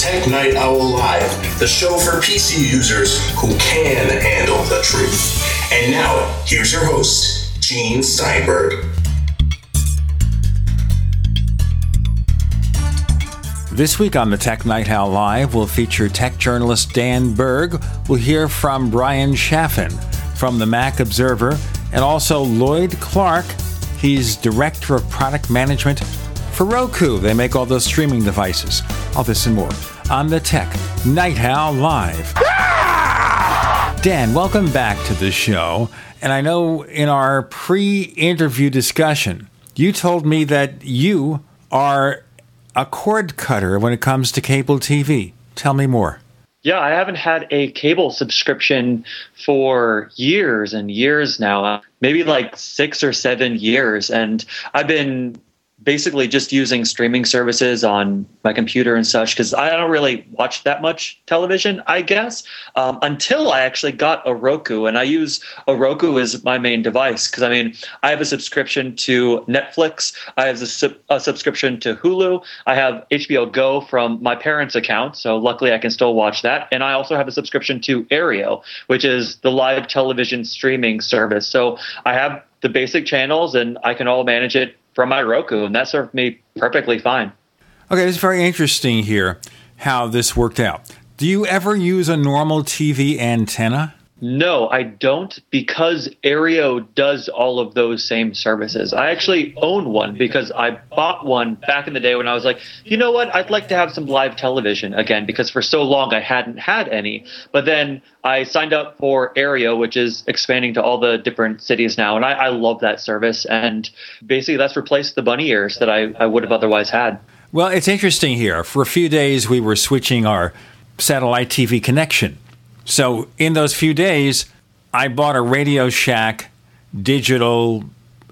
Tech Night Owl Live, the show for PC users who can handle the truth. And now, here's your host, Gene Steinberg. This week on the Tech Night Owl Live, we'll feature tech journalist Dan Berg. We'll hear from Brian Chaffin from the Mac Observer, and also Lloyd Clark. He's Director of Product Management for Roku. They make all those streaming devices. All this and more on the Tech Night Owl Live. Dan, welcome back to the show. And I know in our pre-interview discussion, you told me that you are a cord cutter when it comes to cable TV. Tell me more. Yeah, I haven't had a cable subscription for years and years now, maybe like 6 or 7 years. And I've been basically just using streaming services on my computer and such because I don't really watch that much television, I guess, until I actually got a Roku. And I use a Roku as my main device because, I mean, I have a subscription to Netflix. I have a subscription to Hulu. I have HBO Go from my parents' account, so luckily I can still watch that. And I also have a subscription to Aereo, which is the live television streaming service. So I have the basic channels and I can all manage it from my Roku, and that served me perfectly fine. Okay, it's very interesting here how this worked out. Do you ever use a normal TV antenna? No, I don't, because Aereo does all of those same services. I actually own one because I bought one back in the day when I was like, you know what, I'd like to have some live television again, because for so long I hadn't had any. But then I signed up for Aereo, which is expanding to all the different cities now, and I love that service. And basically that's replaced the bunny ears that I would have otherwise had. Well, it's interesting here. For a few days we were switching our satellite TV connection. So in those few days, I bought a Radio Shack digital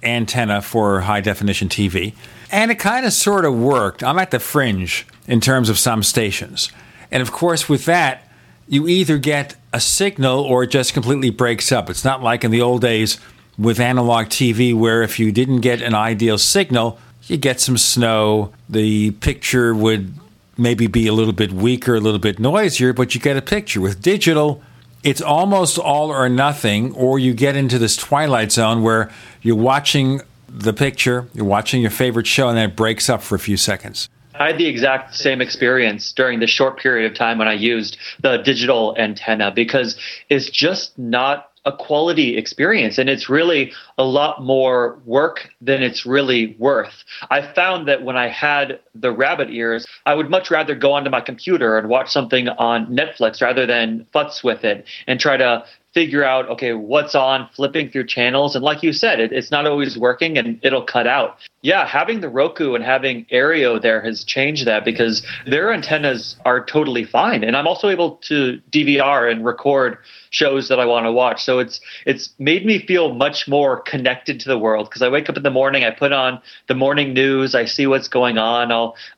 antenna for high-definition TV, and it kind of sort of worked. I'm at the fringe in terms of some stations. And, of course, with that, you either get a signal or it just completely breaks up. It's not like in the old days with analog TV where if you didn't get an ideal signal, you get some snow, the picture would maybe be a little bit weaker, a little bit noisier, but you get a picture. With digital, it's almost all or nothing, or you get into this twilight zone where you're watching the picture, you're watching your favorite show, and then it breaks up for a few seconds. I had the exact same experience during the short period of time when I used the digital antenna, because it's just not a quality experience, and it's really a lot more work than it's really worth. I found that when I had the rabbit ears, I would much rather go onto my computer and watch something on Netflix rather than futz with it and try to figure out, okay, what's on, flipping through channels. And like you said, it's not always working and it'll cut out. Yeah, having the Roku and having Aereo there has changed that because their antennas are totally fine. And I'm also able to DVR and record shows that I want to watch. So it's made me feel much more connected to the world because I wake up in the morning, I put on the morning news, I see what's going on.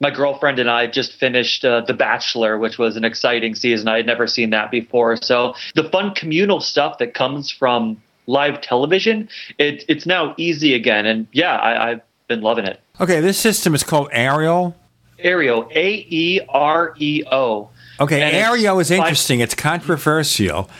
My girlfriend and I just finished The Bachelor, which was an exciting season. I had never seen that before. So the fun communal stuff that comes from live television, it's now easy again. And yeah, I've been loving it. Okay, this system is called Aereo? Aereo, Aereo. Okay, and Aereo is interesting. It's controversial.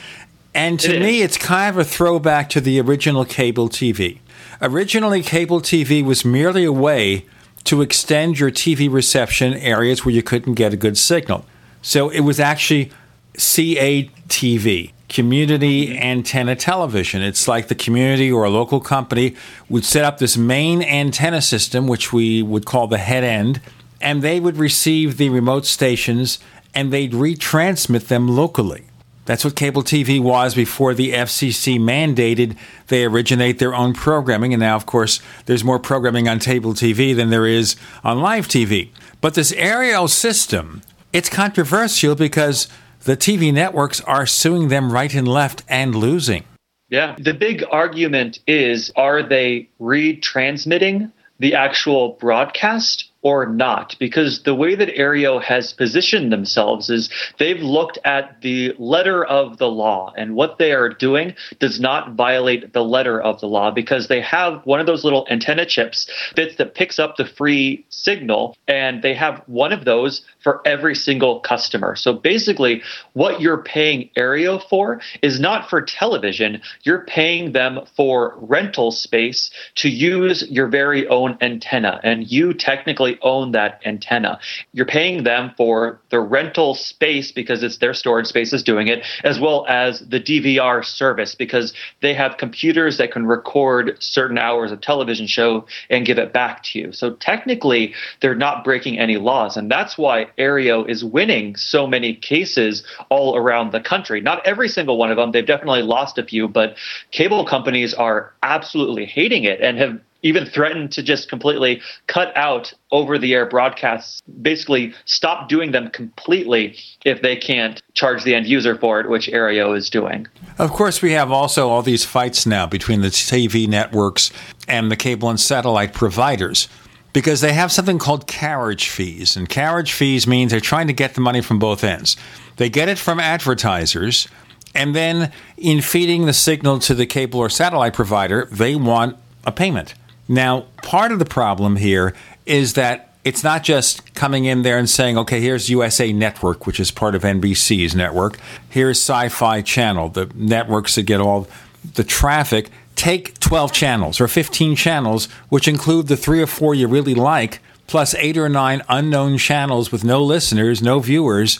And to me, it's kind of a throwback to the original cable TV. Originally, cable TV was merely a way to extend your TV reception areas where you couldn't get a good signal. So it was actually CATV, Community Antenna Television. It's like the community or a local company would set up this main antenna system, which we would call the head end, and they would receive the remote stations and they'd retransmit them locally. That's what cable TV was before the FCC mandated they originate their own programming. And now, of course, there's more programming on cable TV than there is on live TV. But this Aereo system, it's controversial because the TV networks are suing them right and left and losing. Yeah. The big argument is, are they retransmitting the actual broadcast or not, because the way that Aereo has positioned themselves is they've looked at the letter of the law, and what they are doing does not violate the letter of the law, because they have one of those little antenna chips that picks up the free signal, and they have one of those for every single customer. So basically, what you're paying Aereo for is not for television. You're paying them for rental space to use your very own antenna, and you technically own that antenna. You're paying them for the rental space because it's their storage space is doing it, as well as the DVR service because they have computers that can record certain hours of television show and give it back to you. So technically, they're not breaking any laws, and that's why Aereo is winning so many cases all around the country. Not every single one of them. They've definitely lost a few, but cable companies are absolutely hating it and have even threatened to just completely cut out over-the-air broadcasts, basically stop doing them completely if they can't charge the end user for it, which Aereo is doing. Of course, we have also all these fights now between the TV networks and the cable and satellite providers, because they have something called carriage fees. And carriage fees means they're trying to get the money from both ends. They get it from advertisers, and then in feeding the signal to the cable or satellite provider, they want a payment. Now, part of the problem here is that it's not just coming in there and saying, okay, here's USA Network, which is part of NBC's network. Here's Sci-Fi Channel, the networks that get all the traffic. Take 12 channels or 15 channels, which include the 3 or 4 you really like, plus 8 or 9 unknown channels with no listeners, no viewers.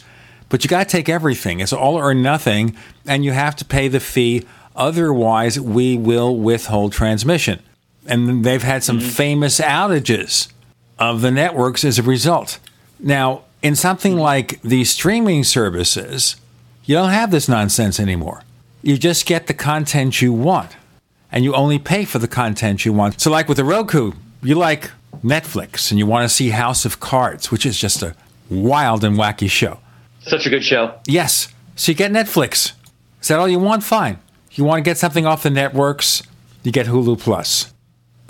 But you got to take everything. It's all or nothing, and you have to pay the fee. Otherwise, we will withhold transmission. And they've had some famous outages of the networks as a result. Now, in something like the streaming services, you don't have this nonsense anymore. You just get the content you want, and you only pay for the content you want. So like with the Roku, you like Netflix, and you want to see House of Cards, which is just a wild and wacky show. Such a good show. Yes. So you get Netflix. Is that all you want? Fine. You want to get something off the networks, you get Hulu Plus.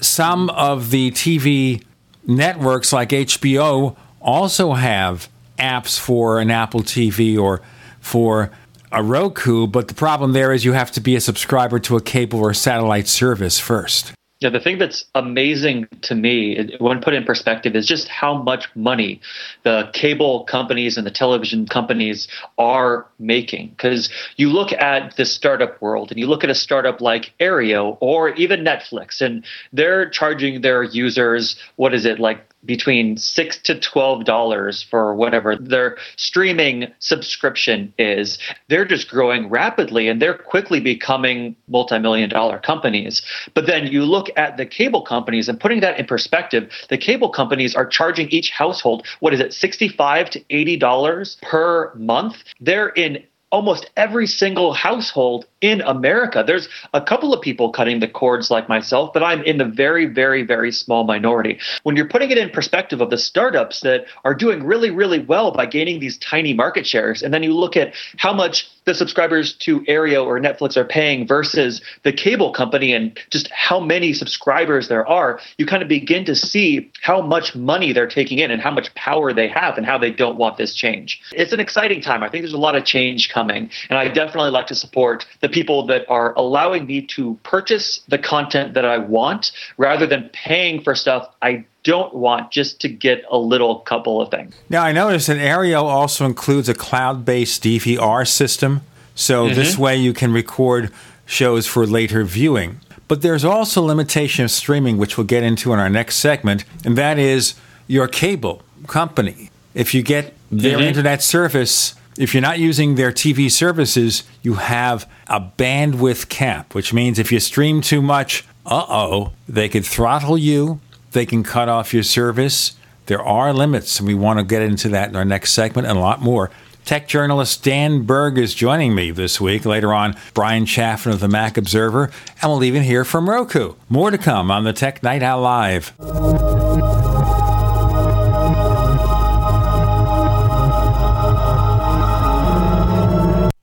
Some of the TV networks like HBO also have apps for an Apple TV or for a Roku, but the problem there is you have to be a subscriber to a cable or satellite service first. Yeah, the thing that's amazing to me, when put in perspective, is just how much money the cable companies and the television companies are making. Because you look at the startup world, and you look at a startup like Aereo or even Netflix, and they're charging their users, what is it, like between $6 to $12 for whatever their streaming subscription is. They're just growing rapidly, and they're quickly becoming multi-million-dollar companies. But then you look at the cable companies, and putting that in perspective, the cable companies are charging each household, what is it, $65 to $80 per month? They're in almost every single household in America. There's a couple of people cutting the cords like myself, but I'm in the very, very, very small minority. When you're putting it in perspective of the startups that are doing really, really well by gaining these tiny market shares, and then you look at how much the subscribers to Aereo or Netflix are paying versus the cable company and just how many subscribers there are, you kind of begin to see how much money they're taking in and how much power they have and how they don't want this change. It's an exciting time. I think there's a lot of change coming, and I definitely like to support the people that are allowing me to purchase the content that I want rather than paying for stuff I don't want just to get a little couple of things. Now, I noticed that Aereo also includes a cloud-based DVR system, so this way you can record shows for later viewing. But there's also limitation of streaming, which we'll get into in our next segment, and that is your cable company. If you get their internet service, if you're not using their TV services, you have a bandwidth cap, which means if you stream too much, they could throttle you. They can cut off your service. There are limits, and we want to get into that in our next segment and a lot more. Tech journalist Dan Berg is joining me this week. Later on, Brian Chaffin of the Mac Observer, and we'll even hear from Roku. More to come on the Tech Night Owl Live.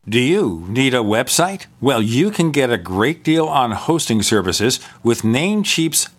Do you need a website? Well, you can get a great deal on hosting services with Namecheap's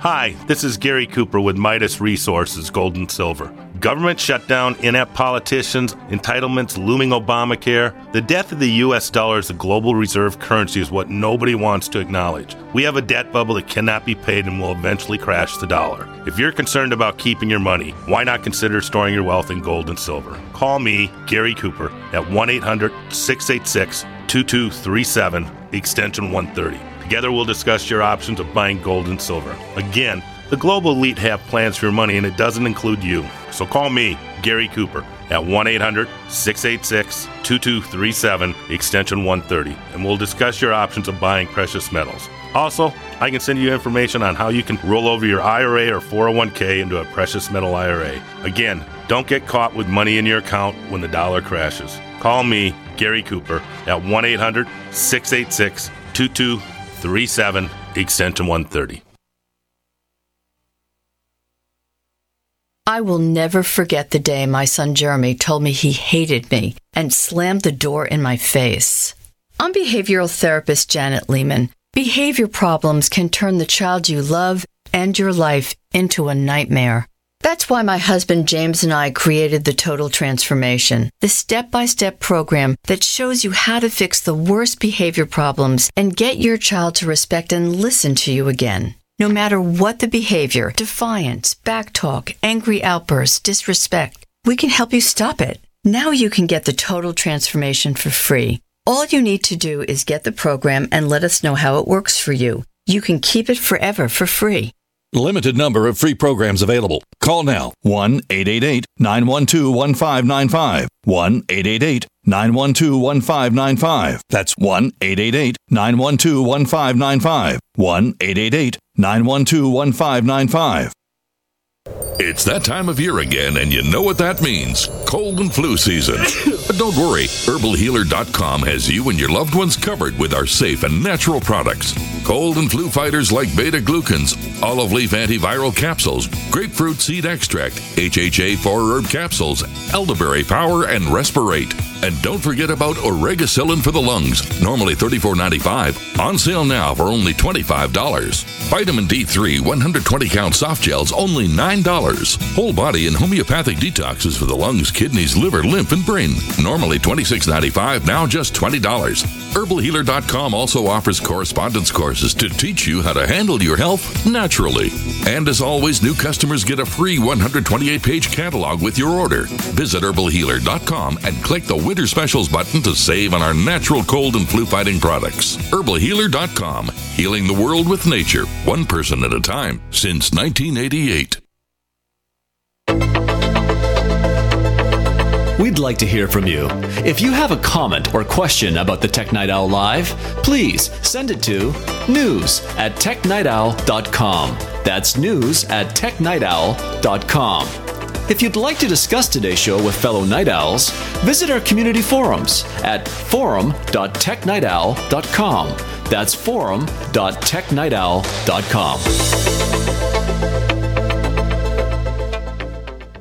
Hi, this is Gary Cooper with Midas Resources Gold and Silver. Government shutdown, inept politicians, entitlements, looming Obamacare. The death of the U.S. dollar as a global reserve currency is what nobody wants to acknowledge. We have a debt bubble that cannot be paid and will eventually crash the dollar. If you're concerned about keeping your money, why not consider storing your wealth in gold and silver? Call me, Gary Cooper, at 1-800-686-2237, extension 130. Together, we'll discuss your options of buying gold and silver. Again, the global elite have plans for your money, and it doesn't include you. So call me, Gary Cooper, at 1-800-686-2237, extension 130, and we'll discuss your options of buying precious metals. Also, I can send you information on how you can roll over your IRA or 401k into a precious metal IRA. Again, don't get caught with money in your account when the dollar crashes. Call me, Gary Cooper, at 1-800-686-2237. 37, extension 130. I will never forget the day my son Jeremy told me he hated me and slammed the door in my face. I'm behavioral therapist Janet Lehman. Behavior problems can turn the child you love and your life into a nightmare. That's why my husband James and I created The Total Transformation, the step-by-step program that shows you how to fix the worst behavior problems and get your child to respect and listen to you again. No matter what the behavior, defiance, backtalk, angry outbursts, disrespect, we can help you stop it. Now you can get The Total Transformation for free. All you need to do is get the program and let us know how it works for you. You can keep it forever for free. Limited number of free programs available. Call now, 1-888-912-1595, 1-888-912-1595. That's 1-888-912-1595, 1-888-912-1595. It's that time of year again, and you know what that means. Cold and flu season. But don't worry, HerbalHealer.com has you and your loved ones covered with our safe and natural products. Cold and flu fighters like beta-glucans, olive leaf antiviral capsules, grapefruit seed extract, HHA 4-herb capsules, elderberry power, and respirate. And don't forget about oregacillin for the lungs, normally $34.95, on sale now for only $25. Vitamin D3 120-count soft gels, only $9. Whole body and homeopathic detoxes for the lungs, kidneys, liver, lymph, and brain, normally $26.95, now just $20. HerbalHealer.com also offers correspondence courses to teach you how to handle your health naturally. And as always, new customers get a free 128-page catalog with your order. Visit HerbalHealer.com and click the Winter Specials button to save on our natural cold and flu-fighting products. HerbalHealer.com, healing the world with nature, one person at a time, since 1988. We'd like to hear from you. If you have a comment or question about the Tech Night Owl Live, please send it to news@technightowl.com. That's news@technightowl.com. If you'd like to discuss today's show with fellow night owls, visit our community forums at forum.technightowl.com. That's forum.technightowl.com.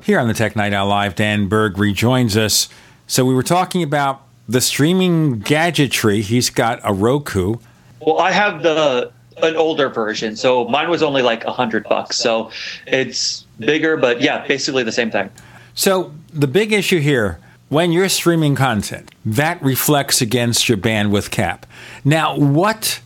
Here on the Tech Night Owl Live, Dan Berg rejoins us. So we were talking about the streaming gadgetry. He's got a Roku. Well, I have an older version, so mine was only like $100. So it's bigger, but yeah, basically the same thing. So the big issue here, when you're streaming content, that reflects against your bandwidth cap. Now, what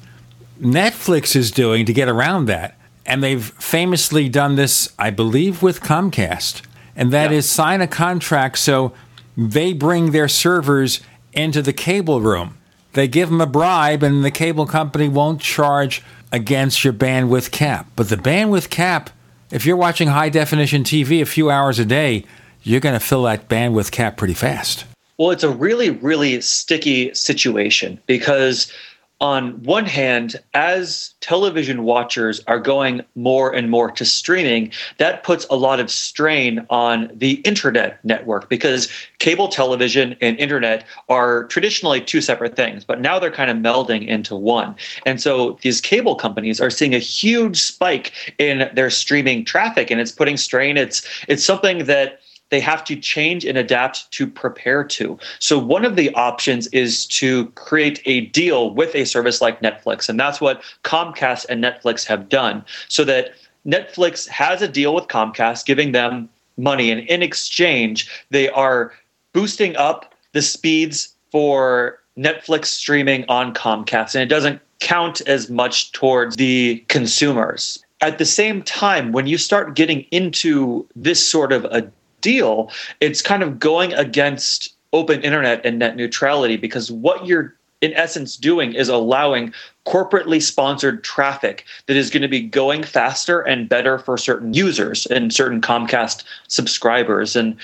Netflix is doing to get around that, and they've famously done this, I believe, with Comcast, and that is sign a contract so they bring their servers into the cable room. They give them a bribe, and the cable company won't charge against your bandwidth cap. But the bandwidth cap, if you're watching high-definition TV a few hours a day, you're going to fill that bandwidth cap pretty fast. Well, it's a really, really sticky situation because on one hand, as television watchers are going more and more to streaming, that puts a lot of strain on the internet network because cable television and internet are traditionally two separate things, but now they're kind of melding into one. And so these cable companies are seeing a huge spike in their streaming traffic, and it's putting strain. It's something that they have to change and adapt to prepare to. So one of the options is to create a deal with a service like Netflix, and that's what Comcast and Netflix have done, so that Netflix has a deal with Comcast, giving them money, and in exchange, they are boosting up the speeds for Netflix streaming on Comcast, and it doesn't count as much towards the consumers. At the same time, when you start getting into this sort of a deal, it's kind of going against open internet and net neutrality, because what you're in essence doing is allowing corporately sponsored traffic that is going to be going faster and better for certain users and certain Comcast subscribers. And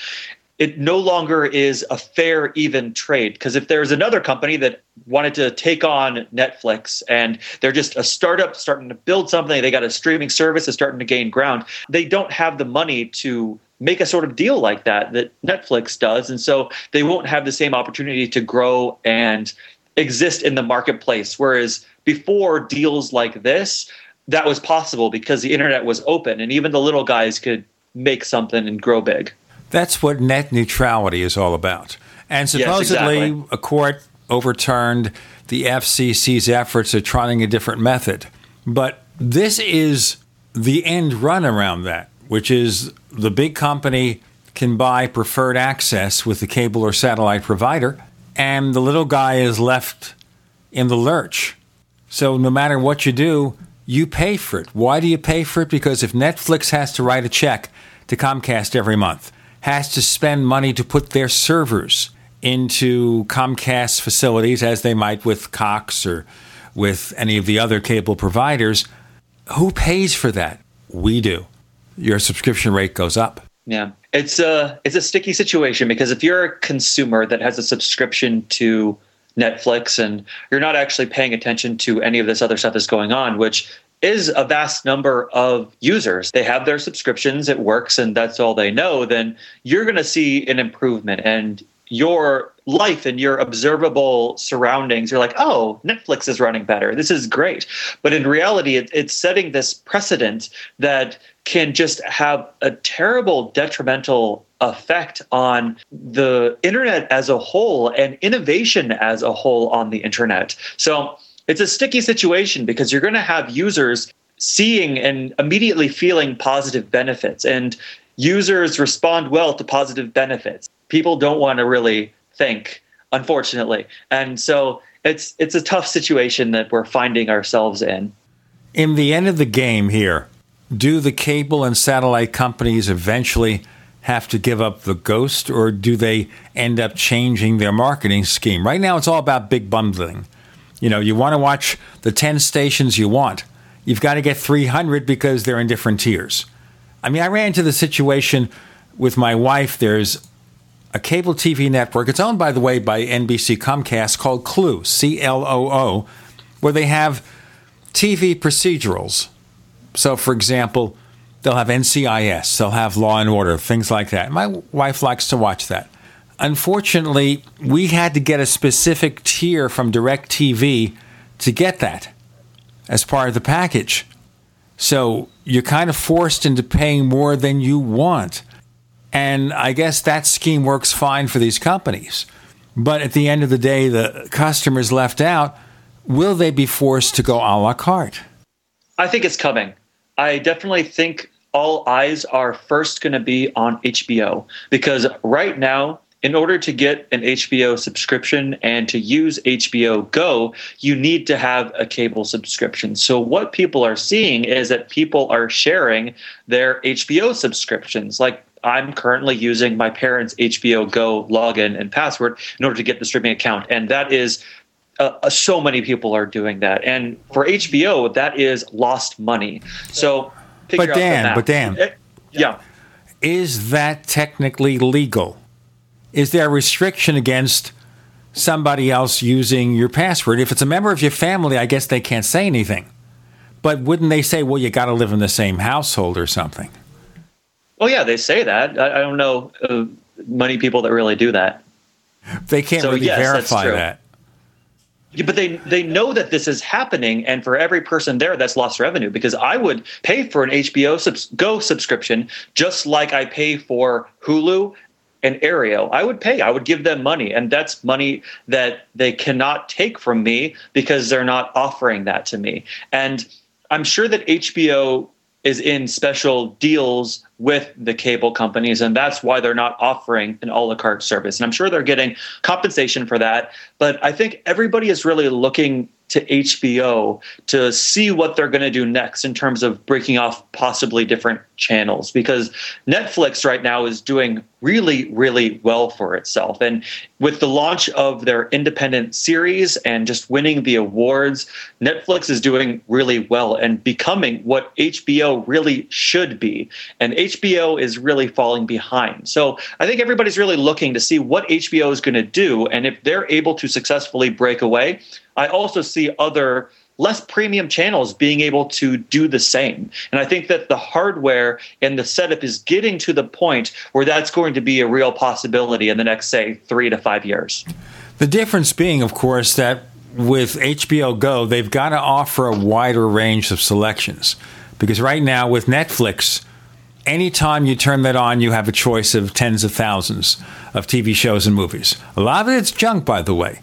it no longer is a fair, even trade, because if there's another company that wanted to take on Netflix and they're just a startup starting to build something, they got a streaming service that's starting to gain ground, they don't have the money to make a sort of deal like that Netflix does. And so they won't have the same opportunity to grow and exist in the marketplace. Whereas before deals like this, that was possible because the internet was open and even the little guys could make something and grow big. That's what net neutrality is all about. And supposedly yes, exactly. A court overturned the FCC's efforts at trying a different method. But this is the end run around that, which is the big company can buy preferred access with the cable or satellite provider, and the little guy is left in the lurch. So no matter what you do, you pay for it. Why do you pay for it? Because if Netflix has to write a check to Comcast every month, has to spend money to put their servers into Comcast facilities as they might with Cox or with any of the other cable providers, who pays for that? We do. Your subscription rate goes up. Yeah. It's a sticky situation because if you're a consumer that has a subscription to Netflix and you're not actually paying attention to any of this other stuff that's going on, which is a vast number of users, they have their subscriptions, it works, and that's all they know, then you're going to see an improvement. And your life and your observable surroundings, you're like, oh, Netflix is running better. This is great. But in reality, it's setting this precedent that can just have a terrible detrimental effect on the internet as a whole and innovation as a whole on the internet. So it's a sticky situation because you're going to have users seeing and immediately feeling positive benefits, and users respond well to positive benefits. People don't want to really think, unfortunately. And so it's a tough situation that we're finding ourselves in. In the end of the game here, do the cable and satellite companies eventually have to give up the ghost, or do they end up changing their marketing scheme? Right now, it's all about big bundling. You know, you want to watch the 10 stations you want. You've got to get 300 because they're in different tiers. I mean, I ran into the situation with my wife. There's a cable TV network. It's owned, by the way, by NBC Comcast called Clue, C-L-O-O, where they have TV procedurals. So, for example, they'll have NCIS, they'll have Law and Order, things like that. My wife likes to watch that. Unfortunately, we had to get a specific tier from DirecTV to get that as part of the package. So you're kind of forced into paying more than you want. And I guess that scheme works fine for these companies. But at the end of the day, the customer's left out. Will they be forced to go a la carte? I think it's coming. I definitely think all eyes are first going to be on HBO, because right now, in order to get an HBO subscription and to use HBO Go, you need to have a cable subscription. So what people are seeing is that people are sharing their HBO subscriptions. Like I'm currently using my parents' HBO Go login and password in order to get the streaming account. And that is, so many people are doing that. And for HBO, that is lost money. So figure out the math. But Dan, is that technically legal? Is there a restriction against somebody else using your password? If it's a member of your family, I guess they can't say anything. But wouldn't they say, well, you got to live in the same household or something? Well, yeah, they say that. I don't know many people that really do that. They can't verify that. Yeah, but they know that this is happening, and for every person there, that's lost revenue, because I would pay for an HBO Go subscription just like I pay for Hulu and Aereo. I would pay. I would give them money, and that's money that they cannot take from me because they're not offering that to me. And I'm sure that HBO is in special deals with the cable companies, and that's why they're not offering an a la carte service. And I'm sure they're getting compensation for that. But I think everybody is really looking to HBO to see what they're going to do next in terms of breaking off possibly different channels, because Netflix right now is doing really, really well for itself. And with the launch of their independent series and just winning the awards, Netflix is doing really well and becoming what HBO really should be. And HBO is really falling behind. So I think everybody's really looking to see what HBO is going to do. And if they're able to successfully break away, I also see other less premium channels being able to do the same. And I think that the hardware and the setup is getting to the point where that's going to be a real possibility in the next, say, 3 to 5 years. The difference being, of course, that with HBO Go, they've got to offer a wider range of selections. Because right now with Netflix, anytime you turn that on, you have a choice of tens of thousands of TV shows and movies. A lot of it's junk, by the way.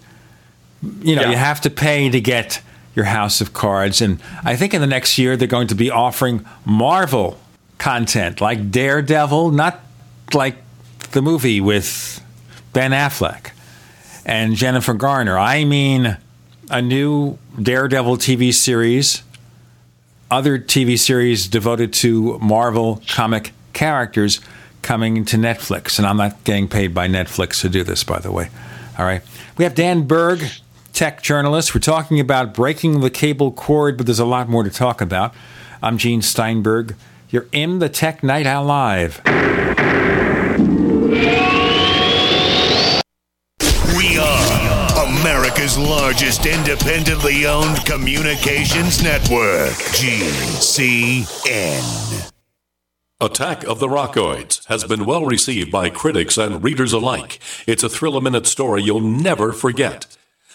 You have to pay to get your House of Cards. And I think in the next year, they're going to be offering Marvel content like Daredevil, not like the movie with Ben Affleck and Jennifer Garner. I mean, a new Daredevil TV series, other TV series devoted to Marvel comic characters coming to Netflix. And I'm not getting paid by Netflix to do this, by the way. All right. We have Dan Berg, tech journalist. We're talking about breaking the cable cord, but there's a lot more to talk about. I'm Gene Steinberg. You're in the Tech Night Owl Live. We are America's largest independently owned communications network, GCN. Attack of the Rockoids has been well received by critics and readers alike. It's a thrill-a-minute story you'll never forget.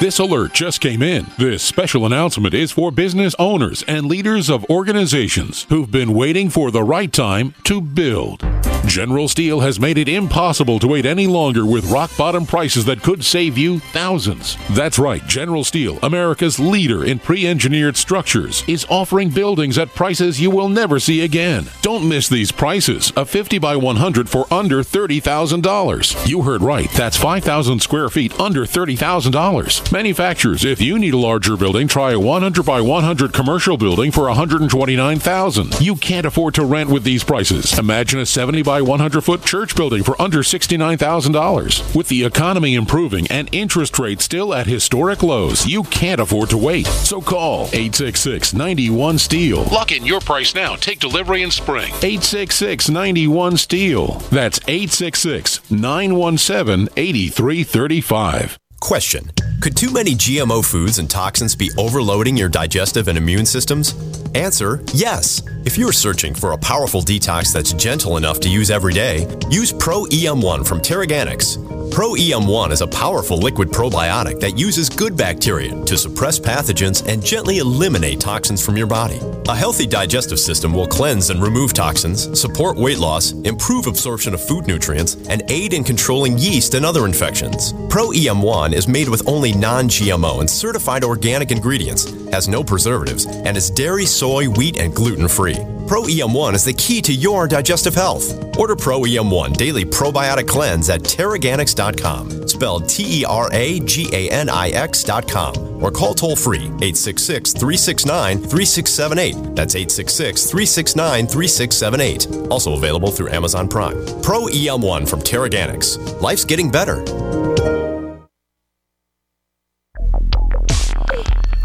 This alert just came in. This special announcement is for business owners and leaders of organizations who've been waiting for the right time to build. General Steel has made it impossible to wait any longer with rock-bottom prices that could save you thousands. That's right, General Steel, America's leader in pre-engineered structures, is offering buildings at prices you will never see again. Don't miss these prices. A 50 by 100 for under $30,000. You heard right. That's 5,000 square feet under $30,000. Manufacturers, if you need a larger building, try a 100 by 100 commercial building for $129,000. You can't afford to rent with these prices. Imagine a 70 by 100 foot church building for under $69,000. With the economy improving and interest rates still at historic lows, you can't afford to wait. So call 866-91-STEEL. Lock in your price now. Take delivery in spring. 866-91-STEEL. That's 866-917-8335. Question. Could too many GMO foods and toxins be overloading your digestive and immune systems? Answer, yes. If you're searching for a powerful detox that's gentle enough to use every day, use Pro EM1 from Terraganics. Pro EM1 is a powerful liquid probiotic that uses good bacteria to suppress pathogens and gently eliminate toxins from your body. A healthy digestive system will cleanse and remove toxins, support weight loss, improve absorption of food nutrients, and aid in controlling yeast and other infections. Pro EM1 is made with only non-GMO and certified organic ingredients, has no preservatives, and is dairy, soy, wheat, and gluten-free. Pro EM1 is the key to your digestive health. Order Pro EM1 Daily Probiotic Cleanse at Terraganics.com, spelled T-E-R-A-G-A-N-I-X.com, or call toll-free 866-369-3678. That's 866-369-3678. Also available through Amazon Prime. Pro EM1 from Terraganics. Life's getting better.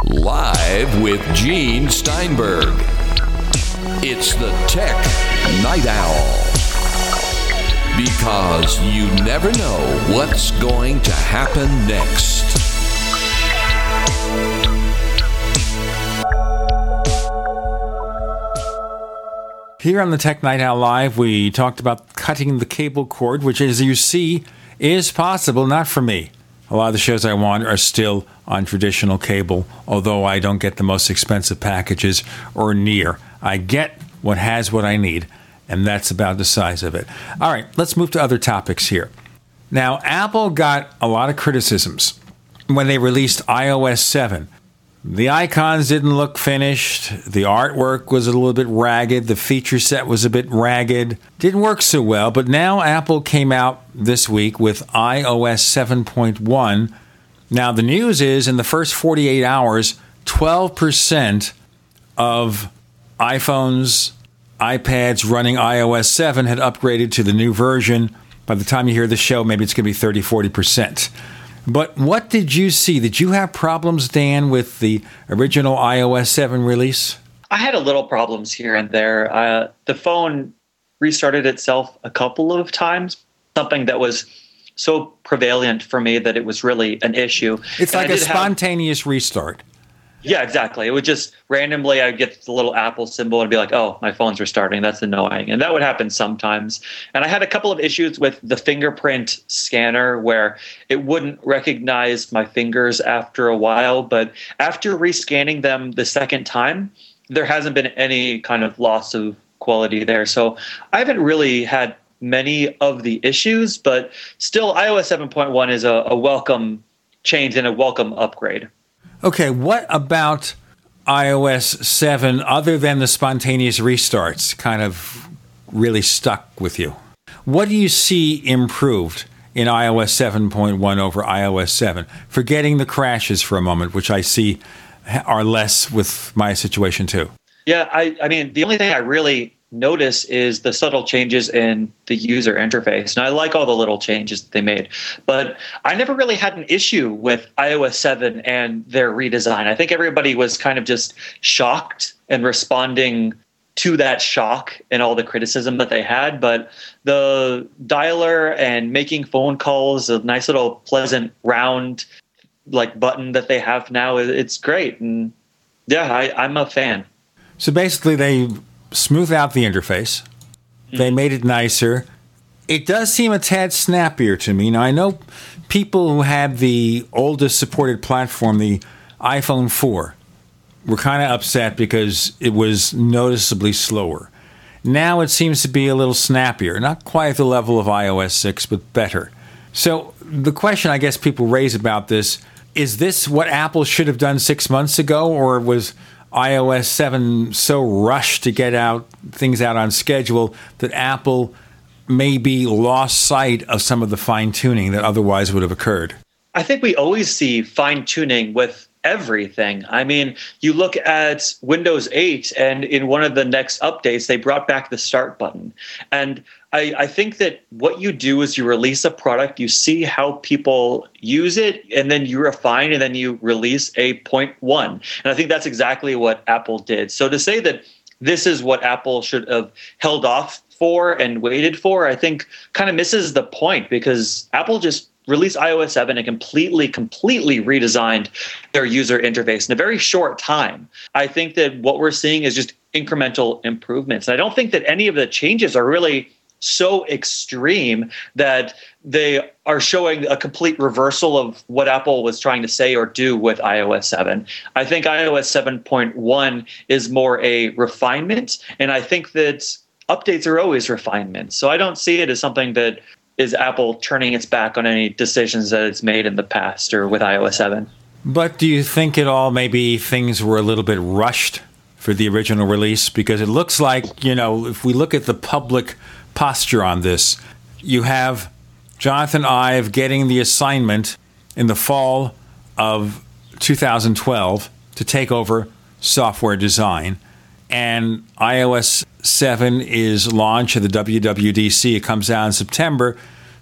Live with Gene Steinberg. It's the Tech Night Owl. Because you never know what's going to happen next. Here on the Tech Night Owl Live, we talked about cutting the cable cord, which, as you see, is possible, not for me. A lot of the shows I want are still on traditional cable, although I don't get the most expensive packages or near. I get what has what I need, and that's about the size of it. All right, let's move to other topics here. Now, Apple got a lot of criticisms when they released iOS 7. The icons didn't look finished. The artwork was a little bit ragged. The feature set was a bit ragged. Didn't work so well. But now Apple came out this week with iOS 7.1. Now, the news is in the first 48 hours, 12% of iPhones, iPads running iOS 7 had upgraded to the new version. By the time you hear the show, maybe it's going to be 30, 40%. But what did you see? Did you have problems, Dan, with the original iOS 7 release? I had a little problems here and there. The phone restarted itself a couple of times, something that was so prevalent for me that it was really an issue. It's like a spontaneous restart. Yeah, exactly. It would just randomly, I'd get the little Apple symbol and be like, oh, my phone's restarting. That's annoying. And that would happen sometimes. And I had a couple of issues with the fingerprint scanner where it wouldn't recognize my fingers after a while. But after rescanning them the second time, there hasn't been any kind of loss of quality there. So I haven't really had many of the issues, but still iOS 7.1 is a welcome change and a welcome upgrade. Okay, what about iOS 7, other than the spontaneous restarts, kind of really stuck with you? What do you see improved in iOS 7.1 over iOS 7? Forgetting the crashes for a moment, which I see are less with my situation too. Yeah, I mean, the only thing I really notice is the subtle changes in the user interface. And I like all the little changes that they made. But I never really had an issue with iOS 7 and their redesign. I think everybody was kind of just shocked and responding to that shock and all the criticism that they had. But the dialer and making phone calls, a nice little pleasant round like button that they have now, it's great. And yeah, I'm a fan. So basically they smooth out the interface. They made it nicer. it does seem a tad snappier to me. Now, I know people who had the oldest supported platform, the iPhone 4, were kind of upset because it was noticeably slower. Now it seems to be a little snappier. Not quite at the level of iOS 6, but better. So the question I guess people raise about this, is this what Apple should have done 6 months ago, or was iOS 7 so rushed to get out things out on schedule that Apple maybe lost sight of some of the fine-tuning that otherwise would have occurred? I think we always see fine-tuning with everything. I mean, you look at Windows 8, and in one of the next updates, they brought back the start button. And I think that what you do is you release a product, you see how people use it, and then you refine, and then you release a 0.1. And I think that's exactly what Apple did. So to say that this is what Apple should have held off for and waited for, I think kind of misses the point, because Apple just released iOS 7 and completely redesigned their user interface in a very short time. I think that what we're seeing is just incremental improvements. And I don't think that any of the changes are really so extreme that they are showing a complete reversal of what Apple was trying to say or do with iOS 7. I think iOS 7.1 is more a refinement, and I think that updates are always refinements. So I don't see it as something that is Apple turning its back on any decisions that it's made in the past or with iOS 7. But do you think at all maybe things were a little bit rushed for the original release? Because it looks like, you know, if we look at the public posture on this, you have Jonathan Ive getting the assignment in the fall of 2012 to take over software design. And iOS 7 is launched at the WWDC. It comes out in September.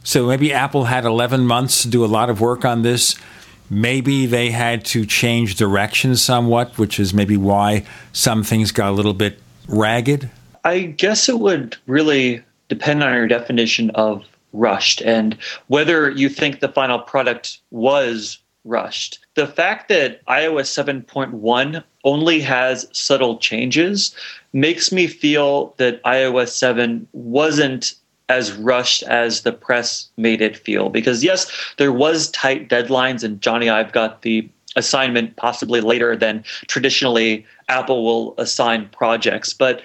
So maybe Apple had 11 months to do a lot of work on this. Maybe they had to change direction somewhat, which is maybe why some things got a little bit ragged. I guess it would really depend on your definition of rushed and whether you think the final product was rushed. The fact that iOS 7.1 only has subtle changes makes me feel that iOS 7 wasn't as rushed as the press made it feel. Because yes, there was tight deadlines, and Johnny Ive got the assignment possibly later than traditionally Apple will assign projects. But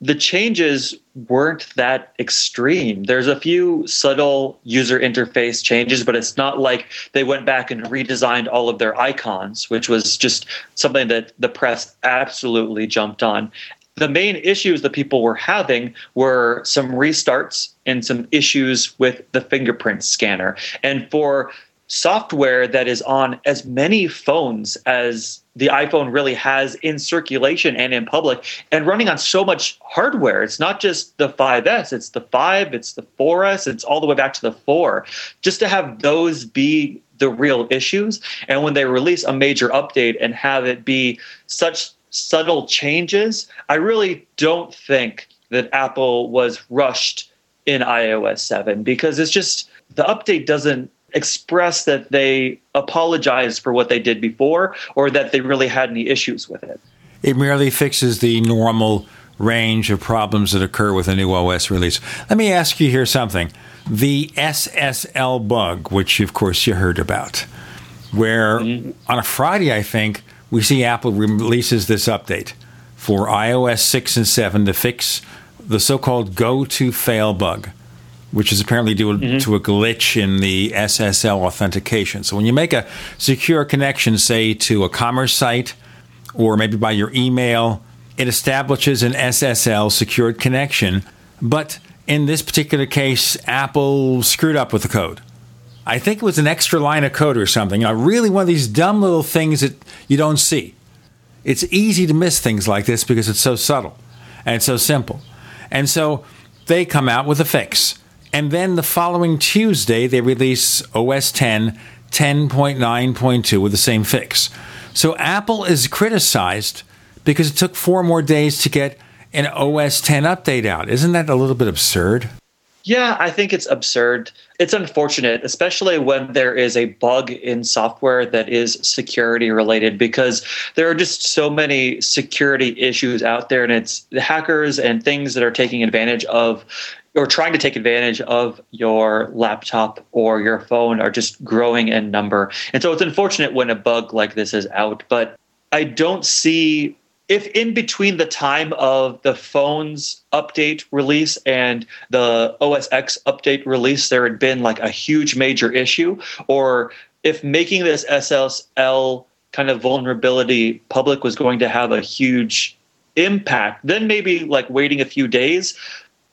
the changes weren't that extreme. There's a few subtle user interface changes, but it's not like they went back and redesigned all of their icons, which was just something that the press absolutely jumped on. The main issues that people were having were some restarts and some issues with the fingerprint scanner. And for software that is on as many phones as the iPhone really has in circulation and in public, and running on so much hardware. It's not just the 5S, it's the 5, it's the 4S, it's all the way back to the 4. Just to have those be the real issues, and when they release a major update and have it be such subtle changes, I really don't think that Apple was rushed in iOS 7, because it's just the update doesn't express that they apologized for what they did before or that they really had any issues with it. It merely fixes the normal range of problems that occur with a new OS release. Let me ask you here something. The SSL bug, which of course you heard about, where on a Friday, I think, we see Apple releases this update for iOS 6 and 7 to fix the so-called go-to-fail bug, which is apparently due to a glitch in the SSL authentication. So when you make a secure connection, say, to a commerce site or maybe by your email, it establishes an SSL secured connection. But in this particular case, Apple screwed up with the code. I think it was an extra line of code or something. You know, really one of these dumb little things that you don't see. It's easy to miss things like this because it's so subtle and it's so simple. And so they come out with a fix. And then the following Tuesday, they release OS 10, 10.9.2 with the same fix. So Apple is criticized because it took 4 more days to get an OS 10 update out. Isn't that a little bit absurd? Yeah, I think it's absurd. It's unfortunate, especially when there is a bug in software that is security related, because there are just so many security issues out there, and it's the hackers and things that are taking advantage of or trying to take advantage of your laptop or your phone are just growing in number. And so it's unfortunate when a bug like this is out, but I don't see if in between the time of the phone's update release and the OS X update release, there had been like a huge major issue, or if making this SSL kind of vulnerability public was going to have a huge impact, then maybe like waiting a few days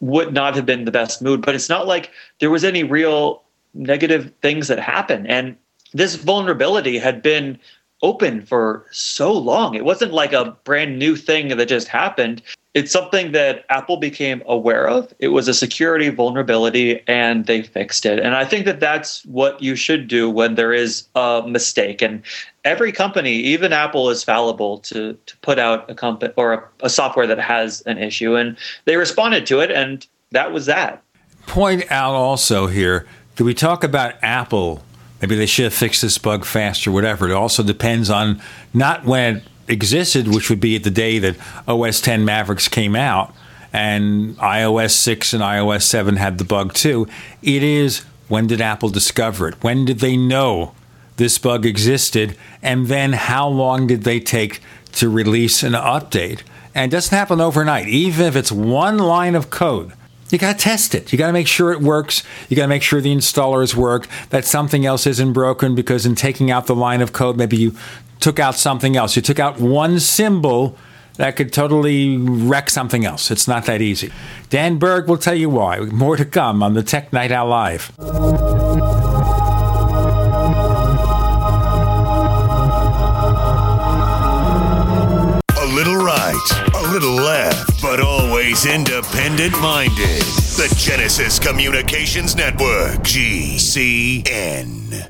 would not have been the best move. But it's not like there was any real negative things that happened. And this vulnerability had been open for so long. It wasn't like a brand new thing that just happened. It's something that Apple became aware of. It was a security vulnerability and they fixed it. And I think that that's what you should do when there is a mistake. And every company, even Apple, is fallible to put out a company or a software that has an issue. And they responded to it, and that was that. Point out also here, do we talk about Apple? Maybe they should have fixed this bug faster, whatever. It also depends on not when it existed, which would be at the day that OS 10 Mavericks came out, and iOS 6 and iOS 7 had the bug too. It is, when did Apple discover it? When did they know this bug existed? And then how long did they take to release an update? And it doesn't happen overnight. Even if it's one line of code, you got to test it. You got to make sure it works. You got to make sure the installers work, that something else isn't broken, because in taking out the line of code, maybe you took out something else. You took out one symbol that could totally wreck something else. It's not that easy. Dan Berg will tell you why. More to come on the Tech Night Owl Live. Little left, but always independent-minded. The Genesis Communications Network, GCN.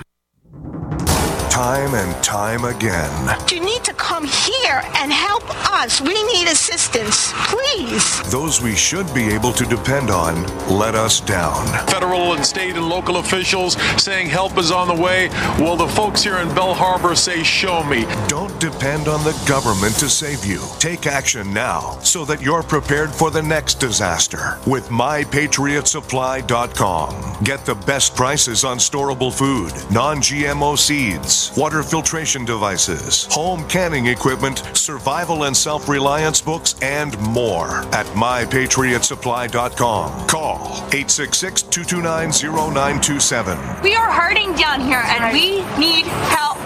Time and time again. You need to come here and help us. We need assistance, please. Those we should be able to depend on let us down. Federal and state and local officials saying help is on the way. Well, the folks here in Bell Harbor say, show me. Don't depend on the government to save you. Take action now so that you're prepared for the next disaster with MyPatriotSupply.com. Get the best prices on storable food, non-GMO seeds, water filtration devices, home canning equipment, survival and self-reliance books, and more at MyPatriotSupply.com. Call 866-229-0927. We are hurting down here, and we need help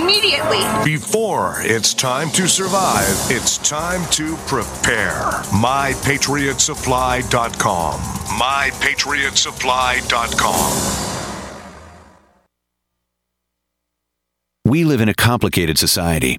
immediately. Before it's time to survive, it's time to prepare. MyPatriotSupply.com. MyPatriotSupply.com. We live in a complicated society.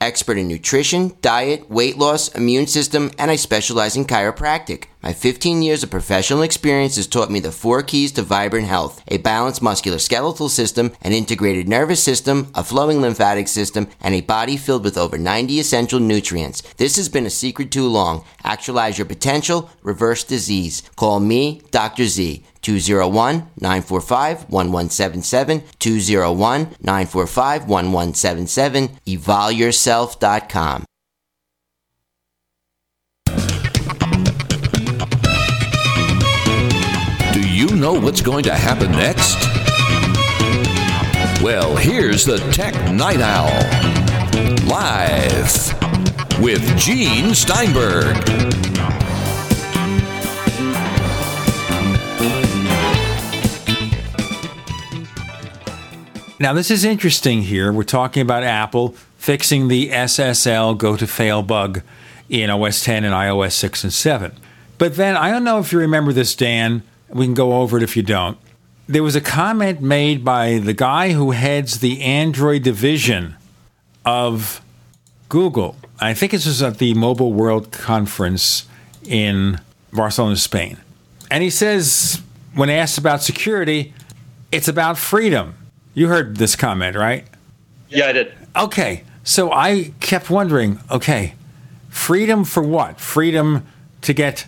expert in nutrition, diet, weight loss, immune system, and I specialize in chiropractic. My 15 years of professional experience has taught me the four keys to vibrant health: a balanced musculoskeletal system, an integrated nervous system, a flowing lymphatic system, and a body filled with over 90 essential nutrients. This has been a secret too long. Actualize your potential, reverse disease. Call me, Dr. Z. 201-945-1177, 201-945-1177, evolyourself.com. Do you know what's going to happen next? Well, here's the Tech Night Owl, live with Gene Steinberg. Now, this is interesting here. We're talking about Apple fixing the SSL go-to-fail bug in OS X and iOS 6 and 7. But then, I don't know if you remember this, Dan. We can go over it if you don't. There was a comment made by the guy who heads the Android division of Google. I think this was at the Mobile World Conference in Barcelona, Spain. And he says, when asked about security, it's about freedom. You heard this comment, right? Yeah, I did. Okay. So I kept wondering, okay, freedom for what? Freedom to get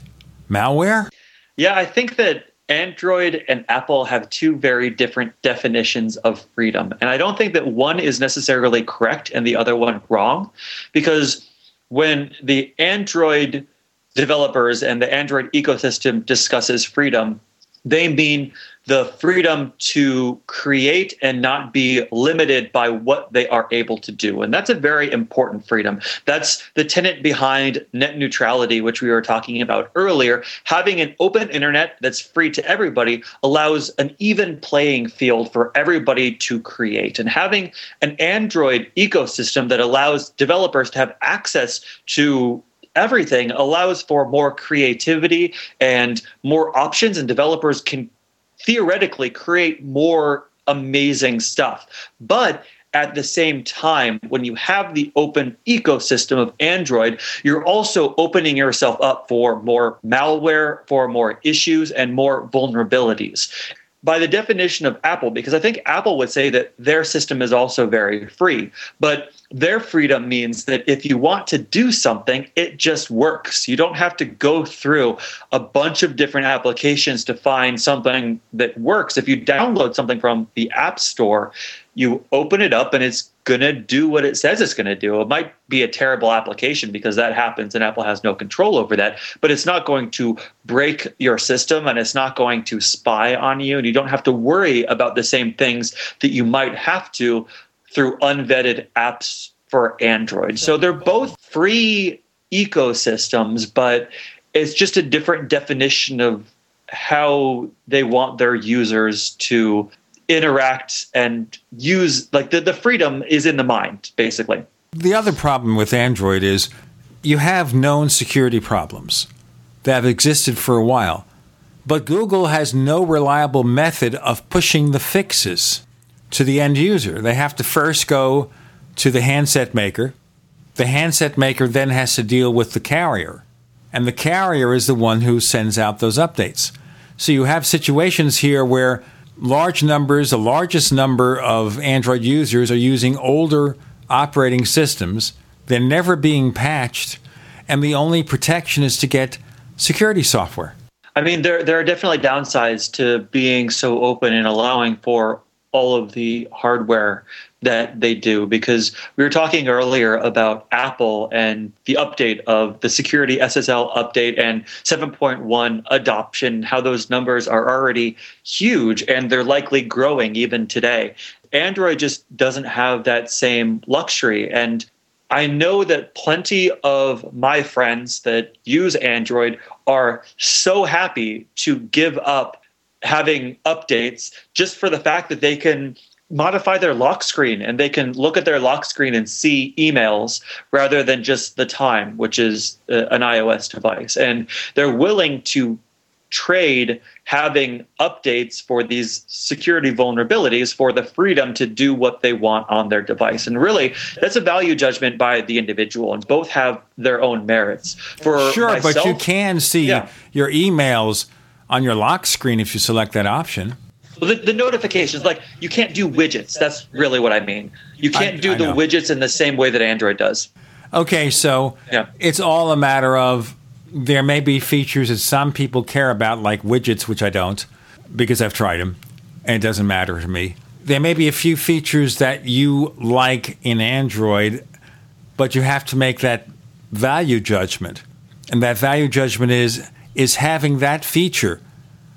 malware? Yeah, I think that Android and Apple have two very different definitions of freedom. And I don't think that one is necessarily correct and the other one wrong, because when the Android developers and the Android ecosystem discusses freedom, they mean the freedom to create and not be limited by what they are able to do. And that's a very important freedom. That's the tenet behind net neutrality, which we were talking about earlier. Having an open internet that's free to everybody allows an even playing field for everybody to create. And having an Android ecosystem that allows developers to have access to everything allows for more creativity and more options, and developers can theoretically create more amazing stuff. But at the same time, when you have the open ecosystem of Android, you're also opening yourself up for more malware, for more issues, and more vulnerabilities. By the definition of Apple, because I think Apple would say that their system is also very free, but their freedom means that if you want to do something, it just works. You don't have to go through a bunch of different applications to find something that works. If you download something from the App Store, you open it up and it's going to do what it says it's going to do. It might be a terrible application because that happens and Apple has no control over that, but it's not going to break your system and it's not going to spy on you. And you don't have to worry about the same things that you might have to through unvetted apps for Android. So they're both free ecosystems, but it's just a different definition of how they want their users to interact and use. Like the freedom is in the mind, basically. The other problem with Android is you have known security problems that have existed for a while, but Google has no reliable method of pushing the fixes to the end user. They have to first go to the handset maker. The handset maker then has to deal with the carrier, and the carrier is the one who sends out those updates. So you have situations here where the largest number of Android users are using older operating systems. They're never being patched. and the only protection is to get security software. I mean, there are definitely downsides to being so open and allowing for all of the hardware that they do, because we were talking earlier about Apple and the update of the security SSL update and 7.1 adoption, how those numbers are already huge and they're likely growing even today. Android just doesn't have that same luxury. And I know that plenty of my friends that use Android are so happy to give up having updates just for the fact that they can modify their lock screen, and they can look at their lock screen and see emails rather than just the time, which is an iOS device. And they're willing to trade having updates for these security vulnerabilities for the freedom to do what they want on their device. And really, that's a value judgment by the individual, and both have their own merits. For sure, myself, but you can see your emails on your lock screen if you select that option. Well, the notifications, like you can't do widgets. That's really what I mean. You can't do the widgets in the same way that Android does. Okay, so it's all a matter of there may be features that some people care about, like widgets, which I don't, because I've tried them, and it doesn't matter to me. There may be a few features that you like in Android, but you have to make that value judgment. And that value judgment is having that feature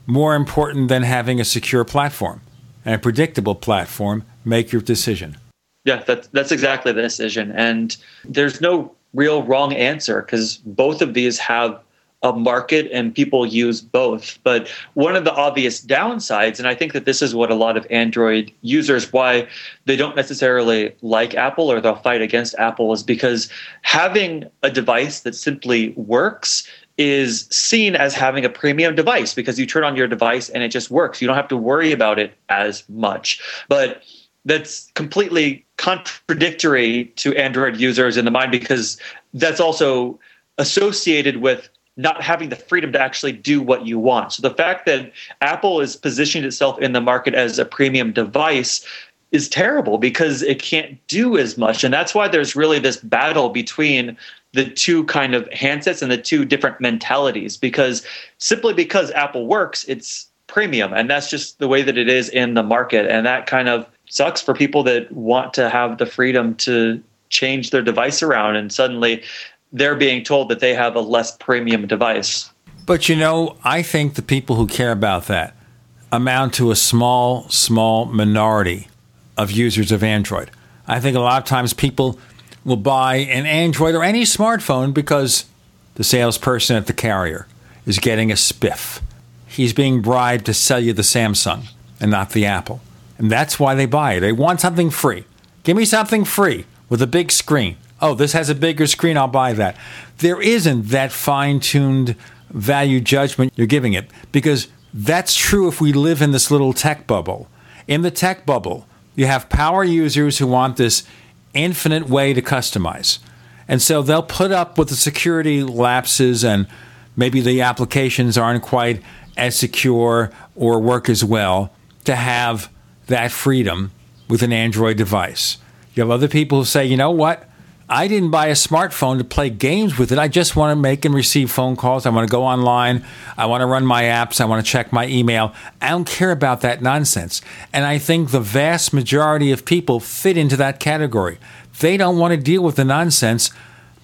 more important than having a secure platform and a predictable platform. Make your decision. Yeah, that's exactly the decision. And there's no real wrong answer, because both of these have a market and people use both. But one of the obvious downsides, and I think that this is what a lot of Android users, why they don't necessarily like Apple or they'll fight against Apple, is because having a device that simply works is seen as having a premium device, because you turn on your device and it just works. You don't have to worry about it as much. But that's completely contradictory to Android users in the mind, because that's also associated with not having the freedom to actually do what you want. So the fact that Apple is positioning itself in the market as a premium device is terrible, because it can't do as much. And that's why there's really this battle between the two kind of handsets and the two different mentalities, because simply because Apple works, it's premium. And that's just the way that it is in the market. And that kind of sucks for people that want to have the freedom to change their device around. And suddenly they're being told that they have a less premium device. But, you know, I think the people who care about that amount to a small, small minority of users of Android. I think a lot of times people will buy an Android or any smartphone because the salesperson at the carrier is getting a spiff. He's being bribed to sell you the Samsung and not the Apple. And that's why they buy it. They want something free. Give me something free with a big screen. Oh, this has a bigger screen. I'll buy that. There isn't that fine-tuned value judgment you're giving it, because that's true if we live in this little tech bubble. In the tech bubble, you have power users who want this infinite way to customize. And so they'll put up with the security lapses, and maybe the applications aren't quite as secure or work as well, to have that freedom with an Android device. You have other people who say, you know what? I didn't buy a smartphone to play games with it. I just want to make and receive phone calls. I want to go online. I want to run my apps. I want to check my email. I don't care about that nonsense. And I think the vast majority of people fit into that category. They don't want to deal with the nonsense,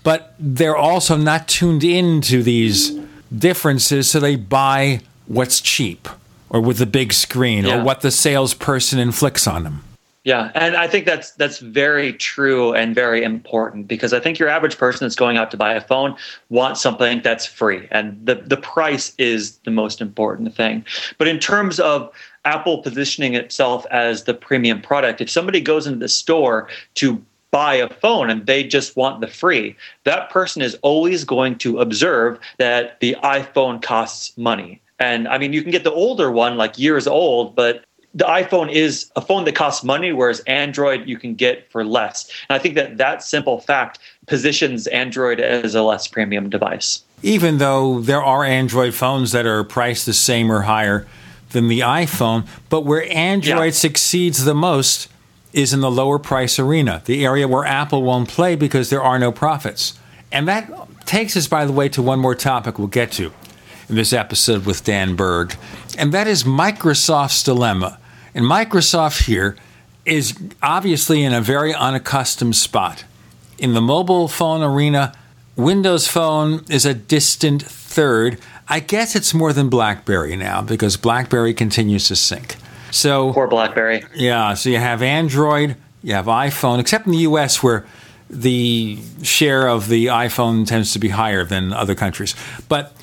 but they're also not tuned into these differences, so they buy what's cheap or with the big screen or what the salesperson inflicts on them. Yeah, and I think that's very true and very important, because I think your average person that's going out to buy a phone wants something that's free, and the price is the most important thing. But in terms of Apple positioning itself as the premium product, if somebody goes into the store to buy a phone and they just want the free, that person is always going to observe that the iPhone costs money. And I mean, you can get the older one, like years old, but the iPhone is a phone that costs money, whereas Android you can get for less. And I think that simple fact positions Android as a less premium device. Even though there are Android phones that are priced the same or higher than the iPhone, but where Android succeeds the most is in the lower price arena, the area where Apple won't play because there are no profits. And that takes us, by the way, to one more topic we'll get to in this episode with Dan Berg, and that is Microsoft's dilemma. And Microsoft here is obviously in a very unaccustomed spot. In the mobile phone arena, Windows Phone is a distant third. I guess it's more than BlackBerry now, because BlackBerry continues to sink. So poor BlackBerry. Yeah, so you have Android, you have iPhone, except in the U.S. where the share of the iPhone tends to be higher than other countries. But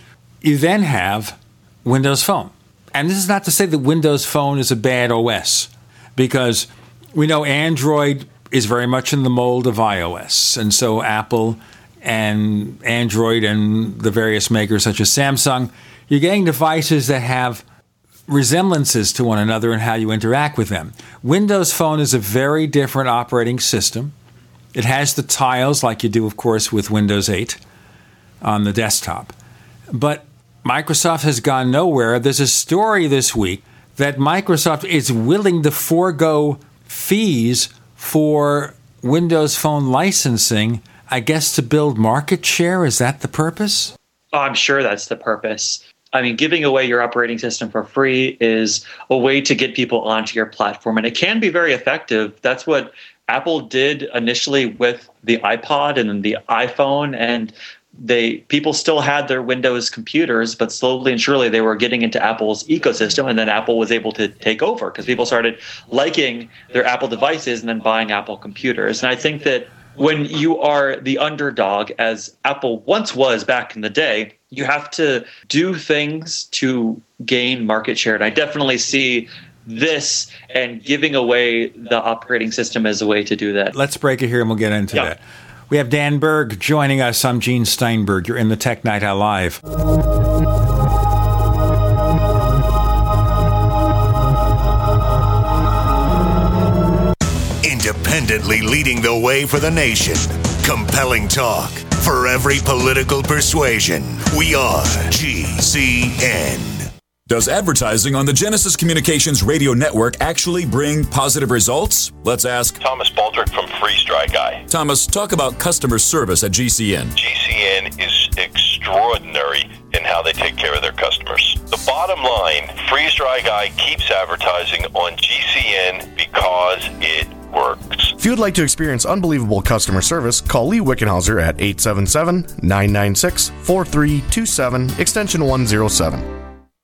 you then have Windows Phone. And this is not to say that Windows Phone is a bad OS, because we know Android is very much in the mold of iOS. And so Apple and Android and the various makers such as Samsung, you're getting devices that have resemblances to one another and how you interact with them. Windows Phone is a very different operating system. It has the tiles like you do, of course, with Windows 8 on the desktop. But Microsoft has gone nowhere. There's a story this week that Microsoft is willing to forego fees for Windows Phone licensing, I guess to build market share. Is that the purpose? Oh, I'm sure that's the purpose. I mean, giving away your operating system for free is a way to get people onto your platform, and it can be very effective. That's what Apple did initially with the iPod and the iPhone, and people still had their Windows computers, but slowly and surely they were getting into Apple's ecosystem, and then Apple was able to take over because people started liking their Apple devices and then buying Apple computers. And I think that when you are the underdog, as Apple once was back in the day, you have to do things to gain market share. And I definitely see this and giving away the operating system as a way to do that. Let's break it here and we'll get into that. We have Dan Berg joining us. I'm Gene Steinberg. You're in the Tech Night Owl Live. Independently leading the way for the nation. Compelling talk for every political persuasion. We are GCN. Does advertising on the Genesis Communications Radio Network actually bring positive results? Let's ask Thomas Baldrick from Freeze Dry Guy. Thomas, talk about customer service at GCN. GCN is extraordinary in how they take care of their customers. The bottom line, Freeze Dry Guy keeps advertising on GCN because it works. If you'd like to experience unbelievable customer service, call Lee Wickenhauser at 877-996-4327, extension 107.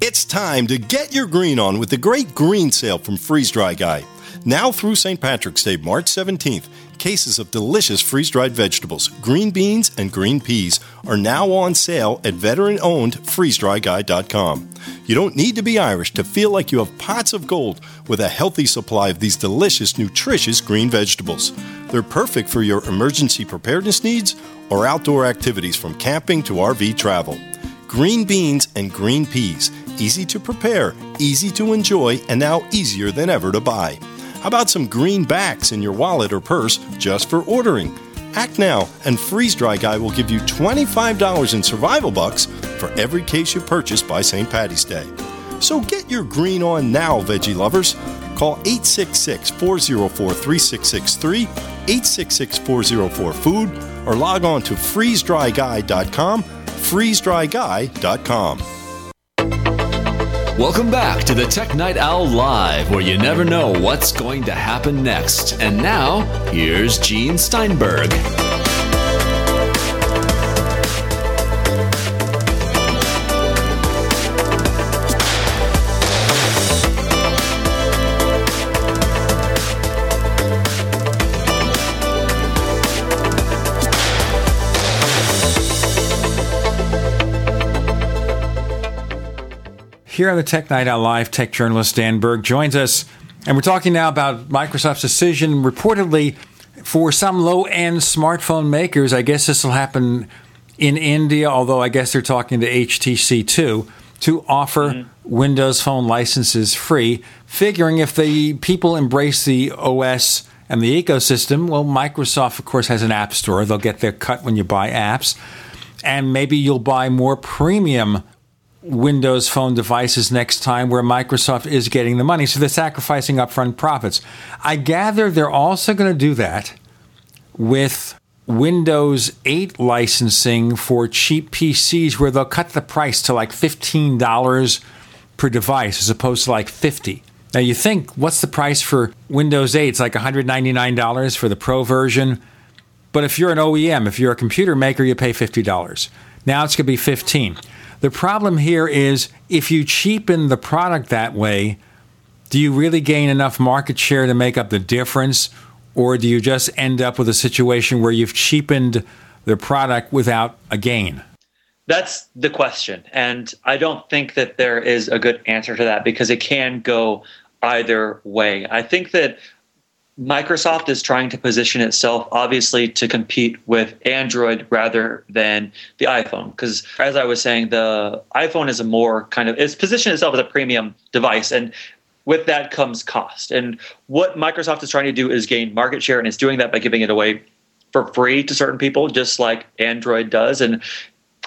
It's time to get your green on with the great green sale from Freeze Dry Guy. Now through St. Patrick's Day, March 17th, cases of delicious freeze-dried vegetables, green beans, and green peas are now on sale at veteran-owned freezedryguy.com. You don't need to be Irish to feel like you have pots of gold with a healthy supply of these delicious, nutritious green vegetables. They're perfect for your emergency preparedness needs or outdoor activities from camping to RV travel. Green beans and green peas. Easy to prepare, easy to enjoy, and now easier than ever to buy. How about some green backs in your wallet or purse just for ordering? Act now, and Freeze Dry Guy will give you $25 in survival bucks for every case you purchase by St. Patty's Day. So get your green on now, veggie lovers. Call 866-404-3663, 866-404-FOOD, or log on to freezedryguy.com, freezedryguy.com. Welcome back to the Tech Night Owl Live, where you never know what's going to happen next. And now, here's Gene Steinberg. Here on the Tech Night Owl Live, tech journalist Dan Berg joins us, and we're talking now about Microsoft's decision, reportedly, for some low-end smartphone makers, I guess this will happen in India, although I guess they're talking to HTC too, to offer Windows Phone licenses free, figuring if the people embrace the OS and the ecosystem, well, Microsoft, of course, has an app store. They'll get their cut when you buy apps. And maybe you'll buy more premium Windows Phone devices next time where Microsoft is getting the money. So they're sacrificing upfront profits. I gather they're also going to do that with Windows 8 licensing for cheap PCs, where they'll cut the price to like $15 per device as opposed to like $50. Now you think, what's the price for Windows 8? It's like $199 for the Pro version. But if you're an OEM, if you're a computer maker, you pay $50. Now it's going to be $15. The problem here is, if you cheapen the product that way, do you really gain enough market share to make up the difference? Or do you just end up with a situation where you've cheapened the product without a gain? That's the question. And I don't think that there is a good answer to that, because it can go either way. I think that Microsoft is trying to position itself, obviously, to compete with Android rather than the iPhone. Because as I was saying, the iPhone is a more kind of, it's positioned itself as a premium device. And with that comes cost. And what Microsoft is trying to do is gain market share, and it's doing that by giving it away for free to certain people, just like Android does. And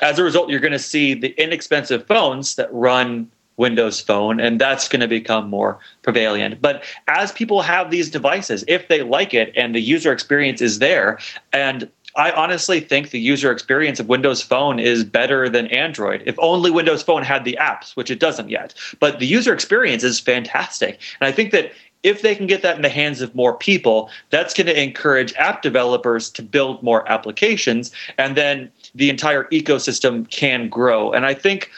as a result, you're going to see the inexpensive phones that run Windows Phone, and that's going to become more prevalent. But as people have these devices, if they like it and the user experience is there, and I honestly think the user experience of Windows Phone is better than Android. If only Windows Phone had the apps, which it doesn't yet. But the user experience is fantastic. And I think that if they can get that in the hands of more people, that's going to encourage app developers to build more applications. And then the entire ecosystem can grow. And I think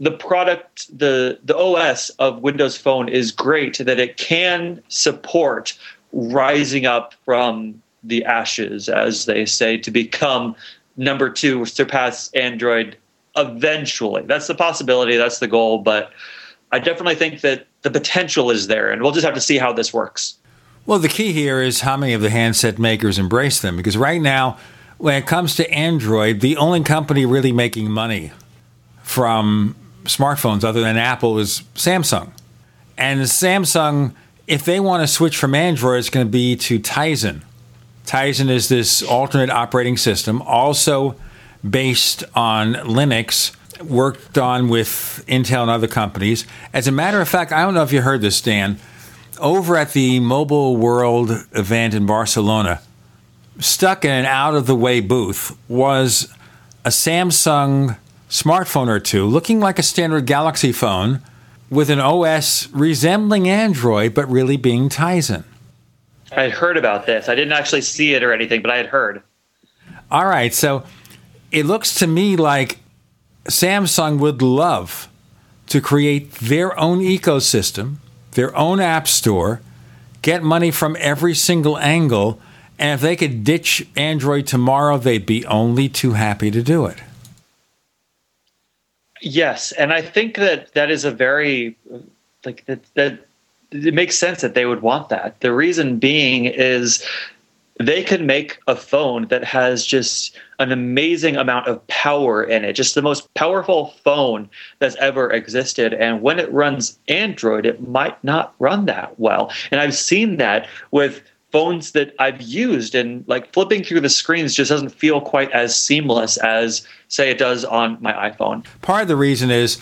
the product, the OS of Windows Phone is great, that it can support rising up from the ashes, as they say, to become number two, surpass Android eventually. That's the possibility. That's the goal. But I definitely think that the potential is there, and we'll just have to see how this works. Well, the key here is how many of the handset makers embrace them, because right now, when it comes to Android, the only company really making money from smartphones other than Apple is Samsung. And Samsung, if they want to switch from Android, it's going to be to Tizen. Tizen is this alternate operating system, also based on Linux, worked on with Intel and other companies. As a matter of fact, I don't know if you heard this, Dan, over at the Mobile World event in Barcelona, stuck in an out-of-the-way booth was a Samsung smartphone or two, looking like a standard Galaxy phone with an OS resembling Android, but really being Tizen. I had heard about this. I didn't actually see it or anything, but I had heard. All right. So it looks to me like Samsung would love to create their own ecosystem, their own app store, get money from every single angle. And if they could ditch Android tomorrow, they'd be only too happy to do it. Yes. And I think that that is a very, like, that it makes sense that they would want that. The reason being is they could make a phone that has just an amazing amount of power in it, just the most powerful phone that's ever existed. And when it runs Android, it might not run that well. And I've seen that with phones that I've used, and like flipping through the screens just doesn't feel quite as seamless as, say, it does on my iPhone. Part of the reason is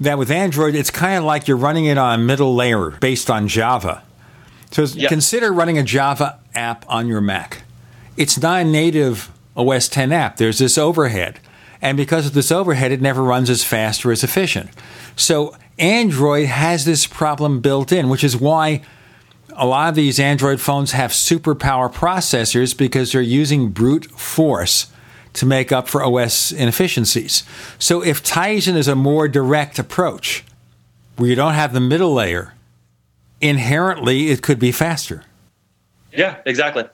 that with Android, it's kind of like you're running it on a middle layer based on Java. So Consider running a Java app on your Mac. It's not a native OS X app. There's this overhead. And because of this overhead, it never runs as fast or as efficient. So Android has this problem built in, which is why a lot of these Android phones have superpower processors, because they're using brute force to make up for OS inefficiencies. So if Tizen is a more direct approach, where you don't have the middle layer, inherently it could be faster. Yeah, exactly.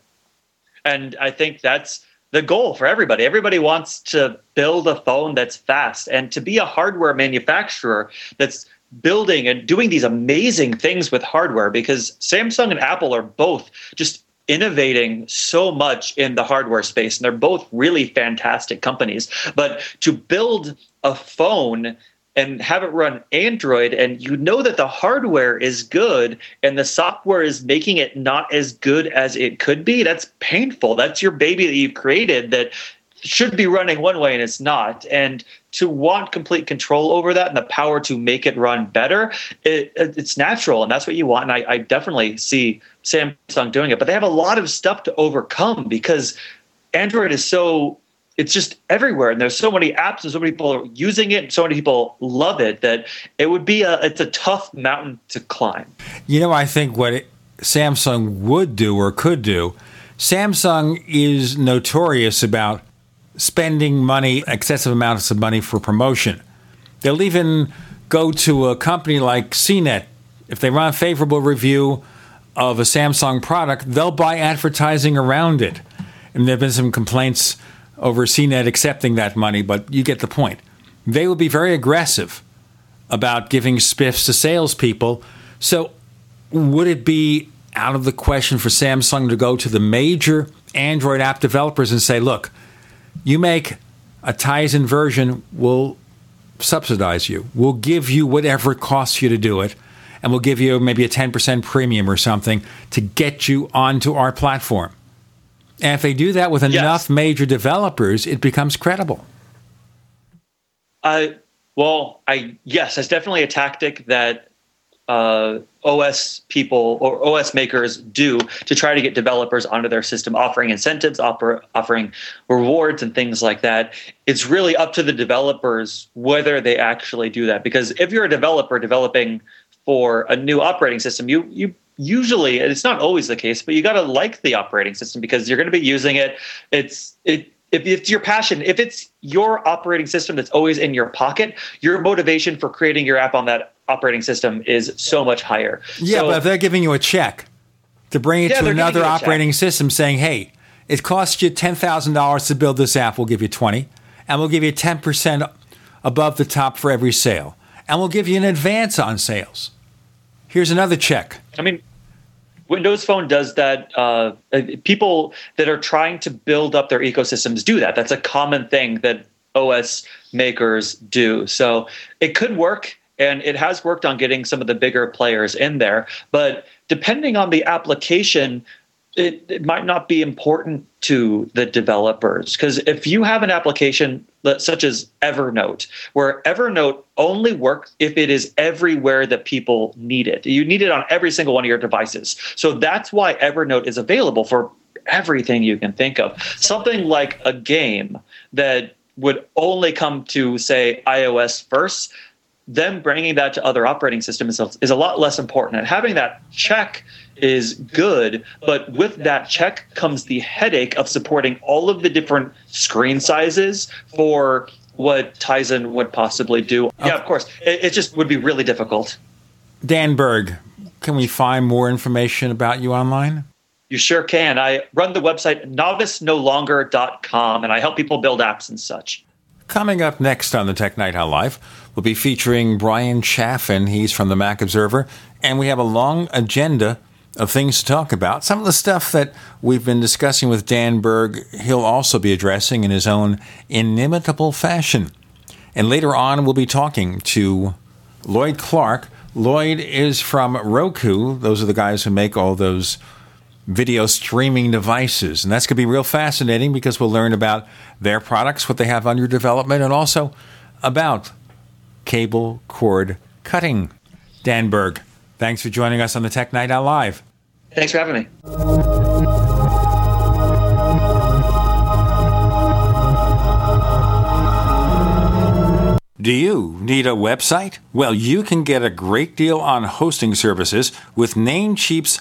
And I think that's the goal for everybody. Everybody wants to build a phone that's fast, and to be a hardware manufacturer that's building and doing these amazing things with hardware, because Samsung and Apple are both just innovating so much in the hardware space, and they're both really fantastic companies. But to build a phone and have it run Android, and you know that the hardware is good and the software is making it not as good as it could be, that's painful. That's your baby that you've created that should be running one way and it's not. And to want complete control over that and the power to make it run better, it's natural, and that's what you want. And I definitely see Samsung doing it. But they have a lot of stuff to overcome because Android is so... it's just everywhere, and there's so many apps and so many people are using it and so many people love it that it would be it's a tough mountain to climb. You know, I think what Samsung would do or could do, Samsung is notorious about spending money, excessive amounts of money for promotion. They'll even go to a company like CNET. If they run a favorable review of a Samsung product, they'll buy advertising around it. And there have been some complaints over CNET accepting that money, but you get the point. They will be very aggressive about giving spiffs to salespeople. So would it be out of the question for Samsung to go to the major Android app developers and say, look, you make a Tizen version, we'll subsidize you. We'll give you whatever it costs you to do it, and we'll give you maybe a 10% premium or something to get you onto our platform. And if they do that with enough major developers, it becomes credible. Well, that's definitely a tactic that OS people or OS makers do to try to get developers onto their system, offering incentives, offering rewards and things like that. It's really up to the developers whether they actually do that. Because if you're a developer developing for a new operating system, you usually, and it's not always the case, but you got to like the operating system because you're going to be using it. If it's your passion, if it's your operating system that's always in your pocket, your motivation for creating your app on that operating system is so much higher. Yeah, so, but if they're giving you a check to bring it to another operating system saying, hey, it costs you $10,000 to build this app, we'll give you $20,000, and we'll give you 10% above the top for every sale, and we'll give you an advance on sales. Here's another check. I mean, Windows Phone does that. People that are trying to build up their ecosystems do that. That's a common thing that OS makers do. So it could work, and it has worked on getting some of the bigger players in there. But depending on the application, it might not be important to the developers. Because if you have an application such as Evernote, where Evernote only works if it is everywhere that people need it. You need it on every single one of your devices. So that's why Evernote is available for everything you can think of. Something like a game that would only come to, say, iOS first, them bringing that to other operating systems is a lot less important. And having that check is good, but with that check comes the headache of supporting all of the different screen sizes for what Tizen would possibly do. Okay. Yeah, of course. It just would be really difficult. Dan Berg, can we find more information about you online? You sure can. I run the website novicenolonger.com, and I help people build apps and such. Coming up next on the Tech Night Owl Live, we'll be featuring Brian Chaffin. He's from the Mac Observer, and we have a long agenda of things to talk about. Some of the stuff that we've been discussing with Dan Berg, he'll also be addressing in his own inimitable fashion. And later on, we'll be talking to Lloyd Clark. Lloyd is from Roku. Those are the guys who make all those video streaming devices. And that's going to be real fascinating because we'll learn about their products, what they have under development, and also about cable cord cutting. Dan Berg, thanks for joining us on the Tech Night Owl Live. Thanks for having me. Do you need a website? Well, you can get a great deal on hosting services with Namecheap's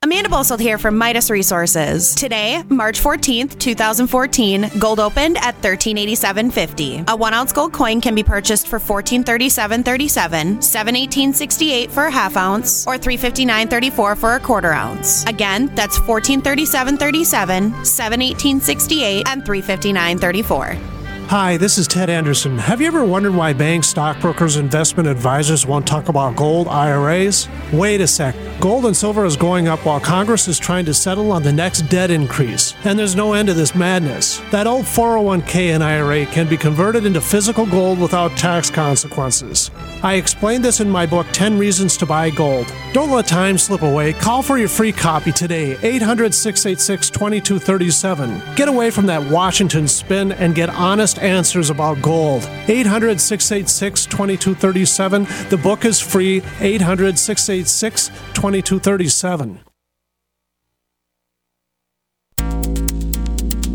Amanda Bosold here from Midas Resources. Today, March 14th, 2014, gold opened at $1387.50. A 1-ounce gold coin can be purchased for $1437.37, $718.68 for a half ounce, or $359.34 for a quarter ounce. Again, that's $1437.37, $718.68, and $359.34. Hi, this is Ted Anderson. Have you ever wondered why banks, stockbrokers, investment advisors won't talk about gold IRAs? Wait a sec. Gold and silver is going up while Congress is trying to settle on the next debt increase. And there's no end to this madness. That old 401k and IRA can be converted into physical gold without tax consequences. I explained this in my book, 10 Reasons to Buy Gold. Don't let time slip away. Call for your free copy today, 800-686-2237. Get away from that Washington spin and get honest answers about gold. 800-686-2237. The book is free. 800-686-2237.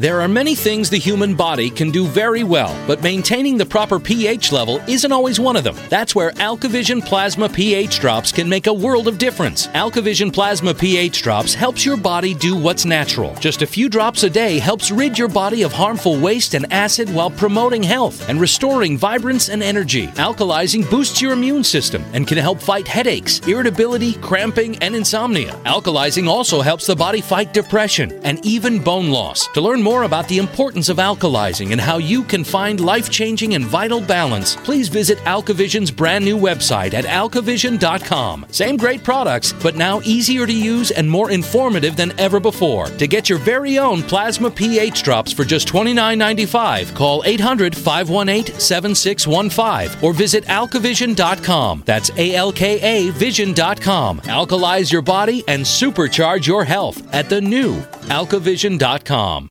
There are many things the human body can do very well, but maintaining the proper pH level isn't always one of them. That's where AlkaVision Plasma pH Drops can make a world of difference. AlkaVision Plasma pH Drops helps your body do what's natural. Just a few drops a day helps rid your body of harmful waste and acid while promoting health and restoring vibrance and energy. Alkalizing boosts your immune system and can help fight headaches, irritability, cramping, and insomnia. Alkalizing also helps the body fight depression and even bone loss. To learn more about the importance of alkalizing and how you can find life-changing and vital balance, please visit AlkaVision's brand new website at alkavision.com. Same great products, but now easier to use and more informative than ever before. To get your very own plasma pH drops for just $29.95, call 800-518-7615 or visit alkavision.com. That's ALKAVision.com. Alkalize your body and supercharge your health at the new alkavision.com.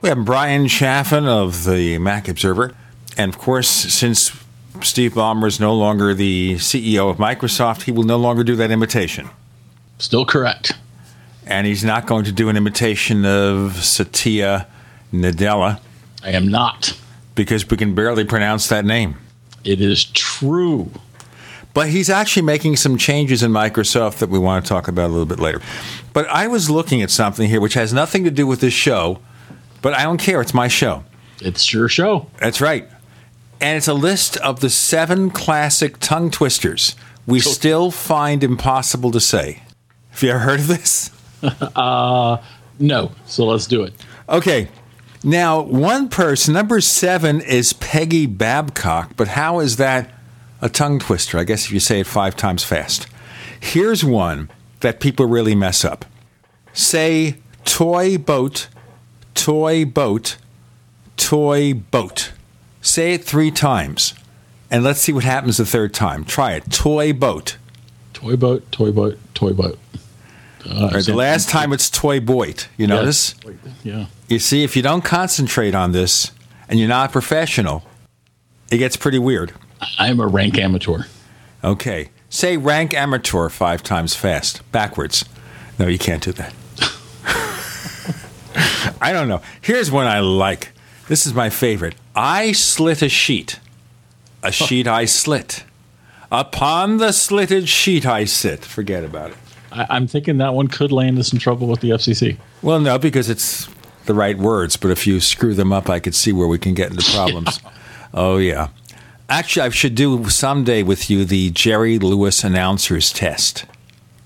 We have Brian Chaffin of the Mac Observer. And, of course, since Steve Ballmer is no longer the CEO of Microsoft, he will no longer do that imitation. Still correct. And he's not going to do an imitation of Satya Nadella. I am not. Because we can barely pronounce that name. It is true. But he's actually making some changes in Microsoft that we want to talk about a little bit later. But I was looking at something here which has nothing to do with this show. But I don't care. It's my show. It's your show. That's right. And it's a list of the 7 classic tongue twisters we still find impossible to say. Have you ever heard of this? No. So let's do it. Okay. Now, one person, number 7 is Peggy Babcock. But how is that a tongue twister? I guess if you say it 5 times fast. Here's one that people really mess up. Say toy boat, toy boat, toy boat. Say it three times, and let's see what happens the third time. Try it. Toy boat. Toy boat, toy boat, toy boat. The last time it's toy boat. You notice? Yeah. You see, if you don't concentrate on this and you're not professional, it gets pretty weird. I'm a rank amateur. Okay. Say rank amateur five times fast, backwards. No, you can't do that. I don't know. Here's one I like. This is my favorite. I slit a sheet. A sheet I slit. Upon the slitted sheet I sit. Forget about it. I'm thinking that one could land us in trouble with the FCC. Well, no, because it's the right words. But if you screw them up, I could see where we can get into problems. Yeah. Oh, yeah. Actually, I should do someday with you the Jerry Lewis announcer's test.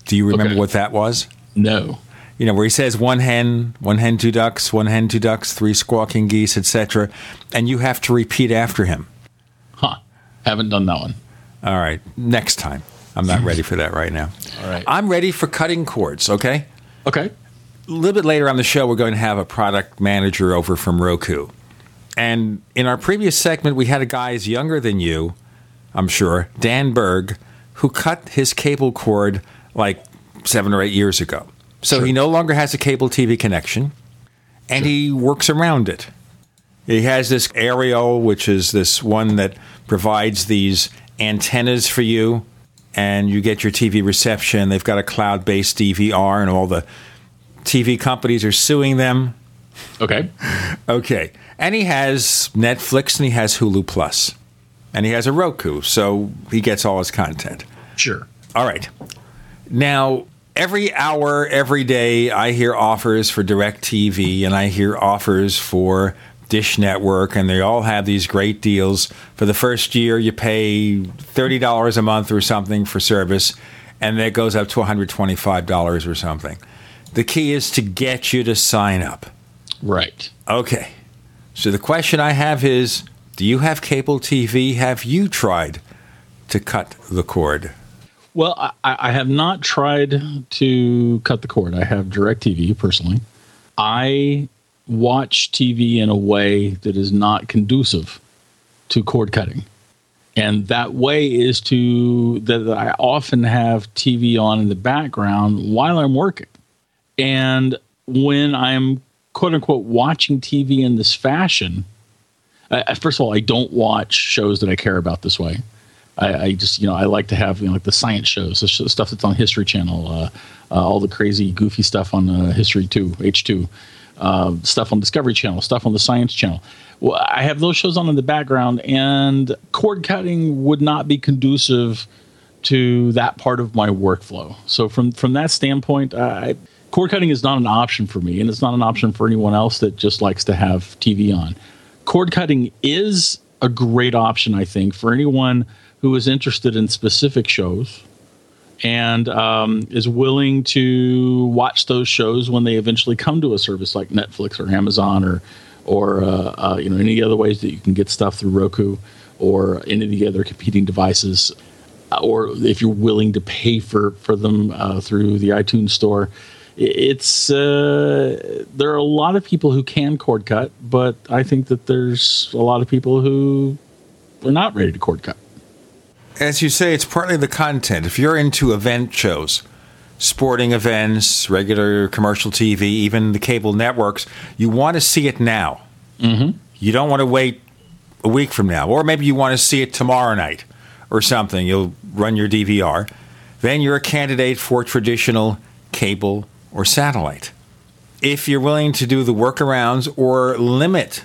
Do you remember what that was? No. You know, where he says one hen, two ducks, one hen, two ducks, three squawking geese, etc. And you have to repeat after him. Huh. Haven't done that one. All right. Next time. I'm not ready for that right now. All right. I'm ready for cutting cords, okay? Okay. A little bit later on the show, we're going to have a product manager over from Roku. And in our previous segment, we had a guy who's younger than you, I'm sure, Dan Berg, who cut his cable cord like 7 or 8 years ago. So he no longer has a cable TV connection, and he works around it. He has this Aereo, which is this one that provides these antennas for you, and you get your TV reception. They've got a cloud-based DVR, and all the TV companies are suing them. Okay. Okay. And he has Netflix, and he has Hulu Plus, and he has a Roku, so he gets all his content. Sure. All right. Now, every hour, every day, I hear offers for DirecTV, and I hear offers for Dish Network, and they all have these great deals. For the first year, you pay $30 a month or something for service, and that goes up to $125 or something. The key is to get you to sign up. Right. Okay. So the question I have is, do you have cable TV? Have you tried to cut the cord? Well, I have not tried to cut the cord. I have DirecTV, personally. I watch TV in a way that is not conducive to cord cutting. And that way is that I often have TV on in the background while I'm working. And when I'm, quote-unquote, watching TV in this fashion, first of all, I don't watch shows that I care about this way. I just, I like to have, like the science shows, the stuff that's on History Channel, all the crazy, goofy stuff on History 2, H2, stuff on Discovery Channel, stuff on the Science Channel. Well, I have those shows on in the background, and cord cutting would not be conducive to that part of my workflow. So from that standpoint, cord cutting is not an option for me, and it's not an option for anyone else that just likes to have TV on. Cord cutting is a great option, I think, for anyone who is interested in specific shows and is willing to watch those shows when they eventually come to a service like Netflix or Amazon or any other ways that you can get stuff through Roku or any of the other competing devices, or if you're willing to pay for them through the iTunes store. It's there are a lot of people who can cord cut, but I think that there's a lot of people who are not ready to cord cut. As you say, it's partly the content. If you're into event shows, sporting events, regular commercial TV, even the cable networks, you want to see it now. Mm-hmm. You don't want to wait a week from now. Or maybe you want to see it tomorrow night or something. You'll run your DVR. Then you're a candidate for traditional cable or satellite. If you're willing to do the workarounds or limit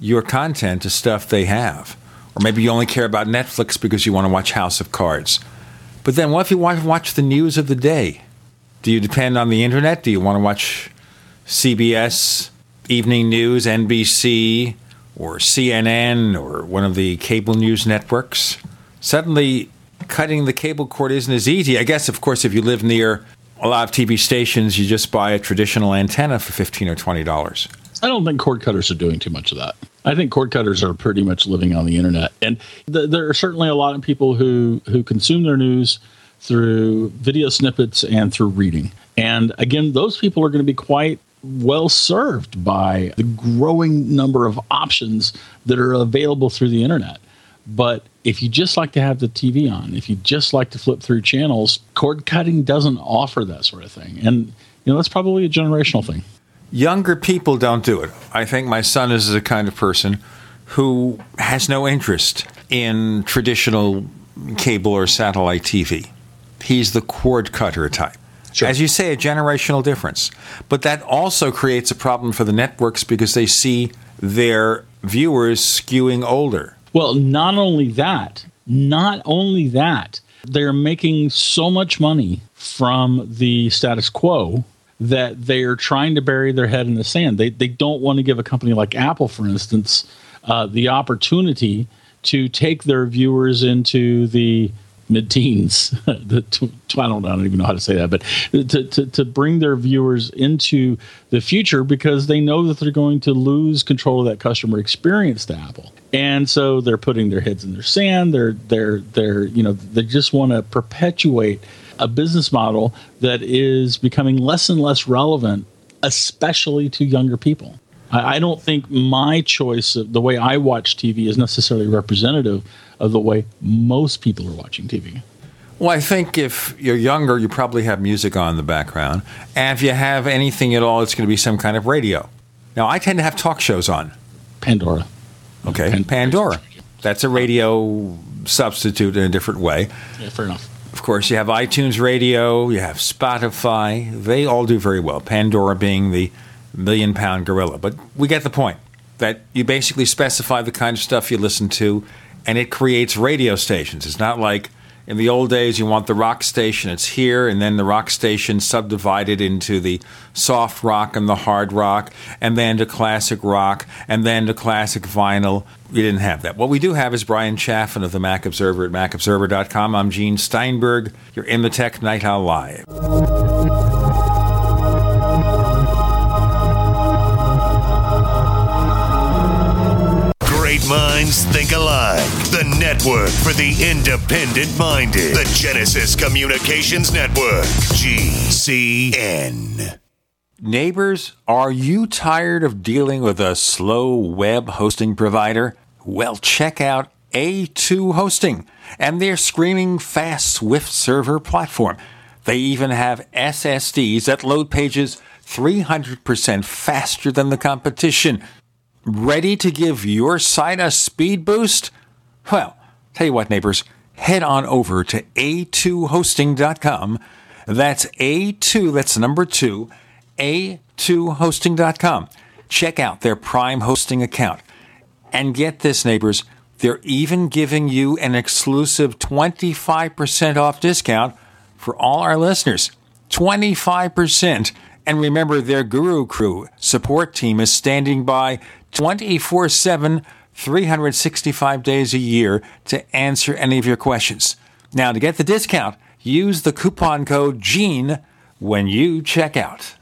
your content to stuff they have. Or maybe you only care about Netflix because you want to watch House of Cards. But then what if you want to watch the news of the day? Do you depend on the internet? Do you want to watch CBS, Evening News, NBC, or CNN, or one of the cable news networks? Suddenly, cutting the cable cord isn't as easy. I guess, of course, if you live near a lot of TV stations, you just buy a traditional antenna for $15 or $20. I don't think cord cutters are doing too much of that. I think cord cutters are pretty much living on the internet. And there are certainly a lot of people who consume their news through video snippets, and through reading. And again, those people are going to be quite well served by the growing number of options that are available through the internet. But if you just like to have the TV on, if you just like to flip through channels, cord cutting doesn't offer that sort of thing. And you know, that's probably a generational thing. Younger people don't do it. I think my son is the kind of person who has no interest in traditional cable or satellite TV. He's the cord cutter type. Sure. As you say, a generational difference. But that also creates a problem for the networks because they see their viewers skewing older. Well, not only that, they're making so much money from the status quo that they're trying to bury their head in the sand. They don't want to give a company like Apple, for instance, the opportunity to take their viewers into the mid-teens. I don't even know how to say that, but to bring their viewers into the future because they know that they're going to lose control of that customer experience to Apple. And so they're putting their heads in their sand. They just want to perpetuate a business model that is becoming less and less relevant, especially to younger people. I don't think my choice of the way I watch TV is necessarily representative of the way most people are watching TV. Well, I think if you're younger, you probably have music on in the background. And if you have anything at all, it's going to be some kind of radio. Now, I tend to have talk shows on. Pandora. Okay, Pandora. That's a radio substitute in a different way. Yeah, fair enough. Of course, you have iTunes Radio, you have Spotify. They all do very well, Pandora being the million-pound gorilla. But we get the point that you basically specify the kind of stuff you listen to, and it creates radio stations. It's not like in the old days you want the rock station, it's here, and then the rock station subdivided into the soft rock and the hard rock, and then to classic rock, and then to classic vinyl. We didn't have that. What we do have is Brian Chaffin of the Mac Observer at macobserver.com. I'm Gene Steinberg. You're in the Tech Night Owl Live. Minds think alike. The network for the independent-minded. The Genesis Communications Network. GCN. Neighbors, are you tired of dealing with a slow web hosting provider? Well, check out A2 Hosting and their screaming fast Swift server platform. They even have SSDs that load pages 300% faster than the competition. Ready to give your site a speed boost? Well, tell you what, neighbors, head on over to a2hosting.com. That's A2, that's number 2, a2hosting.com. Check out their Prime Hosting account. And get this, neighbors, they're even giving you an exclusive 25% off discount for all our listeners. 25%. And remember, their Guru Crew support team is standing by 24/7, 365 days a year to answer any of your questions. Now, to get the discount, use the coupon code GENE when you check out.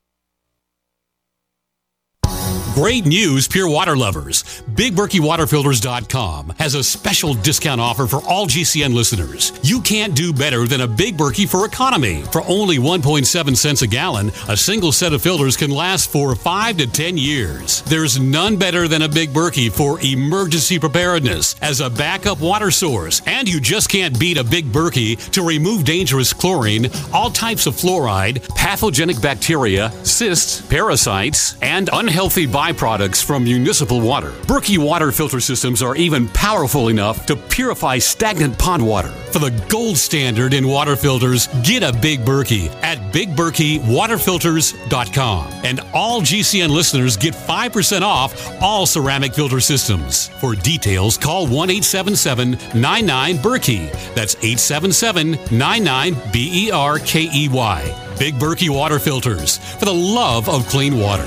Great news, pure water lovers. BigBerkeyWaterFilters.com has a special discount offer for all GCN listeners. You can't do better than a Big Berkey for economy. For only 1.7 cents a gallon, a single set of filters can last for 5 to 10 years. There's none better than a Big Berkey for emergency preparedness as a backup water source. And you just can't beat a Big Berkey to remove dangerous chlorine, all types of fluoride, pathogenic bacteria, cysts, parasites, and unhealthy byproducts from municipal water. Berkey water filter systems are even powerful enough to purify stagnant pond water. For the gold standard in water filters, get a Big Berkey at BigBerkeyWaterFilters.com. And all GCN listeners get 5% off all ceramic filter systems. For details, call 1-877-99-BERKEY. That's 877-99-BERKEY. Big Berkey Water Filters, for the love of clean water.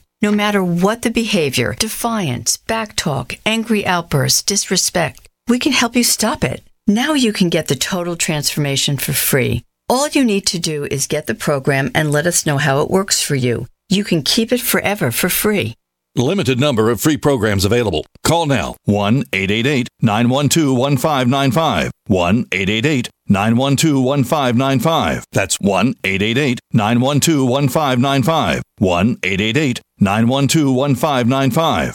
No matter what the behavior, defiance, backtalk, angry outbursts, disrespect, we can help you stop it. Now you can get the Total Transformation for free. All you need to do is get the program and let us know how it works for you. You can keep it forever for free. Limited number of free programs available. Call now 1-888-912-1595. 1-888-912-1595. That's 1-888-912-1595. 1-888-912-1595.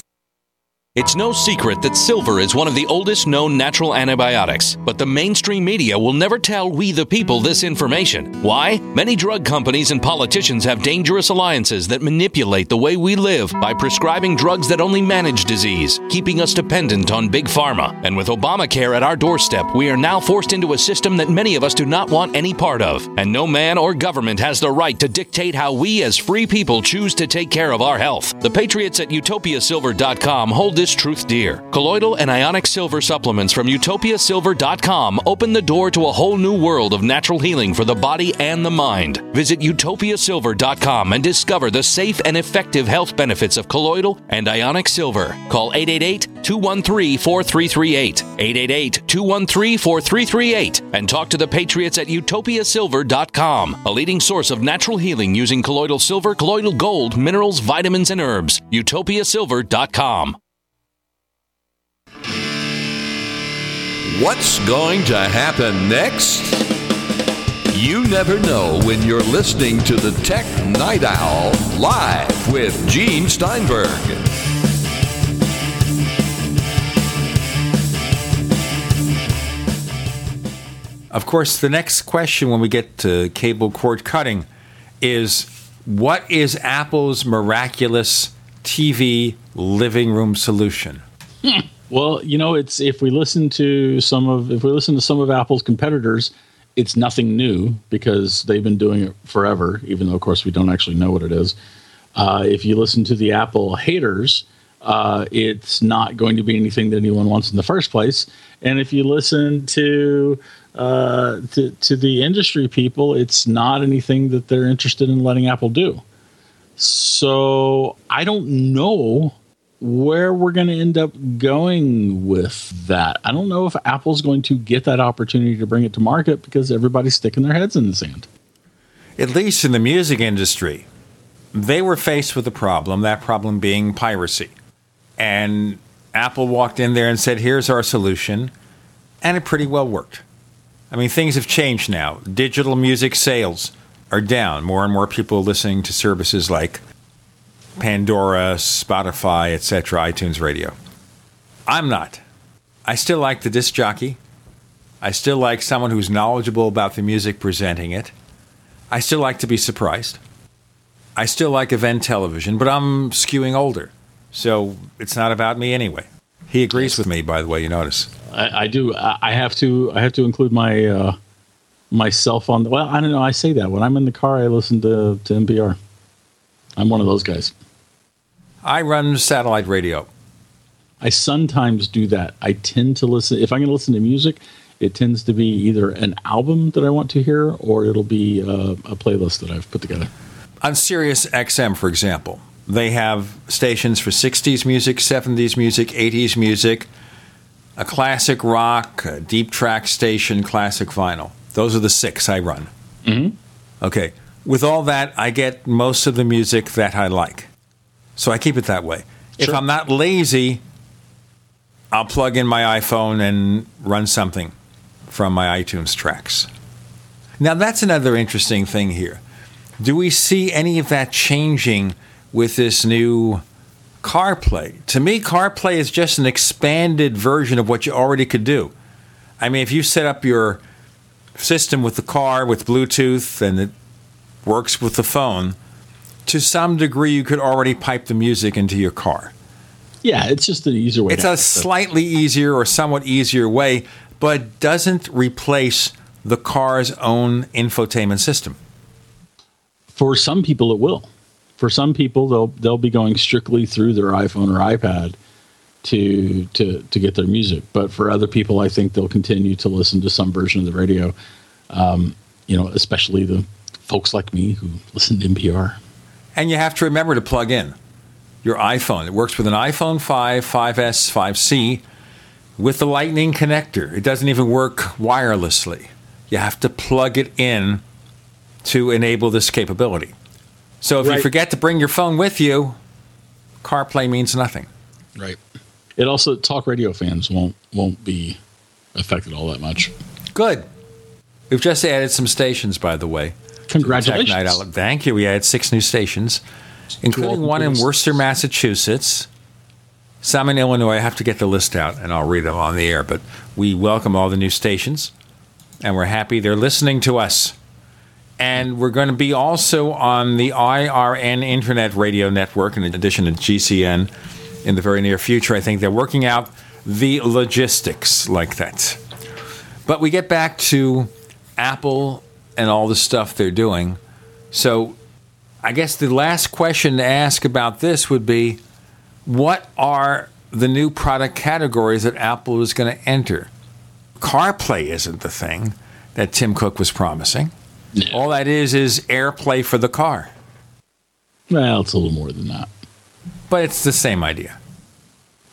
It's no secret that silver is one of the oldest known natural antibiotics, but the mainstream media will never tell we the people this information. Why? Many drug companies and politicians have dangerous alliances that manipulate the way we live by prescribing drugs that only manage disease, keeping us dependent on big pharma. And with Obamacare at our doorstep, we are now forced into a system that many of us do not want any part of. And no man or government has the right to dictate how we as free people choose to take care of our health. The patriots at utopiasilver.com hold this truth dear. Colloidal and ionic silver supplements from utopiasilver.com open the door to a whole new world of natural healing for the body and the mind. Visit utopiasilver.com and discover the safe and effective health benefits of colloidal and ionic silver. Call 888-213-4338, 888-213-4338, and talk to the patriots at utopiasilver.com, a leading source of natural healing using colloidal silver, colloidal gold, minerals, vitamins, and herbs. utopiasilver.com. What's going to happen next? You never know when you're listening to the Tech Night Owl Live with Gene Steinberg. Of course, the next question when we get to cable cord cutting is, what is Apple's miraculous TV living room solution? Well, you know, it's if we listen to some of Apple's competitors, it's nothing new because they've been doing it forever, even though, of course, we don't actually know what it is. If you listen to the Apple haters, it's not going to be anything that anyone wants in the first place. And if you listen to the industry people, it's not anything that they're interested in letting Apple do. So I don't know where we're going to end up going with that. I don't know if Apple's going to get that opportunity to bring it to market because everybody's sticking their heads in the sand. At least in the music industry, they were faced with a problem, that problem being piracy. And Apple walked in there and said, here's our solution. And it pretty well worked. I mean, things have changed now. Digital music sales are down. More and more people listening to services like Pandora, Spotify, etc., iTunes Radio. I'm not. I still like the disc jockey. I still like someone who's knowledgeable about the music presenting it. I still like to be surprised. I still like event television, but I'm skewing older. So it's not about me anyway. He agrees with me, by the way, you notice. I do. I have to include my myself on the... Well, I don't know. I say that. When I'm in the car, I listen to NPR. I'm one of those guys. I run satellite radio. I sometimes do that. I tend to listen. If I'm going to listen to music, it tends to be either an album that I want to hear or it'll be a playlist that I've put together. On Sirius XM, for example, they have stations for 60s music, 70s music, 80s music, a classic rock, a deep track station, classic vinyl. Those are the six I run. Mm-hmm. Okay. With all that, I get most of the music that I like. So I keep it that way. Sure. If I'm not lazy, I'll plug in my iPhone and run something from my iTunes tracks. Now, that's another interesting thing here. Do we see any of that changing with this new CarPlay? To me, CarPlay is just an expanded version of what you already could do. I mean, if you set up your system with the car, with Bluetooth, and it works with the phone, to some degree you could already pipe the music into your car. Yeah, it's just an easier way. It's a slightly easier or somewhat easier way, but doesn't replace the car's own infotainment system. For some people it will. For some people they'll be going strictly through their iPhone or iPad to get their music. But for other people, I think they'll continue to listen to some version of the radio, especially the folks like me who listen to NPR. And you have to remember to plug in your iPhone. It works with an iPhone 5, 5S, 5C with the Lightning connector. It doesn't even work wirelessly. You have to plug it in to enable this capability. So if you forget to bring your phone with you, CarPlay means nothing. Right. It also, talk radio fans won't be affected all that much. Good. We've just added some stations, by the way. Congratulations. Tech Night Owl. Thank you. We added 6 new stations, including one in Worcester, Massachusetts, some in Illinois. I have to get the list out, and I'll read them on the air. But we welcome all the new stations, and we're happy they're listening to us. And we're going to be also on the IRN Internet Radio Network, in addition to GCN, in the very near future. I think they're working out the logistics like that. But we get back to Apple and all the stuff they're doing. So I guess the last question to ask about this would be, what are the new product categories that Apple is going to enter? CarPlay isn't the thing that Tim Cook was promising. Yeah. All that is AirPlay for the car. Well, it's a little more than that. But it's the same idea.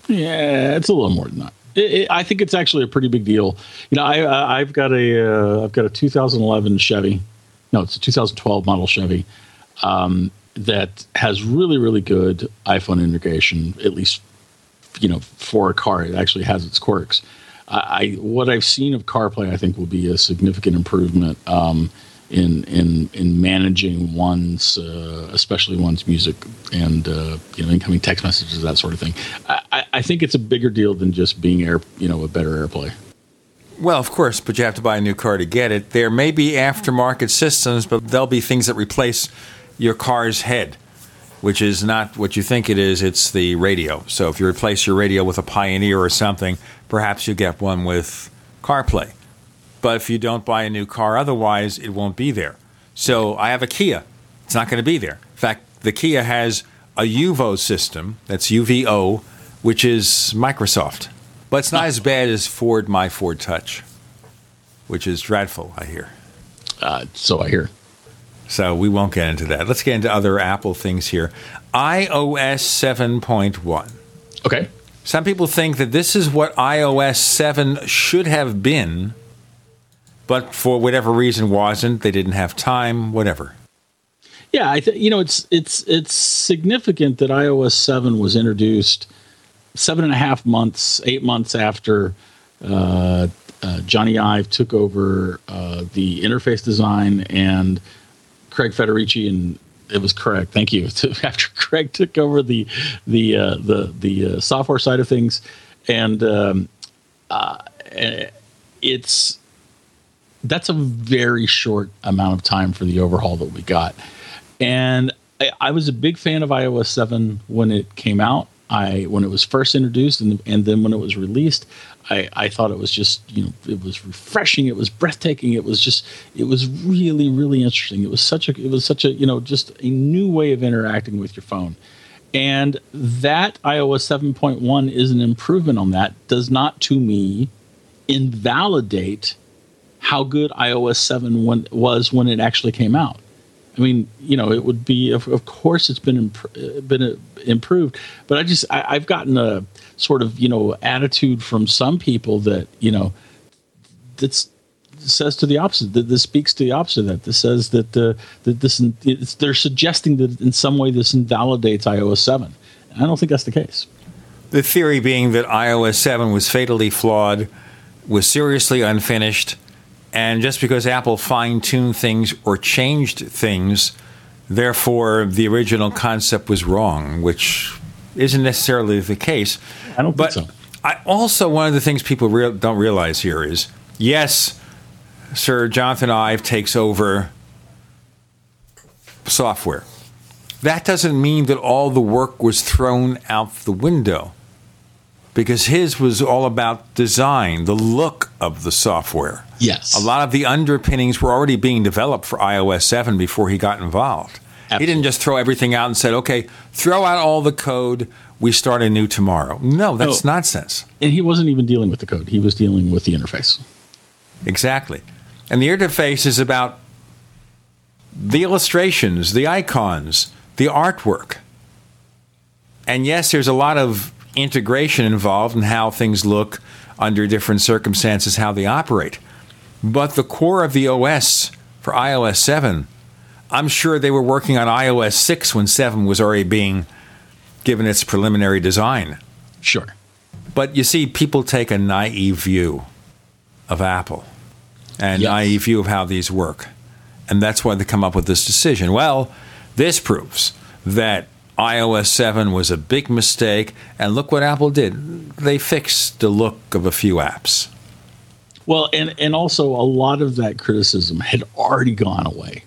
Yeah, it's a little more than that. I think it's actually a pretty big deal. You know, I've got a 2011 Chevy. No, it's a 2012 model Chevy that has really, really good iPhone integration. At least, for a car, it actually has its quirks. What I've seen of CarPlay, I think, will be a significant improvement in managing one's, especially one's music and incoming text messages, that sort of thing. I think it's a bigger deal than just being a better AirPlay. Well, of course, but you have to buy a new car to get it. There may be aftermarket systems, but there'll be things that replace your car's head, which is not what you think it is. It's the radio. So if you replace your radio with a Pioneer or something, perhaps you get one with CarPlay. But if you don't buy a new car otherwise, it won't be there. So I have a Kia. It's not going to be there. In fact, the Kia has a UVO system, that's UVO, which is Microsoft. But it's not as bad as my Ford Touch, which is dreadful, I hear. So I hear. So we won't get into that. Let's get into other Apple things here. iOS 7.1. Okay. Some people think that this is what iOS 7 should have been, but for whatever reason wasn't. They didn't have time, whatever. Yeah, I it's significant that iOS 7 was introduced 8 months after Johnny Ive took over the interface design, and Craig Federici, and it was correct. Thank you. After Craig took over the software side of things, and that's a very short amount of time for the overhaul that we got. And I was a big fan of iOS 7 when it came out. When it was first introduced, and then when it was released, I thought it was just, it was refreshing. It was breathtaking. It was really, really interesting. It was such a, just a new way of interacting with your phone. And that iOS 7.1 is an improvement on that. Does not, to me, invalidate how good iOS 7 was when it actually came out. I mean, it would be. Of course, it's been improved, but I've gotten a sort of attitude from some people that that says to the opposite. That this speaks to the opposite of that. This says that they're suggesting that in some way this invalidates iOS 7. I don't think that's the case. The theory being that iOS 7 was fatally flawed, was seriously unfinished. And just because Apple fine-tuned things or changed things, therefore the original concept was wrong, which isn't necessarily the case. I don't think so. Also, one of the things people don't realize here is, yes, Sir Jonathan Ive takes over software. That doesn't mean that all the work was thrown out the window, because his was all about design, the look of the software. Yes. A lot of the underpinnings were already being developed for iOS 7 before he got involved. Absolutely. He didn't just throw everything out and said, okay, throw out all the code. We start anew tomorrow. No, that's nonsense. And he wasn't even dealing with the code. He was dealing with the interface. Exactly. And the interface is about the illustrations, the icons, the artwork. And yes, there's a lot of integration involved in how things look under different circumstances, how they operate. But the core of the OS for iOS 7, I'm sure they were working on iOS 6 when 7 was already being given its preliminary design. Sure. But you see, people take a naive view of Apple and naive view of how these work. And that's why they come up with this decision. Well, this proves that iOS 7 was a big mistake, and look what Apple did. They fixed the look of a few apps. Well, and also a lot of that criticism had already gone away.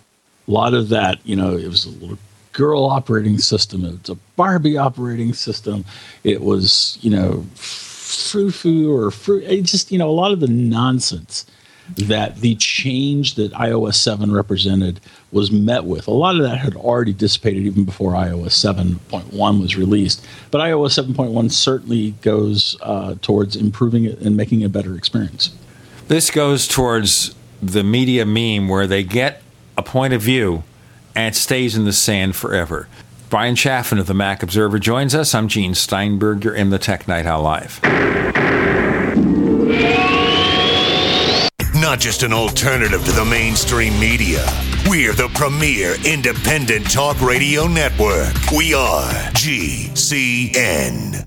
A lot of that, you know, it was a little girl operating system. It was a Barbie operating system. It was, you know, frou-frou or frou. It just, you know, a lot of the nonsense that the change that iOS 7 represented was met with. A lot of that had already dissipated even before iOS 7.1 was released. But iOS 7.1 certainly goes towards improving it and making a better experience. This goes towards the media meme where they get a point of view and it stays in the sand forever. Brian Chaffin of the Mac Observer joins us. I'm Gene Steinberg. You're in the Tech Night Owl Live. Not just an alternative to the mainstream media. We're the premier independent talk radio network. We are GCN.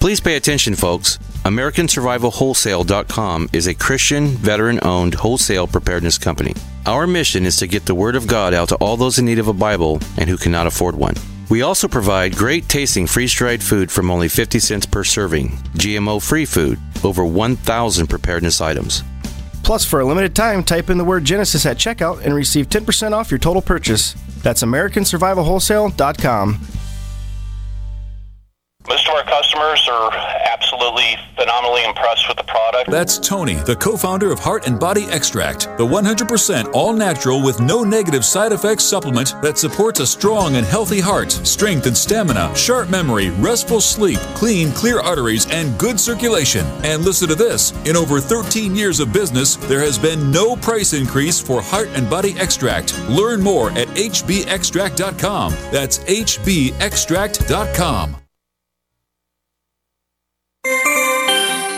Please pay attention, folks. AmericanSurvivalWholesale.com is a Christian, veteran-owned wholesale preparedness company. Our mission is to get the Word of God out to all those in need of a Bible and who cannot afford one. We also provide great-tasting freeze-dried food from only 50 cents per serving, GMO-free food, over 1,000 preparedness items. Plus, for a limited time, type in the word Genesis at checkout and receive 10% off your total purchase. That's AmericanSurvivalWholesale.com. Most of our customers are absolutely phenomenally impressed with the product. That's Tony, the co-founder of Heart and Body Extract, the 100% all-natural with no negative side effects supplement that supports a strong and healthy heart, strength and stamina, sharp memory, restful sleep, clean, clear arteries, and good circulation. And listen to this. In over 13 years of business, there has been no price increase for Heart and Body Extract. Learn more at hbextract.com. That's hbextract.com.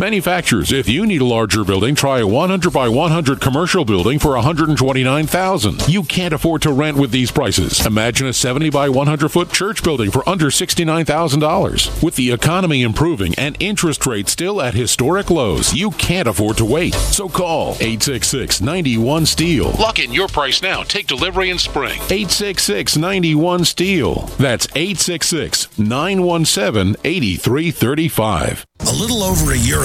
Manufacturers, if you need a larger building, try a 100 by 100 commercial building for $129,000. You can't afford to rent with these prices. Imagine a 70 by 100-foot church building for under $69,000. With the economy improving and interest rates still at historic lows, you can't afford to wait. So call 866-91-STEEL. Lock in your price now. Take delivery in spring. 866-91-STEEL. That's 866-917-8335. A little over a year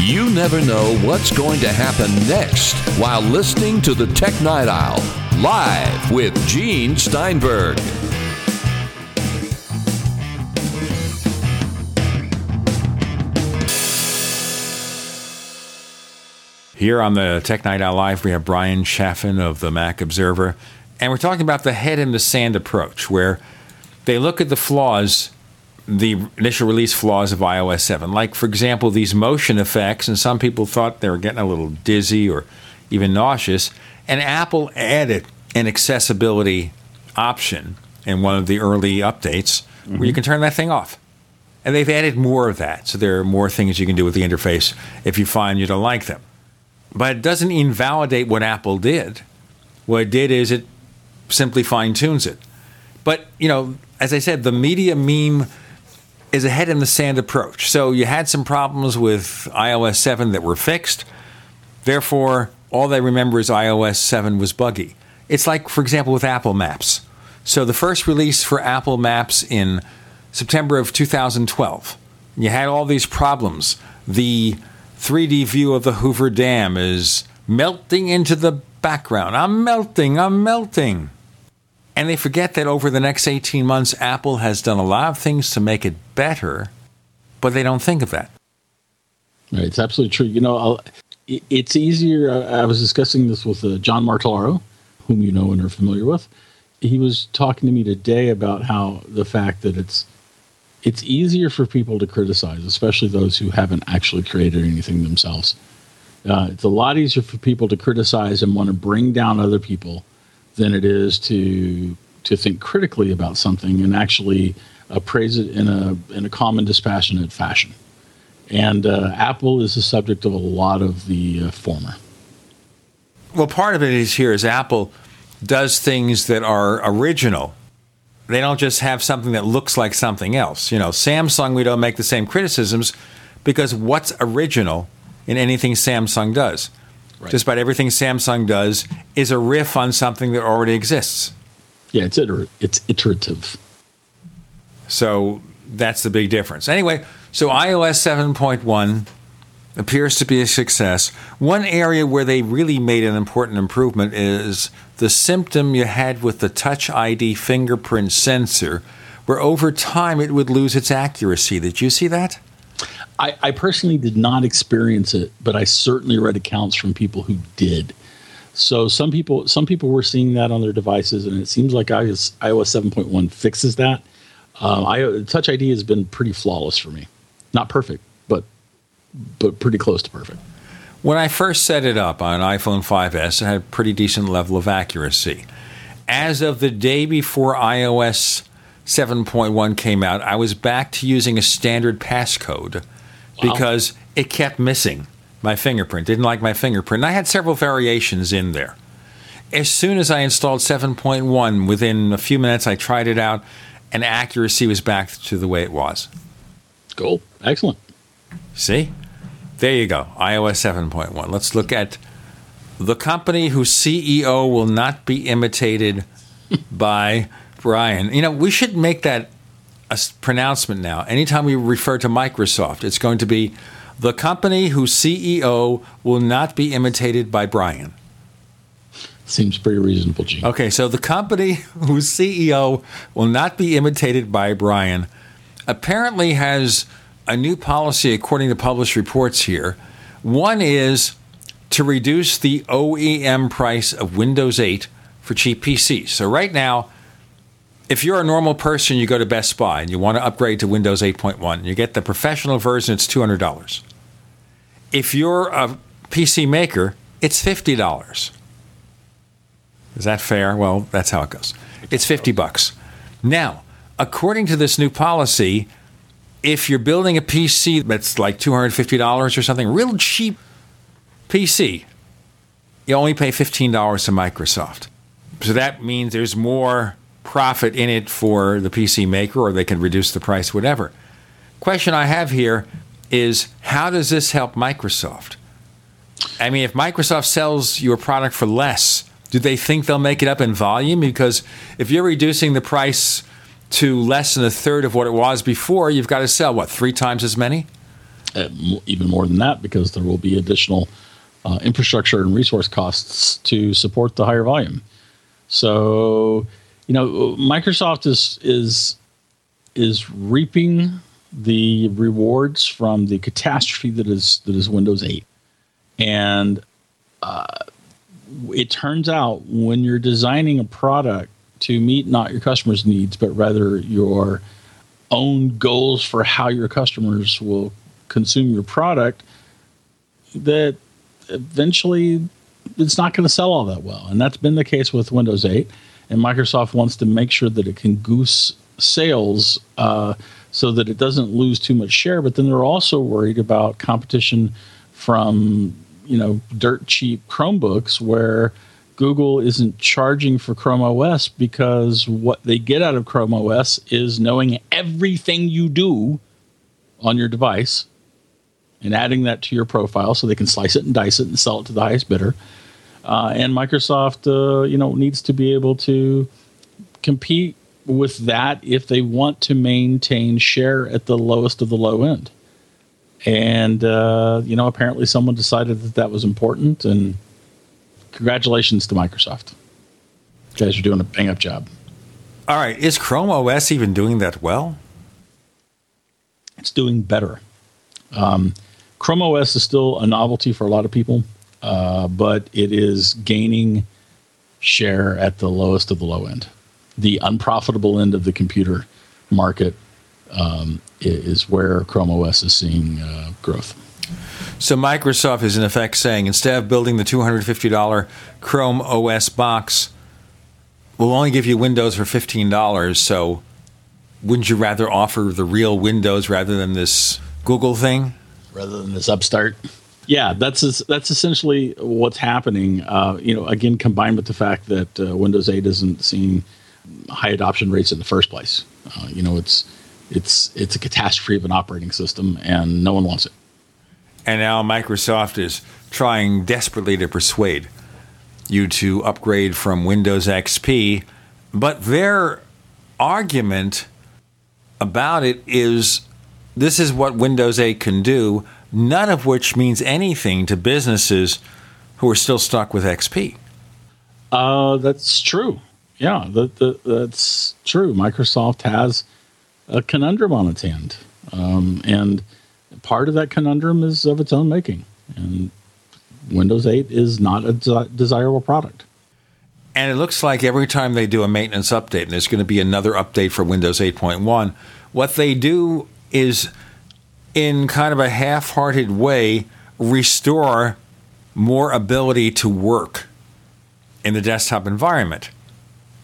You never know what's going to happen next while listening to the Tech Night Owl live with Gene Steinberg. Here on the Tech Night Owl Live, we have Brian Chaffin of the Mac Observer, and we're talking about the head in the sand approach, where they look at the flaws, the initial release flaws of iOS 7. Like, for example, these motion effects, and some people thought they were getting a little dizzy or even nauseous, and Apple added an accessibility option in one of the early updates where you can turn that thing off. And they've added more of that, so there are more things you can do with the interface if you find you don't like them. But it doesn't invalidate what Apple did. What it did is it simply fine-tunes it. But, you know, as I said, the media meme is a head-in-the-sand approach. So you had some problems with iOS 7 that were fixed. Therefore, all they remember is iOS 7 was buggy. It's like, for example, with Apple Maps. So the first release for Apple Maps in September of 2012, you had all these problems. The 3D view of the Hoover Dam is melting into the background. I'm melting. And they forget that over the next 18 months, Apple has done a lot of things to make it better, but they don't think of that. Right, it's absolutely true. You know, it's easier. I was discussing this with John Martellaro, whom you know and are familiar with. He was talking to me today about how the fact that it's easier for people to criticize, especially those who haven't actually created anything themselves. It's a lot easier for people to criticize and want to bring down other people than it is to think critically about something and actually appraise it in a calm and dispassionate fashion. And Apple is the subject of a lot of the former. Well, part of it is Apple does things that are original. They don't just have something that looks like something else. You know, Samsung, we don't make the same criticisms because what's original in anything Samsung does? Right. Just about everything Samsung does is a riff on something that already exists. Yeah, it's iterative. So that's the big difference. Anyway, so iOS 7.1 appears to be a success. One area where they really made an important improvement is the symptom you had with the Touch ID fingerprint sensor, where over time it would lose its accuracy. Did you see that? I personally did not experience it, but I certainly read accounts from people who did. So some people were seeing that on their devices, and it seems like iOS 7.1 fixes that. Touch ID has been pretty flawless for me. Not perfect, but pretty close to perfect. When I first set it up on an iPhone 5S, it had a pretty decent level of accuracy. As of the day before iOS 7.1 came out, I was back to using a standard passcode. Wow. Because it kept missing my fingerprint. Didn't like my fingerprint. And I had several variations in there. As soon as I installed 7.1, within a few minutes I tried it out, and accuracy was back to the way it was. Cool. Excellent. See? There you go. iOS 7.1. Let's look at the company whose CEO will not be imitated by Brian. You know, we should make that a pronouncement now. Anytime we refer to Microsoft, it's going to be the company whose CEO will not be imitated by Brian. Seems pretty reasonable, Gene. Okay, so the company whose CEO will not be imitated by Brian apparently has a new policy, according to published reports here. One is to reduce the OEM price of Windows 8 for cheap PCs. So right now, if you're a normal person, you go to Best Buy and you want to upgrade to Windows 8.1, and you get the professional version, it's $200. If you're a PC maker, it's $50. Is that fair? Well, that's how it goes. It's $50. Now, according to this new policy, if you're building a PC that's like $250 or something, real cheap PC, you only pay $15 to Microsoft. So that means there's more profit in it for the PC maker, or they can reduce the price, whatever. Question I have here is, how does this help Microsoft? I mean, if Microsoft sells your product for less, do they think they'll make it up in volume? Because if you're reducing the price to less than a third of what it was before, you've got to sell, what, 3 times as many? Even more than that, because there will be additional infrastructure and resource costs to support the higher volume. So, you know, Microsoft is reaping the rewards from the catastrophe that is Windows 8. And it turns out, when you're designing a product to meet not your customers' needs, but rather your own goals for how your customers will consume your product, that eventually it's not going to sell all that well. And that's been the case with Windows 8. And Microsoft wants to make sure that it can goose sales so that it doesn't lose too much share. But then they're also worried about competition from, you know, dirt cheap Chromebooks, where Google isn't charging for Chrome OS because what they get out of Chrome OS is knowing everything you do on your device and adding that to your profile, so they can slice it and dice it and sell it to the highest bidder. And Microsoft, needs to be able to compete with that if they want to maintain share at the lowest of the low end. And, apparently someone decided that was important, and congratulations to Microsoft. You guys are doing a bang-up job. All right. Is Chrome OS even doing that well? It's doing better. Chrome OS is still a novelty for a lot of people, but it is gaining share at the lowest of the low end. The unprofitable end of the computer market is where Chrome OS is seeing growth. So Microsoft is in effect saying, instead of building the $250 Chrome OS box, we'll only give you Windows for $15. So wouldn't you rather offer the real Windows rather than this Google thing? Rather than this upstart? Yeah, that's essentially what's happening. Again, combined with the fact that Windows 8 isn't seeing high adoption rates in the first place. It's a catastrophe of an operating system, and no one wants it. And now Microsoft is trying desperately to persuade you to upgrade from Windows XP. But their argument about it is, this is what Windows 8 can do, none of which means anything to businesses who are still stuck with XP. That's true. Yeah, that's true. Microsoft has a conundrum on its hand. And part of that conundrum is of its own making. And Windows 8 is not a desirable product. And it looks like every time they do a maintenance update, and there's going to be another update for Windows 8.1, what they do is, in kind of a half-hearted way, restore more ability to work in the desktop environment,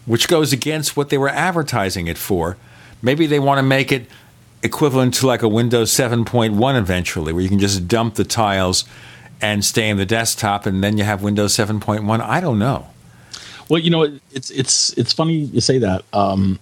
which goes against what they were advertising it for. Maybe they want to make it equivalent to like a Windows 7.1 eventually, where you can just dump the tiles and stay in the desktop, and then you have Windows 7.1. I don't know. Well, it's funny you say that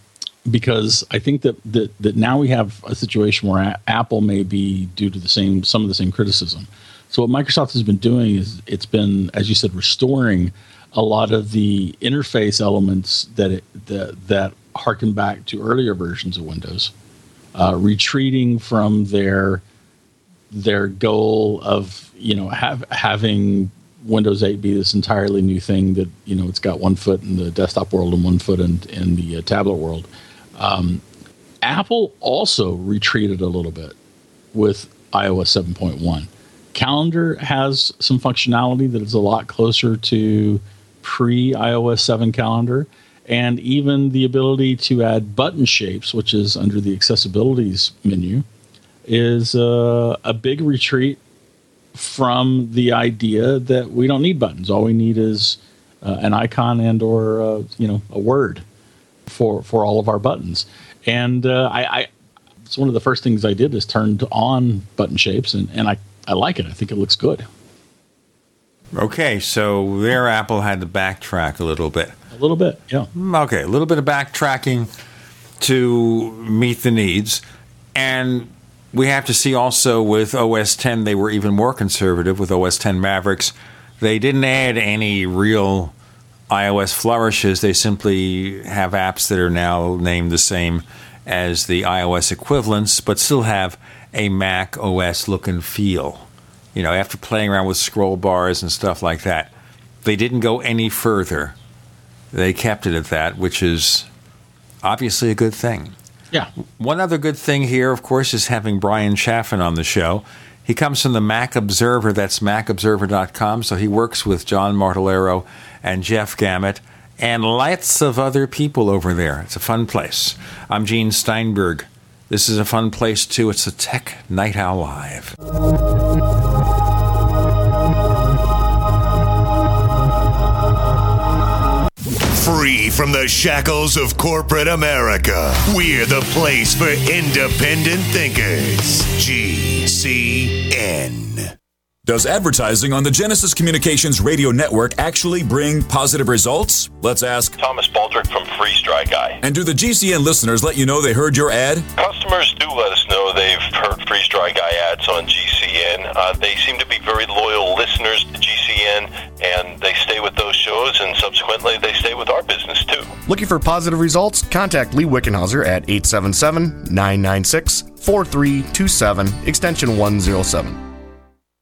because I think that now we have a situation where Apple may be due to some of the same criticism. So what Microsoft has been doing is, it's been, as you said, restoring a lot of the interface elements that harken back to earlier versions of Windows. Retreating from their goal of having Windows 8 be this entirely new thing that it's got one foot in the desktop world and one foot in the tablet world. Apple also retreated a little bit with iOS 7.1. Calendar has some functionality that is a lot closer to pre-iOS 7 calendar, and even the ability to add button shapes, which is under the accessibilities menu, is a big retreat from the idea that we don't need buttons. All we need is an icon and or a word for all of our buttons. And it's one of the first things I did is turned on button shapes, and I like it. I think it looks good. Okay, so there Apple had to backtrack a little bit. A little bit, yeah. Okay, a little bit of backtracking to meet the needs. And we have to see also with OS X, they were even more conservative with OS X Mavericks. They didn't add any real iOS flourishes. They simply have apps that are now named the same as the iOS equivalents, but still have a Mac OS look and feel. You know, after playing around with scroll bars and stuff like that, they didn't go any further. They kept it at that, which is obviously a good thing. Yeah. One other good thing here, of course, is having Brian Chaffin on the show. He comes from the Mac Observer. That's macobserver.com. So he works with John Martellero and Jeff Gamet and lots of other people over there. It's a fun place. I'm Gene Steinberg. This is a fun place, too. It's the Tech Night Owl Live. Free from the shackles of corporate America, we're the place for independent thinkers. GCN. Does advertising on the Genesis Communications Radio Network actually bring positive results? Let's ask Thomas Baldrick from Freeze Dry Guy. And do the GCN listeners let you know they heard your ad? Customers do let us know they've heard Freeze Dry Guy ads on GCN. They seem to be very loyal listeners to GCN, and they stay with those shows, and subsequently they stay with our business, too. Looking for positive results? Contact Lee Wickenhauser at 877-996-4327, extension 107.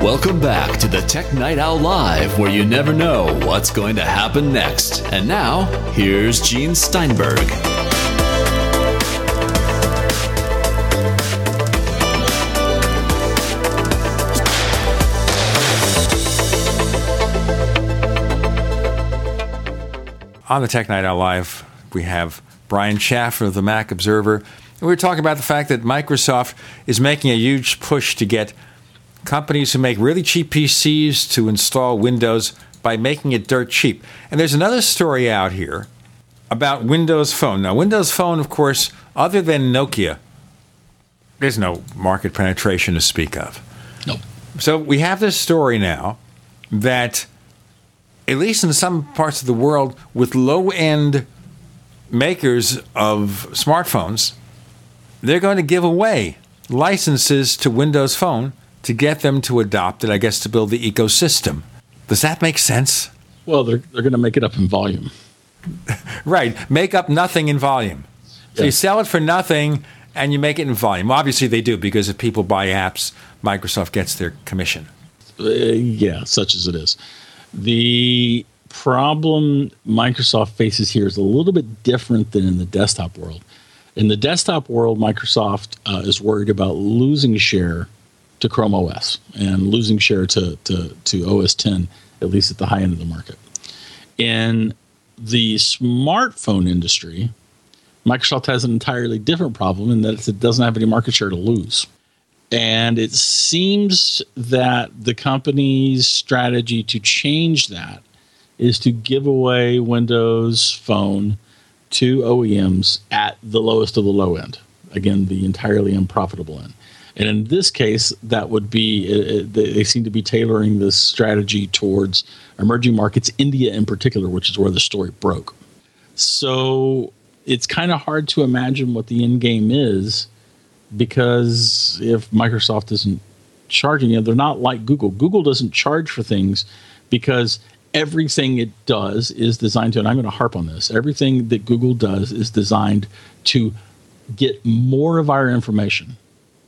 Welcome back to the Tech Night Owl Live, where you never know what's going to happen next. And now, here's Gene Steinberg. On the Tech Night Owl Live, we have Brian Chaffin of the Mac Observer. We were talking about the fact that Microsoft is making a huge push to get companies who make really cheap PCs to install Windows by making it dirt cheap. And there's another story out here about Windows Phone. Now, Windows Phone, of course, other than Nokia, there's no market penetration to speak of. Nope. So we have this story now that, at least in some parts of the world, with low-end makers of smartphones, they're going to give away licenses to Windows Phone to get them to adopt it, I guess, to build the ecosystem. Does that make sense? Well, they're going to make it up in volume. Right. Make up nothing in volume. So you sell it for nothing and you make it in volume. Obviously, they do, because if people buy apps, Microsoft gets their commission. Yeah, such as it is. The problem Microsoft faces here is a little bit different than in the desktop world. In the desktop world, Microsoft is worried about losing share to Chrome OS and losing share to OS X, at least at the high end of the market. In the smartphone industry, Microsoft has an entirely different problem in that it doesn't have any market share to lose. And it seems that the company's strategy to change that is to give away Windows Phone to OEMs at the lowest of the low end. Again, the entirely unprofitable end. And in this case, that would be, they seem to be tailoring this strategy towards emerging markets, India in particular, which is where the story broke. So it's kind of hard to imagine what the end game is, because if Microsoft isn't charging, they're not like Google. Google doesn't charge for things because everything it does is designed to, and I'm going to harp on this, everything that Google does is designed to get more of our information.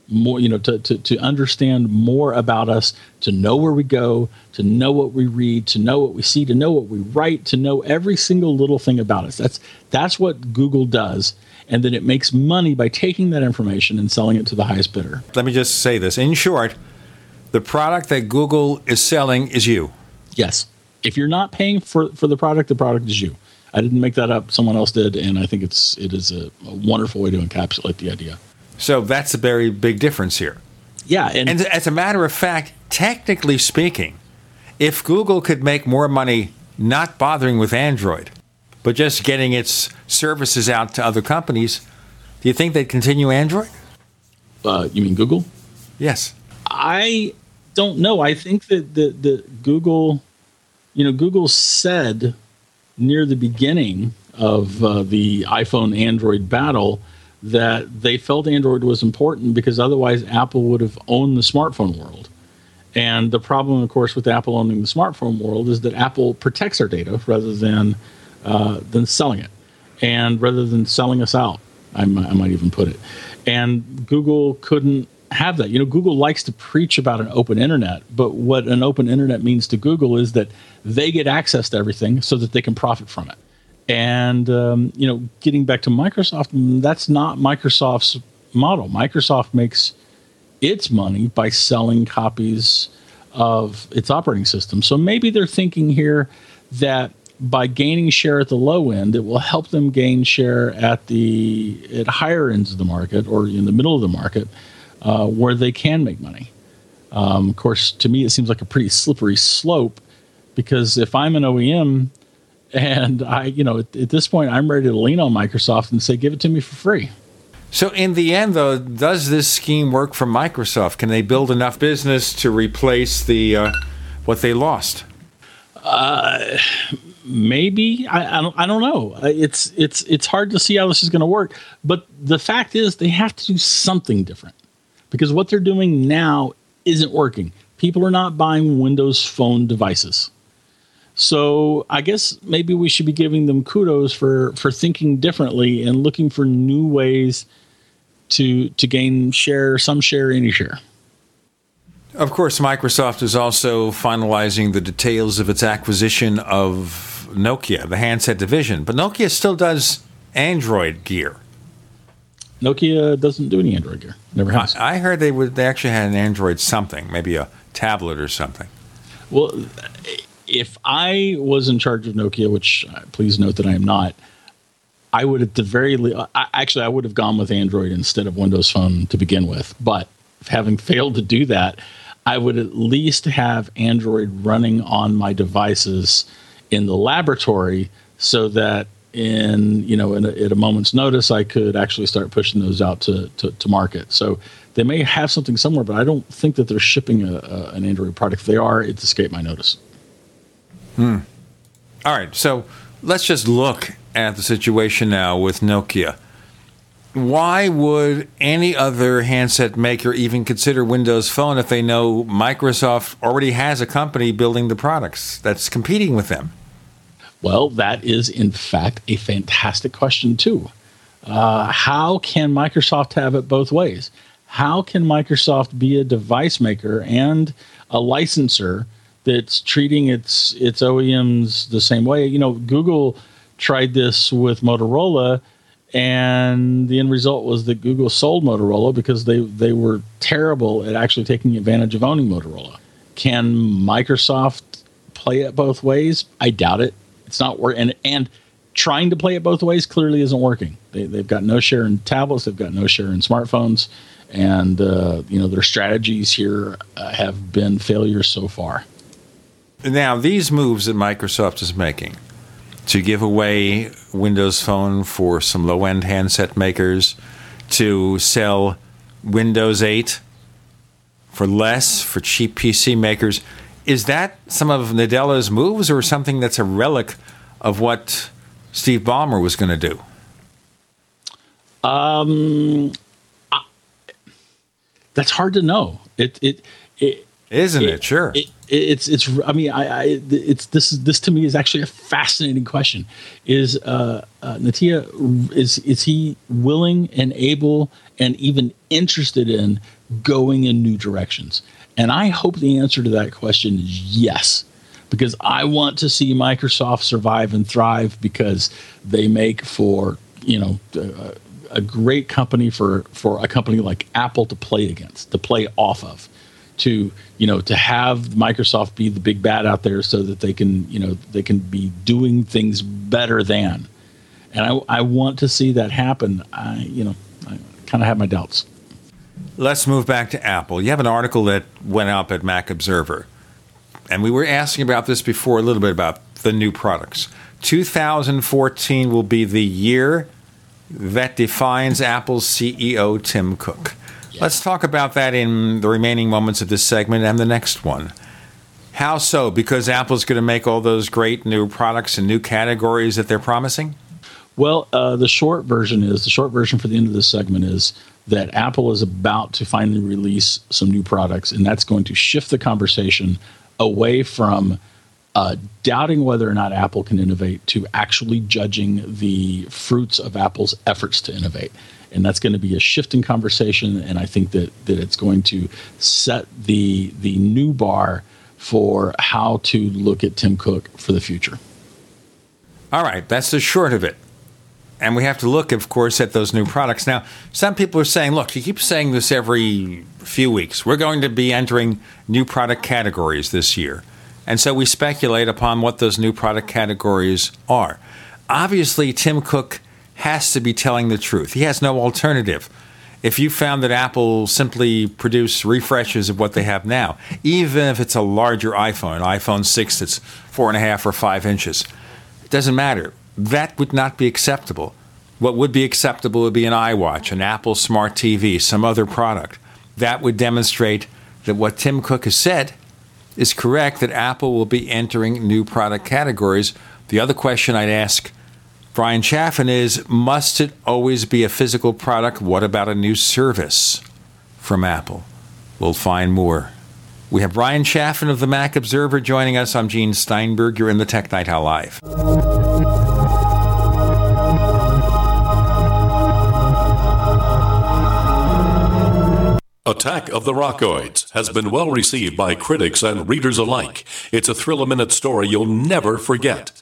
More, to understand more about us, to know where we go, to know what we read, to know what we see, to know what we write, to know every single little thing about us. That's what Google does. And then it makes money by taking that information and selling it to the highest bidder. Let me just say this. In short, the product that Google is selling is you. Yes. If you're not paying for the product is you. I didn't make that up. Someone else did. And I think it is a wonderful way to encapsulate the idea. So that's a very big difference here. Yeah. And as a matter of fact, technically speaking, if Google could make more money not bothering with Android, but just getting its services out to other companies, do you think they'd continue Android? You mean Google? Yes. I don't know. I think that the Google, Google said near the beginning of the iPhone-Android battle that they felt Android was important because otherwise Apple would have owned the smartphone world. And the problem, of course, with Apple owning the smartphone world is that Apple protects our data rather than selling it, and rather than selling us out, I might even put it. And Google couldn't have that. Google likes to preach about an open internet, but what an open internet means to Google is that they get access to everything so that they can profit from it. And, getting back to Microsoft, that's not Microsoft's model. Microsoft makes its money by selling copies of its operating system. So maybe they're thinking here that by gaining share at the low end, it will help them gain share at higher ends of the market or in the middle of the market where they can make money. Of course, to me, it seems like a pretty slippery slope, because if I'm an OEM, and I, at this point, I'm ready to lean on Microsoft and say, give it to me for free. So in the end, though, does this scheme work for Microsoft? Can they build enough business to replace what they lost? Maybe. I don't know. It's hard to see how this is going to work. But the fact is they have to do something different, because what they're doing now isn't working. People are not buying Windows Phone devices. So I guess maybe we should be giving them kudos for thinking differently and looking for new ways to gain share, some share, any share. Of course, Microsoft is also finalizing the details of its acquisition of Nokia, the handset division. But Nokia still does Android gear. Nokia doesn't do any Android gear. Never has. I heard they actually had an Android something, maybe a tablet or something. Well, if I was in charge of Nokia, which please note that I am not, I would at the very least, actually, I would have gone with Android instead of Windows Phone to begin with. But having failed to do that, I would at least have Android running on my devices in the laboratory so that at a moment's notice, I could actually start pushing those out to market. So they may have something somewhere, but I don't think that they're shipping an Android product. If they are, it's escaped my notice. All right, so let's just look at the situation now with Nokia. Why would any other handset maker even consider Windows Phone if they know Microsoft already has a company building the products that's competing with them? Well, that is, in fact, a fantastic question, too. How can Microsoft have it both ways? How can Microsoft be a device maker and a licenser that's treating its OEMs the same way? You know, Google tried this with Motorola, and the end result was that Google sold Motorola because they were terrible at actually taking advantage of owning Motorola. Can Microsoft play it both ways? I doubt it. It's not working. And trying to play it both ways clearly isn't working. They've got no share in tablets. They've got no share in smartphones. And, you know, their strategies here have been failures so far. Now, these moves that Microsoft is making to give away Windows Phone for some low-end handset makers, to sell Windows 8 for less for cheap PC makers, is that some of Nadella's moves or something that's a relic of what Steve Ballmer was going to do? That's hard to know. Isn't it? Sure. This to me is actually a fascinating question. Is Natia, is he willing and able and even interested in going in new directions? And I hope the answer to that question is yes, because I want to see Microsoft survive and thrive, because they make for, you know, a great company for a company like Apple to play against, to play off of. To, you know, to have Microsoft be the big bad out there so that they can, you know, they can be doing things better than. And I want to see that happen. I kind of have my doubts. Let's move back to Apple. You have an article that went up at Mac Observer, and we were asking about this before a little bit about the new products. 2014 will be the year that defines Apple's CEO, Tim Cook. Let's talk about that in the remaining moments of this segment and the next one. How so? Because Apple's going to make all those great new products and new categories that they're promising? Well, the short version for the end of this segment is that Apple is about to finally release some new products, and that's going to shift the conversation away from doubting whether or not Apple can innovate to actually judging the fruits of Apple's efforts to innovate. And that's going to be a shifting conversation, and I think that it's going to set the new bar for how to look at Tim Cook for the future. All right, that's the short of it. And we have to look, of course, at those new products. Now, some people are saying, look, you keep saying this every few weeks. We're going to be entering new product categories this year. And so we speculate upon what those new product categories are. Obviously, Tim Cook has to be telling the truth. He has no alternative. If you found that Apple simply produced refreshes of what they have now, even if it's a larger iPhone, an iPhone 6 that's 4.5 or 5 inches, it doesn't matter. That would not be acceptable. What would be acceptable would be an iWatch, an Apple Smart TV, some other product. That would demonstrate that what Tim Cook has said is correct, that Apple will be entering new product categories. The other question I'd ask Brian Chaffin is, must it always be a physical product? What about a new service from Apple? We'll find more. We have Brian Chaffin of the Mac Observer joining us. I'm Gene Steinberg. You're in the Tech Night Owl Live. Attack of the Rockoids has been well received by critics and readers alike. It's a thrill-a-minute story you'll never forget.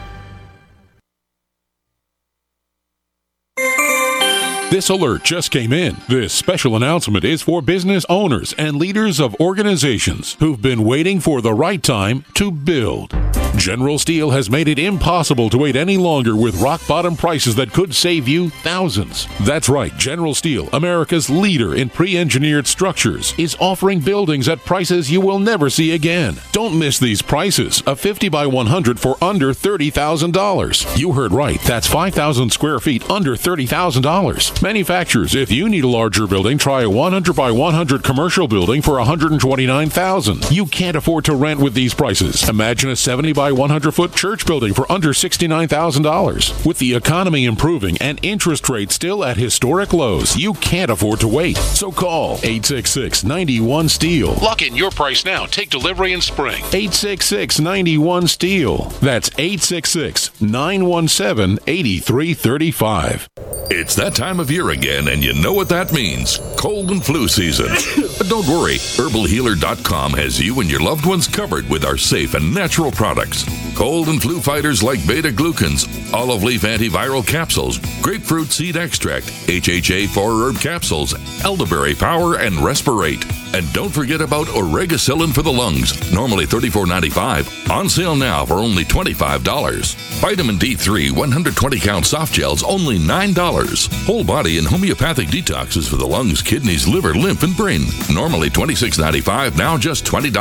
This alert just came in. This special announcement is for business owners and leaders of organizations who've been waiting for the right time to build. General Steel has made it impossible to wait any longer with rock-bottom prices that could save you thousands. That's right, General Steel, America's leader in pre-engineered structures, is offering buildings at prices you will never see again. Don't miss these prices. A 50 by 100 for under $30,000. You heard right. That's 5,000 square feet under $30,000. Manufacturers, if you need a larger building, try a 100 by 100 commercial building for $129,000. You can't afford to rent with these prices. Imagine a 70 by 100-foot church building for under $69,000. With the economy improving and interest rates still at historic lows, you can't afford to wait. So call 866-91-STEEL. Lock in your price now. Take delivery in spring. 866-91-STEEL. That's 866-917-8335. It's that time of year again, and you know what that means. Cold and flu season. But don't worry. HerbalHealer.com has you and your loved ones covered with our safe and natural products. Cold and flu fighters like beta-glucans, olive leaf antiviral capsules, grapefruit seed extract, HHA 4-herb capsules, elderberry power, and respirate. And don't forget about oregacillin for the lungs, normally $34.95, on sale now for only $25. Vitamin D3 120-count soft gels, only $9. Whole body and homeopathic detoxes for the lungs, kidneys, liver, lymph, and brain, normally $26.95, now just $20.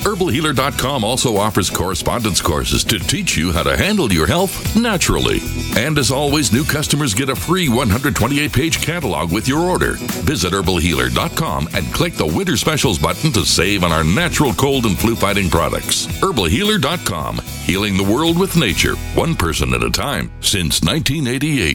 HerbalHealer.com also offers correspondence courses to teach you how to handle your health naturally. And as always, new customers get a free 128-page catalog with your order. Visit HerbalHealer.com and click the Winter Specials button to save on our natural cold and flu-fighting products. HerbalHealer.com, healing the world with nature, one person at a time, since 1988.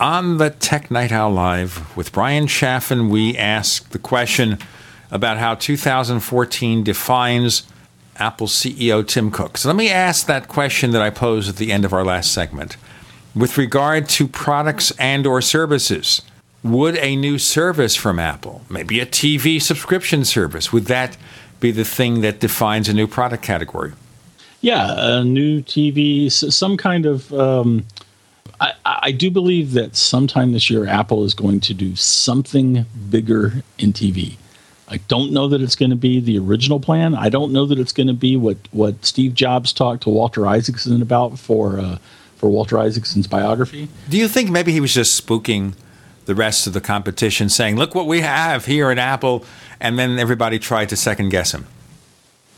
On the Tech Night Owl Live with Brian Chaffin, we asked the question about how 2014 defines Apple CEO Tim Cook. So let me ask that question that I posed at the end of our last segment. With regard to products and or services, would a new service from Apple, maybe a TV subscription service, would that be the thing that defines a new product category? Yeah, a new TV, some kind of... I do believe that sometime this year, Apple is going to do something bigger in TV. I don't know that it's going to be the original plan. I don't know that it's going to be what Steve Jobs talked to Walter Isaacson about for Walter Isaacson's biography. Do you think maybe he was just spooking the rest of the competition, saying, look what we have here at Apple, and then everybody tried to second-guess him?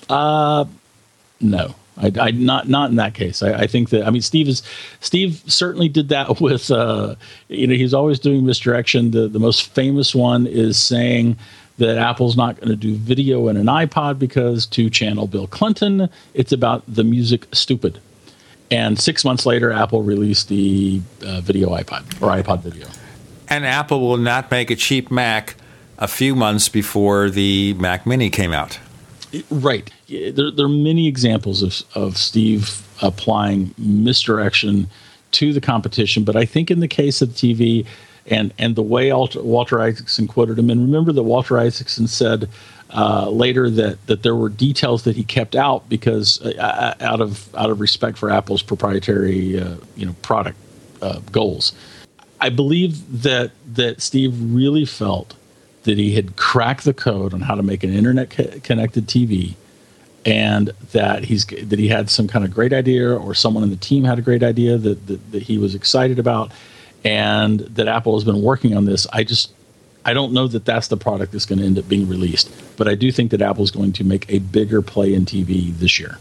No. Not in that case. I think that, I mean, Steve certainly did that with, he's always doing misdirection. The most famous one is saying that Apple's not going to do video in an iPod because, to channel Bill Clinton, it's about the music stupid. And 6 months later, Apple released the video iPod, or iPod video. And Apple will not make a cheap Mac a few months before the Mac Mini came out. Right. There are many examples of Steve applying misdirection to the competition. But I think in the case of TV and the way Walter Isaacson quoted him, and remember that Walter Isaacson said later that there were details that he kept out because out of respect for Apple's proprietary product goals. I believe that Steve really felt that he had cracked the code on how to make an internet-connected TV, and that he had some kind of great idea, or someone in the team had a great idea that he was excited about, and that Apple has been working on this. I don't know that that's the product that's going to end up being released, but I do think that Apple's going to make a bigger play in TV this year.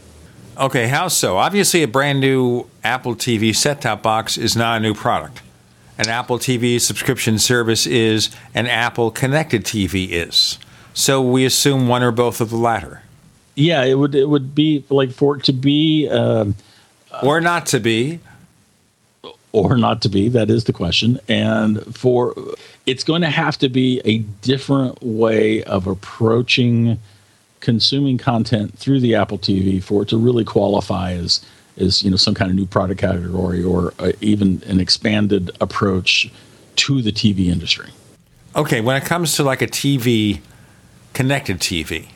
Okay, how so? Obviously, a brand new Apple TV set-top box is not a new product. An Apple TV subscription service is, an Apple connected TV is. So we assume one or both of the latter. Yeah, it would be like for it to be... or not to be. Or not to be, that is the question. And it's going to have to be a different way of approaching consuming content through the Apple TV for it to really qualify as... some kind of new product category or even an expanded approach to the TV industry. Okay, when it comes to like a TV, connected TV,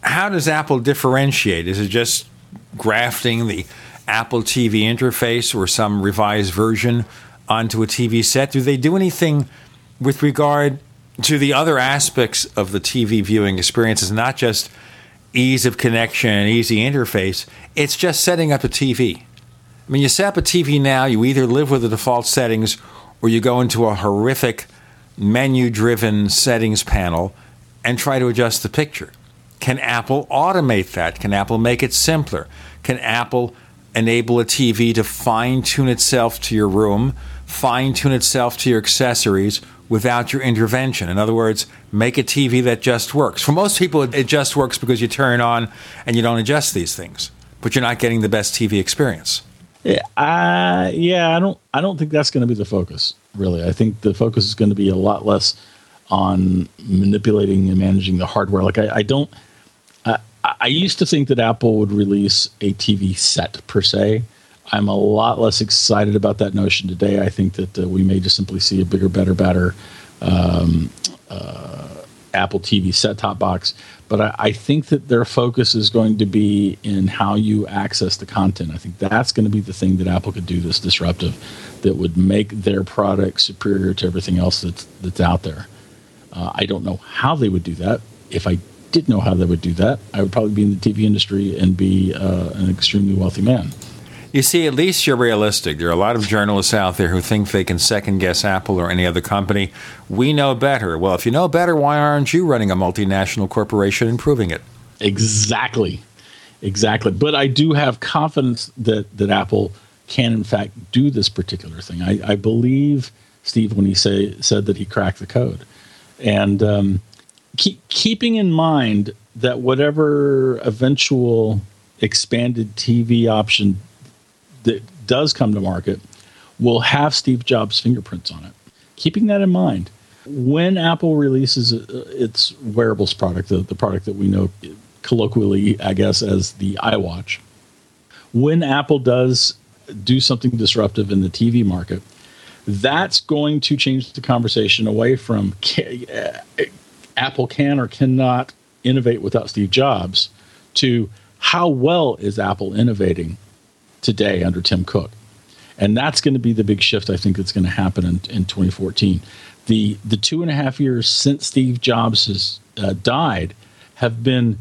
how does Apple differentiate? Is it just grafting the Apple TV interface or some revised version onto a TV set? Do they do anything with regard to the other aspects of the TV viewing experiences, not just ease of connection and easy interface? It's just setting up a TV. I mean, you set up a TV now, you either live with the default settings or you go into a horrific menu-driven settings panel and try to adjust the picture. Can Apple automate that? Can Apple make it simpler? Can Apple enable a TV to fine-tune itself to your room, fine-tune itself to your accessories without your intervention? In other words, make a TV that just works. For most people, it just works because you turn it on and you don't adjust these things, but you're not getting the best TV experience. Yeah, I don't think that's going to be the focus, really. I think the focus is going to be a lot less on manipulating and managing the hardware. Like I used to think that Apple would release a TV set per se. I'm a lot less excited about that notion today. I think that we may just simply see a bigger, better, badder Apple TV set-top box. But I think that their focus is going to be in how you access the content. I think that's going to be the thing that Apple could do that's disruptive, that would make their product superior to everything else that's out there. I don't know how they would do that. If I did know how they would do that, I would probably be in the TV industry and be an extremely wealthy man. You see, at least you're realistic. There are a lot of journalists out there who think they can second-guess Apple or any other company. We know better. Well, if you know better, why aren't you running a multinational corporation and proving it? Exactly. But I do have confidence that Apple can, in fact, do this particular thing. I believe Steve when he said that he cracked the code. And keeping in mind that whatever eventual expanded TV option that does come to market will have Steve Jobs' fingerprints on it. Keeping that in mind, when Apple releases its wearables product, the product that we know colloquially, I guess, as the iWatch, when Apple does do something disruptive in the TV market, that's going to change the conversation away from Apple can or cannot innovate without Steve Jobs to how well is Apple innovating today under Tim Cook. And that's going to be the big shift I think that's going to happen in 2014. The 2.5 years since Steve Jobs has died have been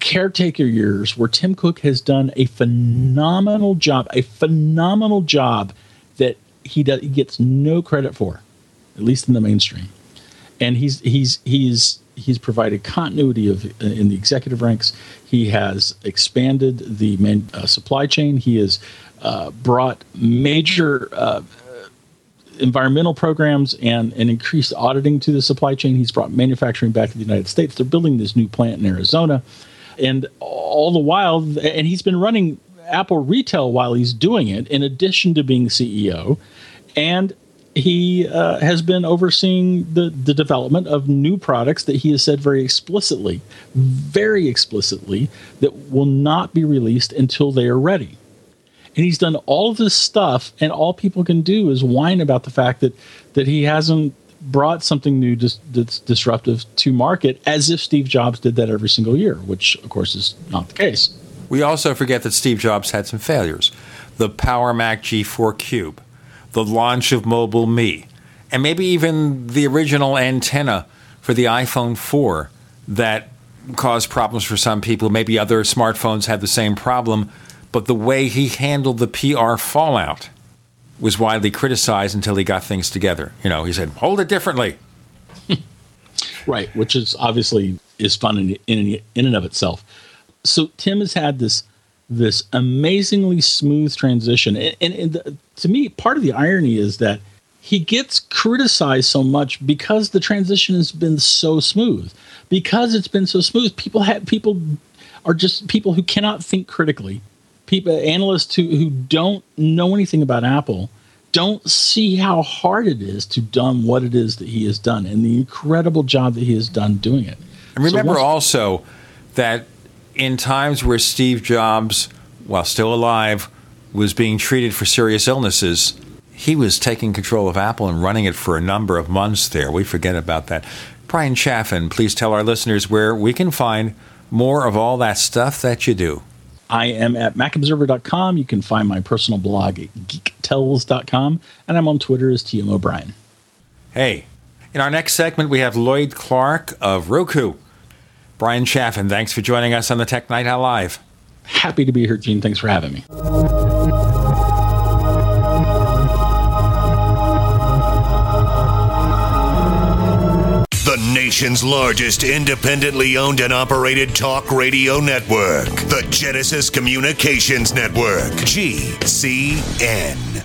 caretaker years where Tim Cook has done a phenomenal job that he gets no credit for, at least in the mainstream. And he's provided continuity in the executive ranks. He has expanded the supply chain. He has brought major environmental programs and increased auditing to the supply chain. He's brought manufacturing back to the United States. They're building this new plant in Arizona. And all the while, and he's been running Apple retail while he's doing it, in addition to being CEO. And he has been overseeing the development of new products that he has said very explicitly, that will not be released until they are ready. And he's done all of this stuff, and all people can do is whine about the fact that he hasn't brought something new that's disruptive to market, as if Steve Jobs did that every single year, which, of course, is not the case. We also forget that Steve Jobs had some failures. The Power Mac G4 Cube, the launch of Mobile Me, and maybe even the original antenna for the iPhone 4 that caused problems for some people. Maybe other smartphones had the same problem, but the way he handled the PR fallout was widely criticized until he got things together. You know, he said, hold it differently. Right, which is obviously is fun in and of itself. So Tim has had this amazingly smooth transition. And to me, part of the irony is that he gets criticized so much because the transition has been so smooth. Because it's been so smooth, people are just people who cannot think critically. People, analysts who don't know anything about Apple, don't see how hard it is to done what it is that he has done and the incredible job that he has done doing it. And remember also that in times where Steve Jobs, while still alive, was being treated for serious illnesses, he was taking control of Apple and running it for a number of months there. We forget about that. Brian Chaffin, please tell our listeners where we can find more of all that stuff that you do. I am at macobserver.com. You can find my personal blog at geektells.com. And I'm on Twitter as TM O'Brien. Hey, in our next segment, we have Lloyd Clark of Roku. Brian Chaffin, thanks for joining us on the Tech Night Owl Live. Happy to be here, Gene. Thanks for having me. Nation's largest independently owned and operated talk radio network, the Genesis Communications Network, GCN.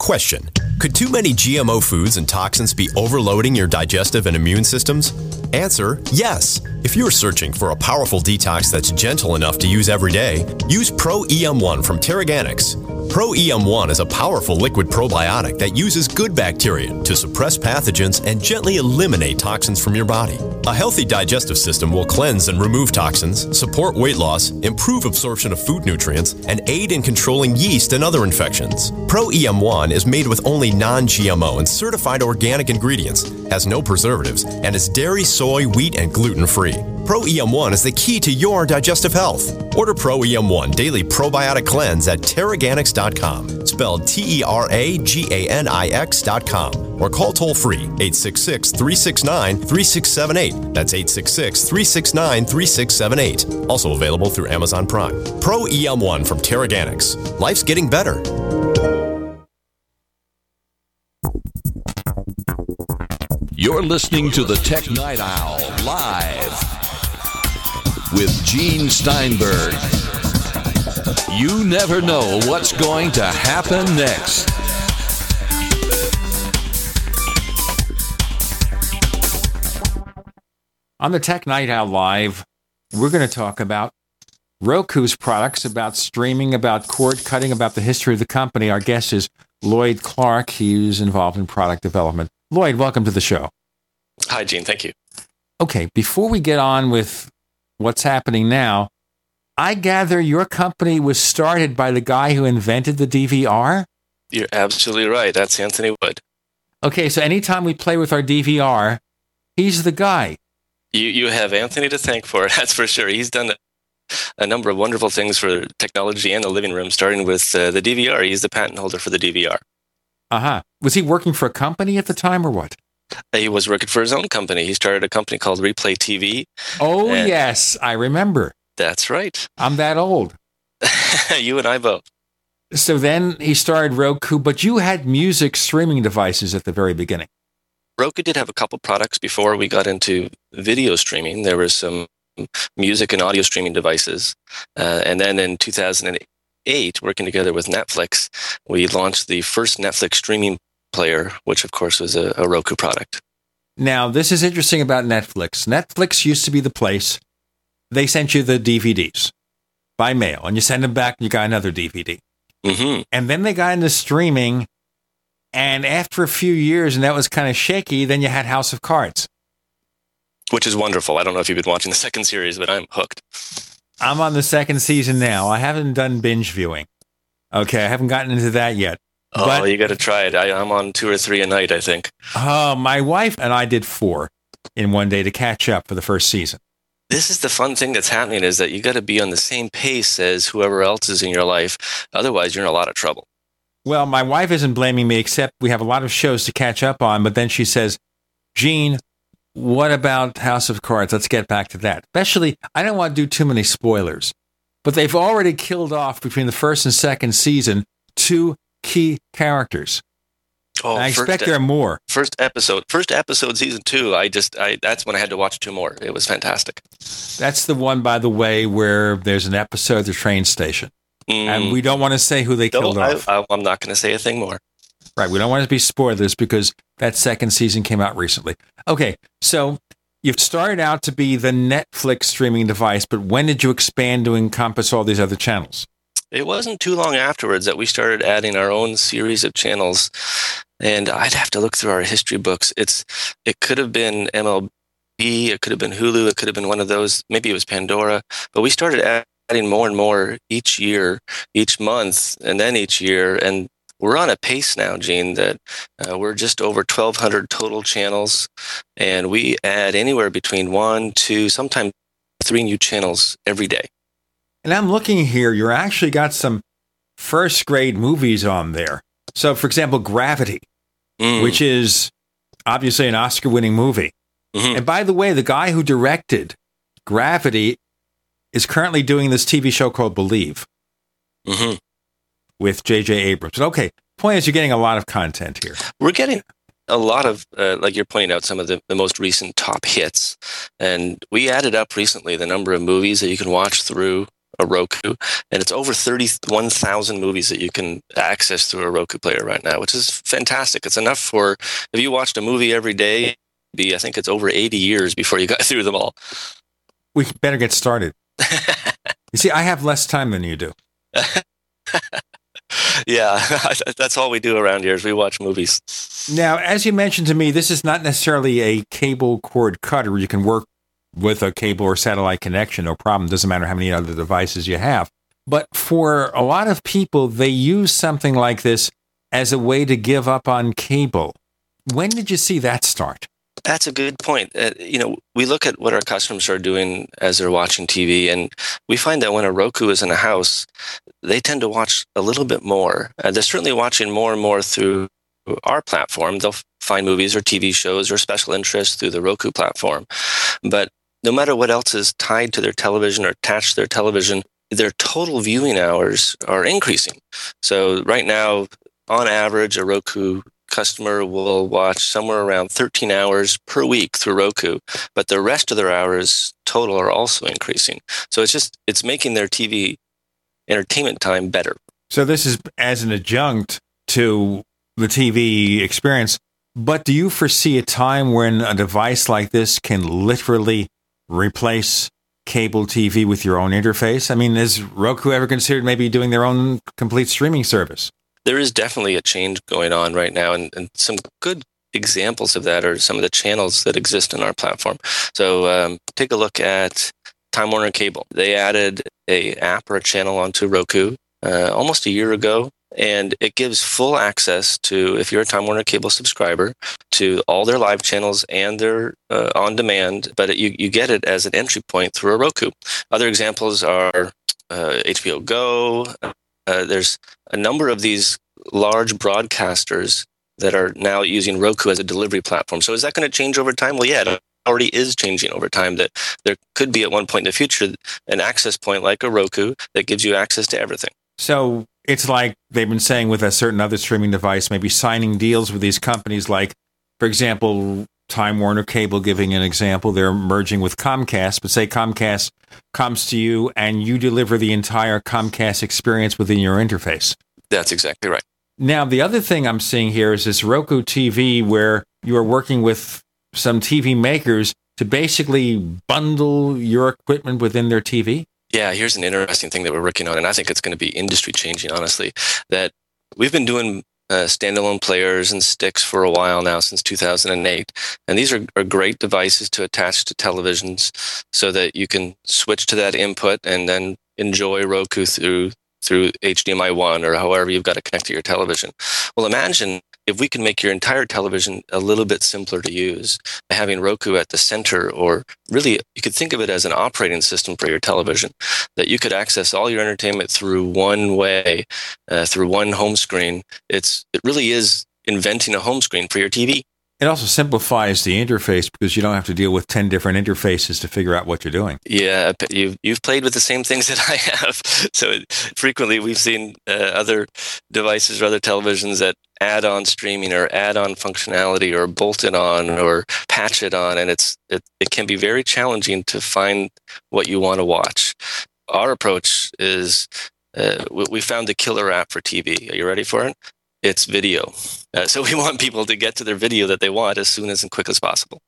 Question. Could too many GMO foods and toxins be overloading your digestive and immune systems? Answer, yes. If you're searching for a powerful detox that's gentle enough to use every day, use Pro EM1 from Terraganics. Pro EM1 is a powerful liquid probiotic that uses good bacteria to suppress pathogens and gently eliminate toxins from your body. A healthy digestive system will cleanse and remove toxins, support weight loss, improve absorption of food nutrients, and aid in controlling yeast and other infections. Pro EM1 is made with only non-GMO and certified organic ingredients, has no preservatives, and is dairy, soy, wheat, and gluten-free. Pro EM1 is the key to your digestive health. Order Pro EM1 Daily Probiotic Cleanse at Terraganics.com, spelled T-E-R-A-G-A-N-I-X.com, or call toll-free 866-369-3678. That's 866-369-3678. Also available through Amazon Prime. Pro EM1 from Terraganics. Life's getting better. You're listening to the Tech Night Owl Live with Gene Steinberg. You never know what's going to happen next. On the Tech Night Owl Live, we're going to talk about Roku's products, about streaming, about cord cutting, about the history of the company. Our guest is Lloyd Clark. He's involved in product development. Lloyd, welcome to the show. Hi, Gene. Thank you. Okay, before we get on with what's happening now, I gather your company was started by the guy who invented the DVR? You're absolutely right. That's Anthony Wood. Okay, so anytime we play with our DVR, he's the guy. You have Anthony to thank for it, that's for sure. He's done a number of wonderful things for technology and the living room, starting with the DVR. He's the patent holder for the DVR. Uh-huh. Was he working for a company at the time or what? He was working for his own company. He started a company called Replay TV. Oh, yes. I remember. That's right. I'm that old. You and I both. So then he started Roku, but you had music streaming devices at the very beginning. Roku did have a couple products before we got into video streaming. There were some music and audio streaming devices. And then in 2008, working together with Netflix, we launched the first Netflix streaming player, which of course was a Roku product. Now, this is interesting about Netflix. Netflix used to be the place. They sent you the DVDs by mail, and you send them back, and you got another DVD. Mm-hmm. And then they got into streaming, and after a few years, and that was kind of shaky, then you had House of Cards. Which is wonderful. I don't know if you've been watching the second series, but I'm hooked. I'm on the second season now. I haven't done binge viewing. Okay, I haven't gotten into that yet. Oh, but you got to try it. I'm on 2 or 3 a night, I think. Oh, my wife and I did 4 in one day to catch up for the first season. This is the fun thing that's happening, is that you got to be on the same pace as whoever else is in your life. Otherwise, you're in a lot of trouble. Well, my wife isn't blaming me, except we have a lot of shows to catch up on. But then she says, Gene, what about House of Cards? Let's get back to that. Especially, I don't want to do too many spoilers, but they've already killed off between the first and second season 2 key characters. Oh, I expect there are more. First episode, season 2. That's when I had to watch 2 more. It was fantastic. That's the one, by the way, where there's an episode at the train station, and we don't want to say who they killed off. I'm not going to say a thing more. Right, we don't want to be spoilers because that second season came out recently. Okay, so you've started out to be the Netflix streaming device, but when did you expand to encompass all these other channels? It wasn't too long afterwards that we started adding our own series of channels, and I'd have to look through our history books. It could have been MLB, it could have been Hulu, it could have been one of those. Maybe it was Pandora, but we started adding more and more each year, each month, and then each year, and we're on a pace now, Gene, that we're just over 1,200 total channels, and we add anywhere between 1, 2, sometimes 3 new channels every day. And I'm looking here. You're actually got some first-grade movies on there. So, for example, Gravity, which is obviously an Oscar-winning movie. And by the way, the guy who directed Gravity is currently doing this TV show called Believe with J.J. Abrams. But okay, point is you're getting a lot of content here. We're getting a lot of, like you're pointing out, some of the most recent top hits. And we added up recently the number of movies that you can watch through a Roku, and it's over 31,000 movies that you can access through a Roku player right now, which is fantastic. It's enough for, if you watched a movie every day, be I think it's over 80 years before you got through them all. We better get started. You see, I have less time than you do. Yeah, that's all we do around here is we watch movies. Now, as you mentioned to me, this is not necessarily a cable cord cutter. You can work with a cable or satellite connection, no problem. Doesn't matter how many other devices you have. But for a lot of people, they use something like this as a way to give up on cable. When did you see that start? That's a good point. You know, we look at what our customers are doing as they're watching TV, and we find that when a Roku is in a house, they tend to watch a little bit more. They're certainly watching more and more through our platform. They'll find movies or TV shows or special interests through the Roku platform. But no matter what else is tied to their television or attached to their television, their total viewing hours are increasing. So right now, on average, a Roku customer will watch somewhere around 13 hours per week through Roku, but the rest of their hours total are also increasing. So it's making their TV entertainment time better. So this is as an adjunct to the TV experience. But do you foresee a time when a device like this can literally replace cable TV with your own interface? I mean, is Roku ever considered maybe doing their own complete streaming service? There is definitely a change going on right now, and some good examples of that are some of the channels that exist in our platform. So take a look at Time Warner Cable. They added an app or a channel onto Roku almost a year ago, and it gives full access to, if you're a Time Warner Cable subscriber, to all their live channels and their on-demand, but you get it as an entry point through a Roku. Other examples are HBO Go. There's a number of these large broadcasters that are now using Roku as a delivery platform. So is that going to change over time? Well, yeah, it already is changing over time, that there could be at one point in the future an access point like a Roku that gives you access to everything. So it's like they've been saying with a certain other streaming device, maybe signing deals with these companies like, for example, Time Warner Cable, giving an example, they're merging with Comcast, but say Comcast comes to you and you deliver the entire Comcast experience within your interface. That's exactly right. Now, the other thing I'm seeing here is this Roku TV where you are working with some TV makers to basically bundle your equipment within their TV. Yeah, here's an interesting thing that we're working on, and I think it's going to be industry changing, honestly, that we've been doing standalone players and sticks for a while now, since 2008. And these are great devices to attach to televisions so that you can switch to that input and then enjoy Roku through HDMI 1 or however you've got to connect to your television. Well, imagine if we can make your entire television a little bit simpler to use, having Roku at the center, or really you could think of it as an operating system for your television, that you could access all your entertainment through one way, through one home screen. It really is inventing a home screen for your TV. It also simplifies the interface because you don't have to deal with 10 different interfaces to figure out what you're doing. Yeah, you've played with the same things that I have. So frequently we've seen other devices or other televisions that add on streaming or add on functionality or bolt it on or patch it on. And it can be very challenging to find what you want to watch. Our approach is we found the killer app for TV. Are you ready for it? It's video. So we want people to get to their video that they want as soon as and quick as possible.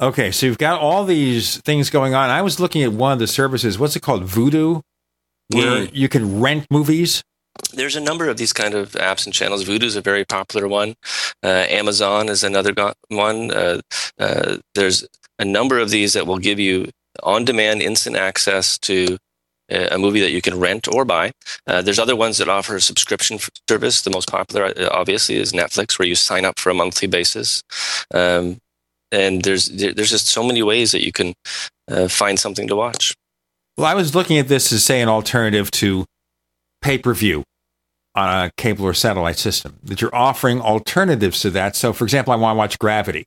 Okay, so you've got all these things going on. I was looking at one of the services, what's it called, Vudu, where you can rent movies? There's a number of these kind of apps and channels. Vudu is a very popular one. Amazon is another one. There's a number of these that will give you on-demand, instant access to a movie that you can rent or buy. There's other ones that offer a subscription service. The most popular, obviously, is Netflix, where you sign up for a monthly basis. And there's just so many ways that you can find something to watch. Well, I was looking at this as, say, an alternative to pay-per-view. on a cable or satellite system, that you're offering alternatives to that. So, for example, I want to watch Gravity.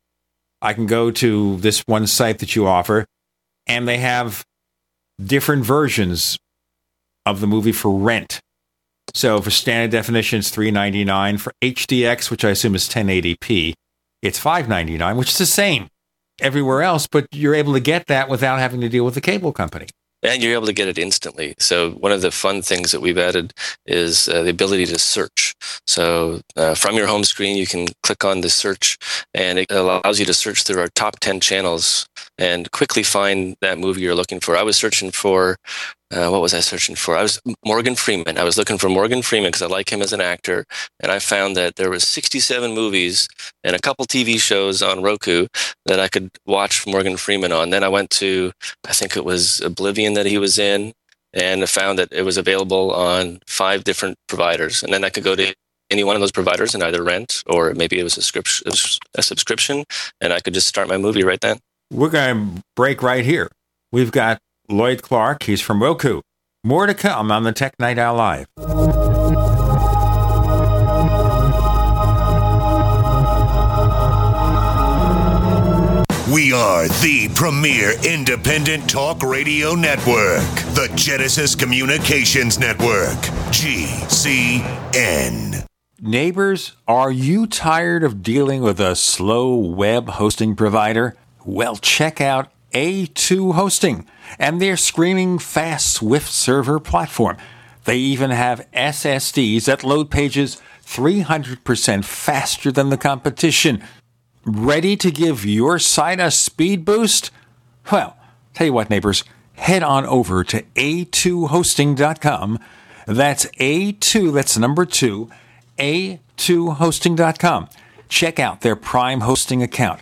I can go to this one site that you offer, and they have different versions of the movie for rent. So for standard definition, it's $3.99. For HDX, which I assume is 1080p, it's $5.99, which is the same everywhere else, but you're able to get that without having to deal with the cable company. And you're able to get it instantly. So one of the fun things that we've added is the ability to search. So from your home screen, you can click on the search, and it allows you to search through our top 10 channels and quickly find that movie you're looking for. I was searching for, what was I searching for? I was Morgan Freeman. I was looking for Morgan Freeman because I like him as an actor. And I found that there was 67 movies and a couple TV shows on Roku that I could watch Morgan Freeman on. Then I went to, I think it was Oblivion that he was in, and I found that it was available on 5 different providers. And then I could go to any one of those providers and either rent, or maybe it was a subscription, and I could just start my movie right then. We're going to break right here. We've got Lloyd Clark. He's from Roku. More to come on the Tech Night Owl Live. We are the premier independent talk radio network, the Genesis Communications Network, GCN. Neighbors, are you tired of dealing with a slow web hosting provider? Well, check out A2 Hosting and their screaming fast Swift server platform. They even have SSDs that load pages 300% faster than the competition. Ready to give your site a speed boost? Well, tell you what, neighbors, head on over to a2hosting.com. That's A2, that's number 2, a2hosting.com. Check out their Prime Hosting account.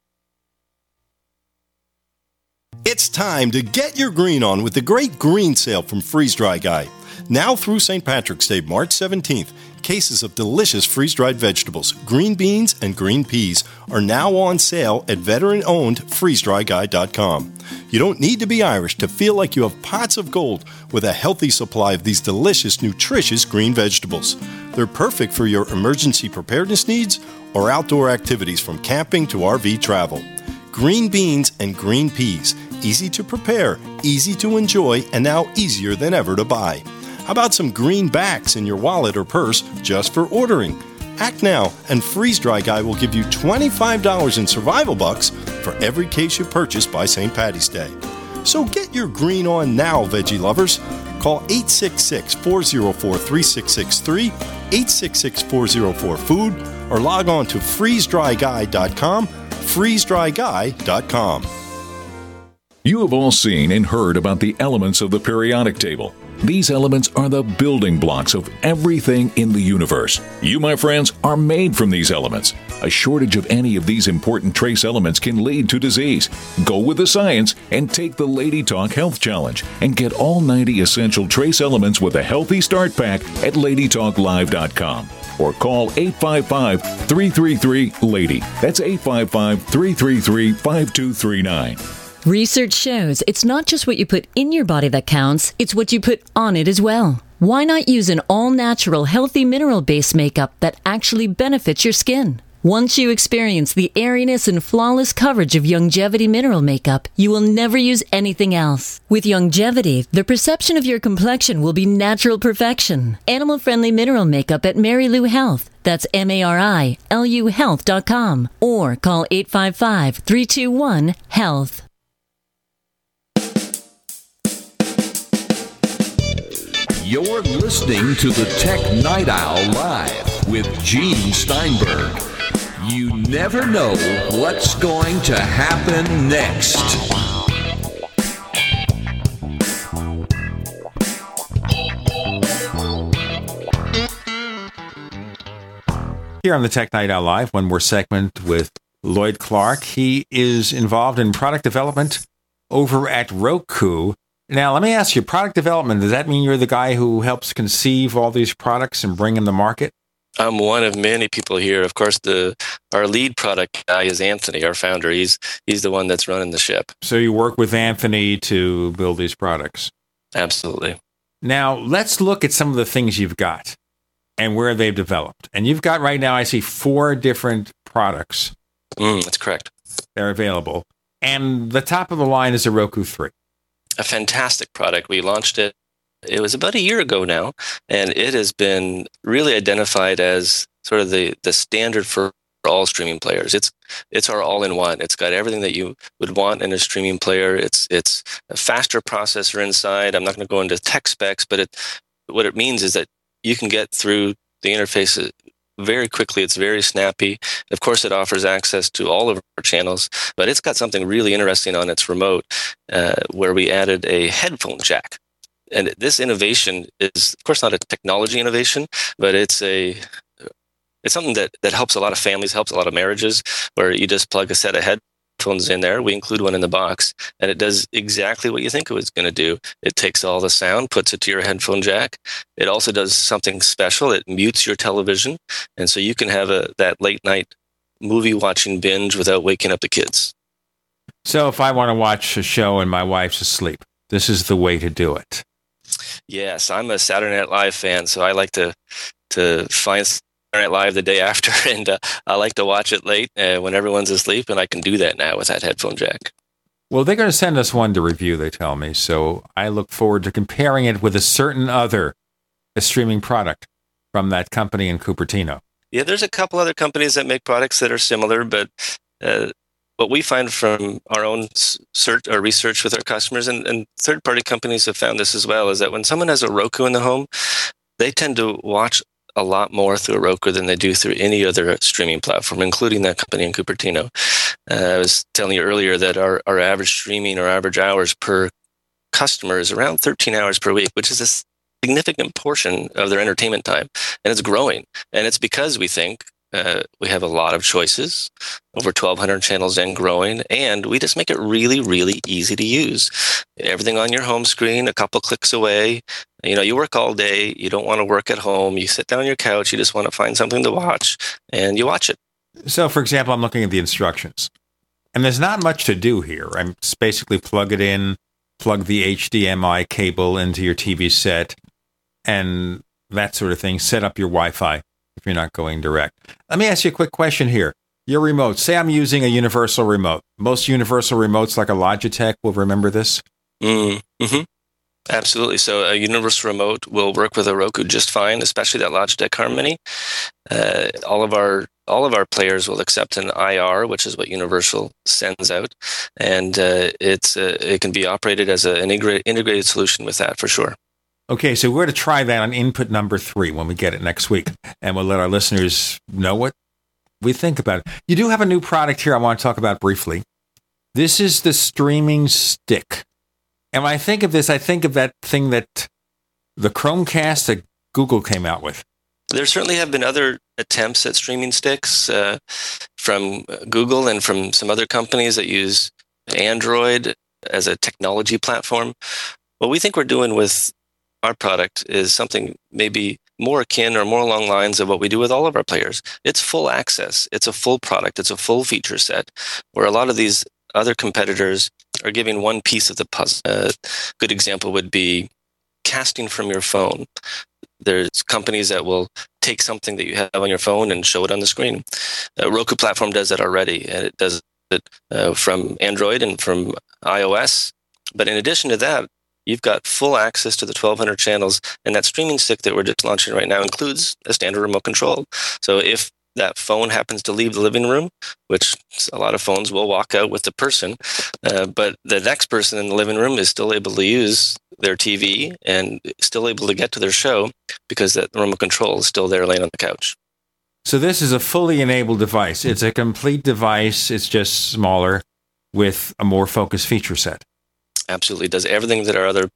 It's time to get your green on with the great green sale from Freeze Dry Guy. Now through St. Patrick's Day, March 17th, cases of delicious freeze-dried vegetables, green beans, and green peas are now on sale at veteran-owned freezedryguy.com. You don't need to be Irish to feel like you have pots of gold with a healthy supply of these delicious, nutritious green vegetables. They're perfect for your emergency preparedness needs or outdoor activities from camping to RV travel. Green beans and green peas. Easy to prepare, easy to enjoy, and now easier than ever to buy. How about some green backs in your wallet or purse just for ordering? Act now, and Freeze Dry Guy will give you $25 in survival bucks for every case you purchase by St. Paddy's Day. So get your green on now, veggie lovers. Call 866-404-3663, 866-404-FOOD, or log on to freezedryguy.com, freezedryguy.com. You have all seen and heard about the elements of the periodic table. These elements are the building blocks of everything in the universe. You, my friends, are made from these elements. A shortage of any of these important trace elements can lead to disease. Go with the science and take the Lady Talk Health Challenge and get all 90 essential trace elements with a Healthy Start Pack at LadyTalkLive.com. or call 855-333-LADY. That's 855-333-5239. Research shows it's not just what you put in your body that counts, it's what you put on it as well. Why not use an all-natural, healthy mineral-based makeup that actually benefits your skin? Once you experience the airiness and flawless coverage of Youngevity Mineral Makeup, you will never use anything else. With Youngevity, the perception of your complexion will be natural perfection. Animal-friendly mineral makeup at Mary Lou Health. That's MARILU Health.com. Or call 855-321-HEALTH. You're listening to the Tech Night Owl Live with Gene Steinberg. You never know what's going to happen next. Here on the Tech Night Owl Live, one more segment with Lloyd Clark. He is involved in product development over at Roku. Now, let me ask you, product development, does that mean you're the guy who helps conceive all these products and bring them to market? I'm one of many people here. Of course, our lead product guy is Anthony, our founder. He's the one that's running the ship. So you work with Anthony to build these products? Absolutely. Now, let's look at some of the things you've got and where they've developed. And you've got right now, I see 4 different products. That's correct. They're available. And the top of the line is the Roku 3. A fantastic product. We launched it. It was about a year ago now, and it has been really identified as sort of the standard for all streaming players. It's our all-in-one. It's got everything that you would want in a streaming player. It's a faster processor inside. I'm not going to go into tech specs, but what it means is that you can get through the interface very quickly. It's very snappy. Of course, it offers access to all of our channels, but it's got something really interesting on its remote where we added a headphone jack. And this innovation is, of course, not a technology innovation, but it's something that helps a lot of families, helps a lot of marriages, where you just plug a set of headphones in there. We include one in the box, and it does exactly what you think it was going to do. It takes all the sound, puts it to your headphone jack. It also does something special. It mutes your television, and so you can have that late-night movie-watching binge without waking up the kids. So if I want to watch a show and my wife's asleep, this is the way to do it. Yes, I'm a Saturday Night Live fan, so I like to find Saturday Night Live the day after, and I like to watch it late when everyone's asleep, and I can do that now with that headphone jack. Well, they're going to send us one to review, they tell me, so I look forward to comparing it with a certain other streaming product from that company in Cupertino. Yeah, there's a couple other companies that make products that are similar, but what we find from our own search or research with our customers, and third-party companies have found this as well, is that when someone has a Roku in the home, they tend to watch a lot more through Roku than they do through any other streaming platform, including that company in Cupertino. I was telling you earlier that our average streaming or average hours per customer is around 13 hours per week, which is a significant portion of their entertainment time. And it's growing. And it's because we think we have a lot of choices, over 1,200 channels and growing, and we just make it really, really easy to use. Everything on your home screen, a couple clicks away. You know, you work all day. You don't want to work at home. You sit down on your couch. You just want to find something to watch, and you watch it. So, for example, I'm looking at the instructions, and there's not much to do here. I'm just basically plug it in, plug the HDMI cable into your TV set, and that sort of thing. Set up your Wi-Fi if you're not going direct. Let me ask you a quick question here. Your remote, say I'm using a universal remote. Most universal remotes like a Logitech will remember this. Mm-hmm. Absolutely. So a universal remote will work with a Roku just fine, especially that Logitech Harmony. All of our players will accept an IR, which is what Universal sends out, and it can be operated as an integrated solution with that for sure. Okay, so we're going to try that on input number 3 when we get it next week, and we'll let our listeners know what we think about it. You do have a new product here I want to talk about briefly. This is the streaming stick. And when I think of this, I think of that thing that the Chromecast that Google came out with. There certainly have been other attempts at streaming sticks from Google and from some other companies that use Android as a technology platform. What we think we're doing with our product is something maybe more akin or more along lines of what we do with all of our players. It's full access. It's a full product. It's a full feature set, where a lot of these other competitors are giving one piece of the puzzle. A good example would be casting from your phone. There's companies that will take something that you have on your phone and show it on the screen. Roku platform does that already, and it does it from Android and from iOS. But in addition to that, you've got full access to the 1,200 channels, and that streaming stick that we're just launching right now includes a standard remote control. So if that phone happens to leave the living room, which a lot of phones will walk out with the person, but the next person in the living room is still able to use their TV and still able to get to their show because that remote control is still there laying on the couch. So this is a fully enabled device. It's a complete device. It's just smaller with a more focused feature set. Absolutely. It does everything that our other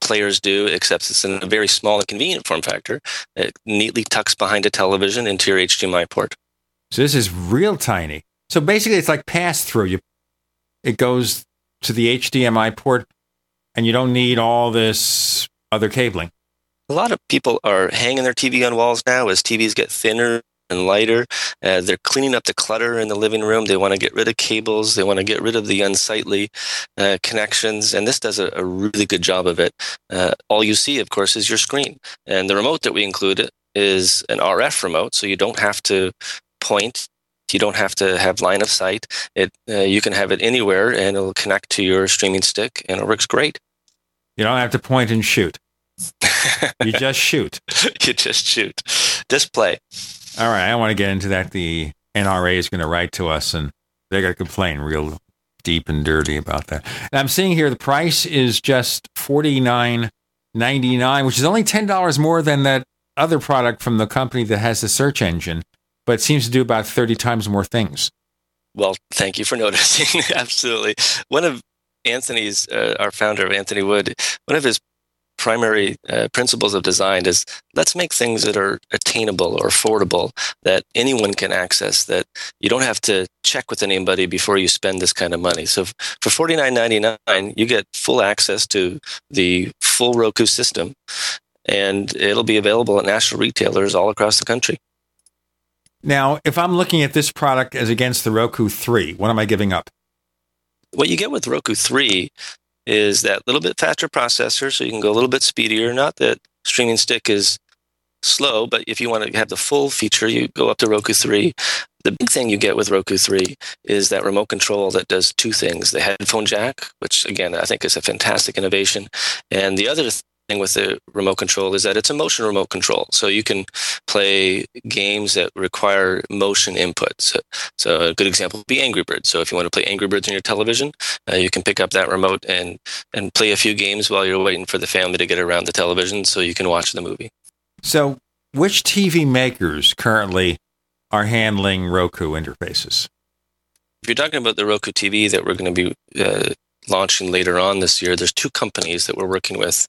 players do, except it's in a very small and convenient form factor. It neatly tucks behind a television into your HDMI port. So this is real tiny. So basically, it's like pass-through. It goes to the HDMI port, and you don't need all this other cabling. A lot of people are hanging their TV on walls now as TVs get thinner and lighter. They're cleaning up the clutter in the living room. They want to get rid of cables. They want to get rid of the unsightly connections. And this does a really good job of it. All you see, of course, is your screen. And the remote that we include is an RF remote, so you don't have to point. You don't have to have line of sight. You can have it anywhere, and it'll connect to your streaming stick, and it works great. You don't have to point and shoot. You just shoot. You just shoot. Just play. All right, I want to get into that. The NRA is going to write to us, and they're going to complain real deep and dirty about that. And I'm seeing here the price is just $49.99, which is only $10 more than that other product from the company that has the search engine, but it seems to do about 30 times more things. Well, thank you for noticing. Absolutely. One of Anthony's, our founder of Anthony Wood, one of his primary principles of design is let's make things that are attainable or affordable, that anyone can access, that you don't have to check with anybody before you spend this kind of money. So for $49.99, you get full access to the full Roku system, and it'll be available at national retailers all across the country. Now, if I'm looking at this product as against the Roku 3, what am I giving up? What you get with Roku 3 is that little bit faster processor, so you can go a little bit speedier. Not that streaming stick is slow, but if you want to have the full feature, you go up to Roku 3. The big thing you get with Roku 3 is that remote control that does two things. The headphone jack, which again, I think is a fantastic innovation. And the other thing with the remote control is that it's a motion remote control. So you can play games that require motion input. So a good example would be Angry Birds. So if you want to play Angry Birds on your television, you can pick up that remote and play a few games while you're waiting for the family to get around the television so you can watch the movie. So which TV makers currently are handling Roku interfaces? If you're talking about the Roku TV that we're going to be launching later on this year, there's two companies that we're working with.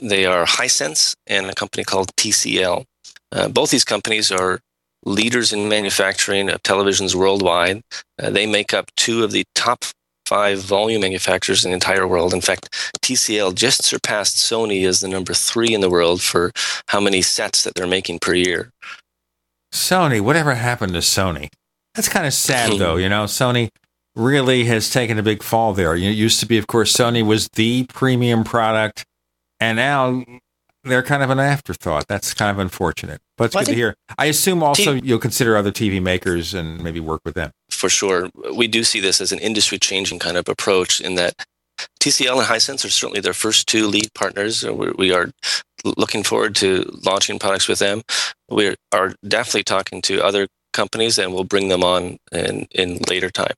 They are Hisense and a company called TCL. Both these companies are leaders in manufacturing of televisions worldwide. They make up two of the top five volume manufacturers in the entire world. In fact, TCL just surpassed Sony as the number 3 in the world for how many sets that they're making per year. Sony, whatever happened to Sony? That's kind of sad, though. You know, Sony really has taken a big fall there. It used to be, of course, Sony was the premium product, and now they're kind of an afterthought. That's kind of unfortunate, but it's good to hear. I assume also you'll consider other TV makers and maybe work with them. For sure. We do see this as an industry-changing kind of approach in that TCL and Hisense are certainly their first two lead partners. We are looking forward to launching products with them. We are definitely talking to other companies, and we'll bring them on in later time.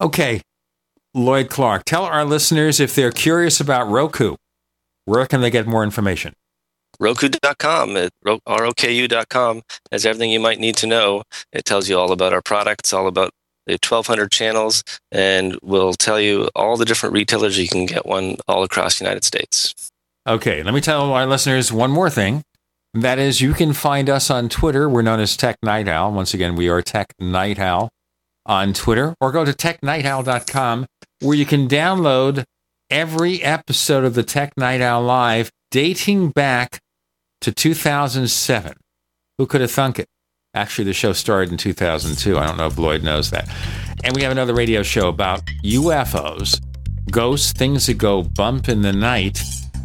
Okay, Lloyd Clark, tell our listeners if they're curious about Roku, where can they get more information? Roku.com, R-O-K-U.com has everything you might need to know. It tells you all about our products, all about the 1,200 channels, and will tell you all the different retailers you can get one all across the United States. Okay, let me tell our listeners one more thing. That is, you can find us on Twitter. We're known as Tech Night Owl. Once again, we are Tech Night Owl on Twitter, or go to technightowl.com, where you can download every episode of the Tech Night Owl Live dating back to 2007. Who could have thunk it? Actually, the show started in 2002. I don't know if Lloyd knows that. And we have another radio show about UFOs, ghosts, things that go bump in the night.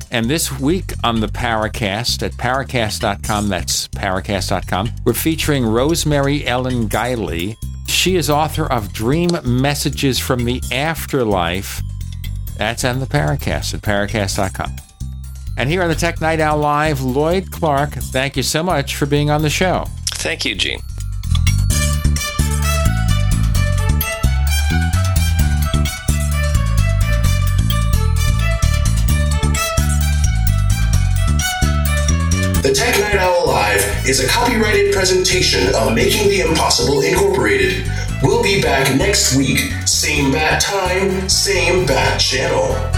And this week on the Paracast at Paracast.com, that's Paracast.com, we're featuring Rosemary Ellen Guiley. She is author of Dream Messages from the Afterlife. That's on the Paracast at Paracast.com. And here on the Tech Night Owl Live, Lloyd Clark, thank you so much for being on the show. Thank you, Gene. The Tech Night Owl Live is a copyrighted presentation of Making the Impossible Incorporated. We'll be back next week, same bat time, same bat channel.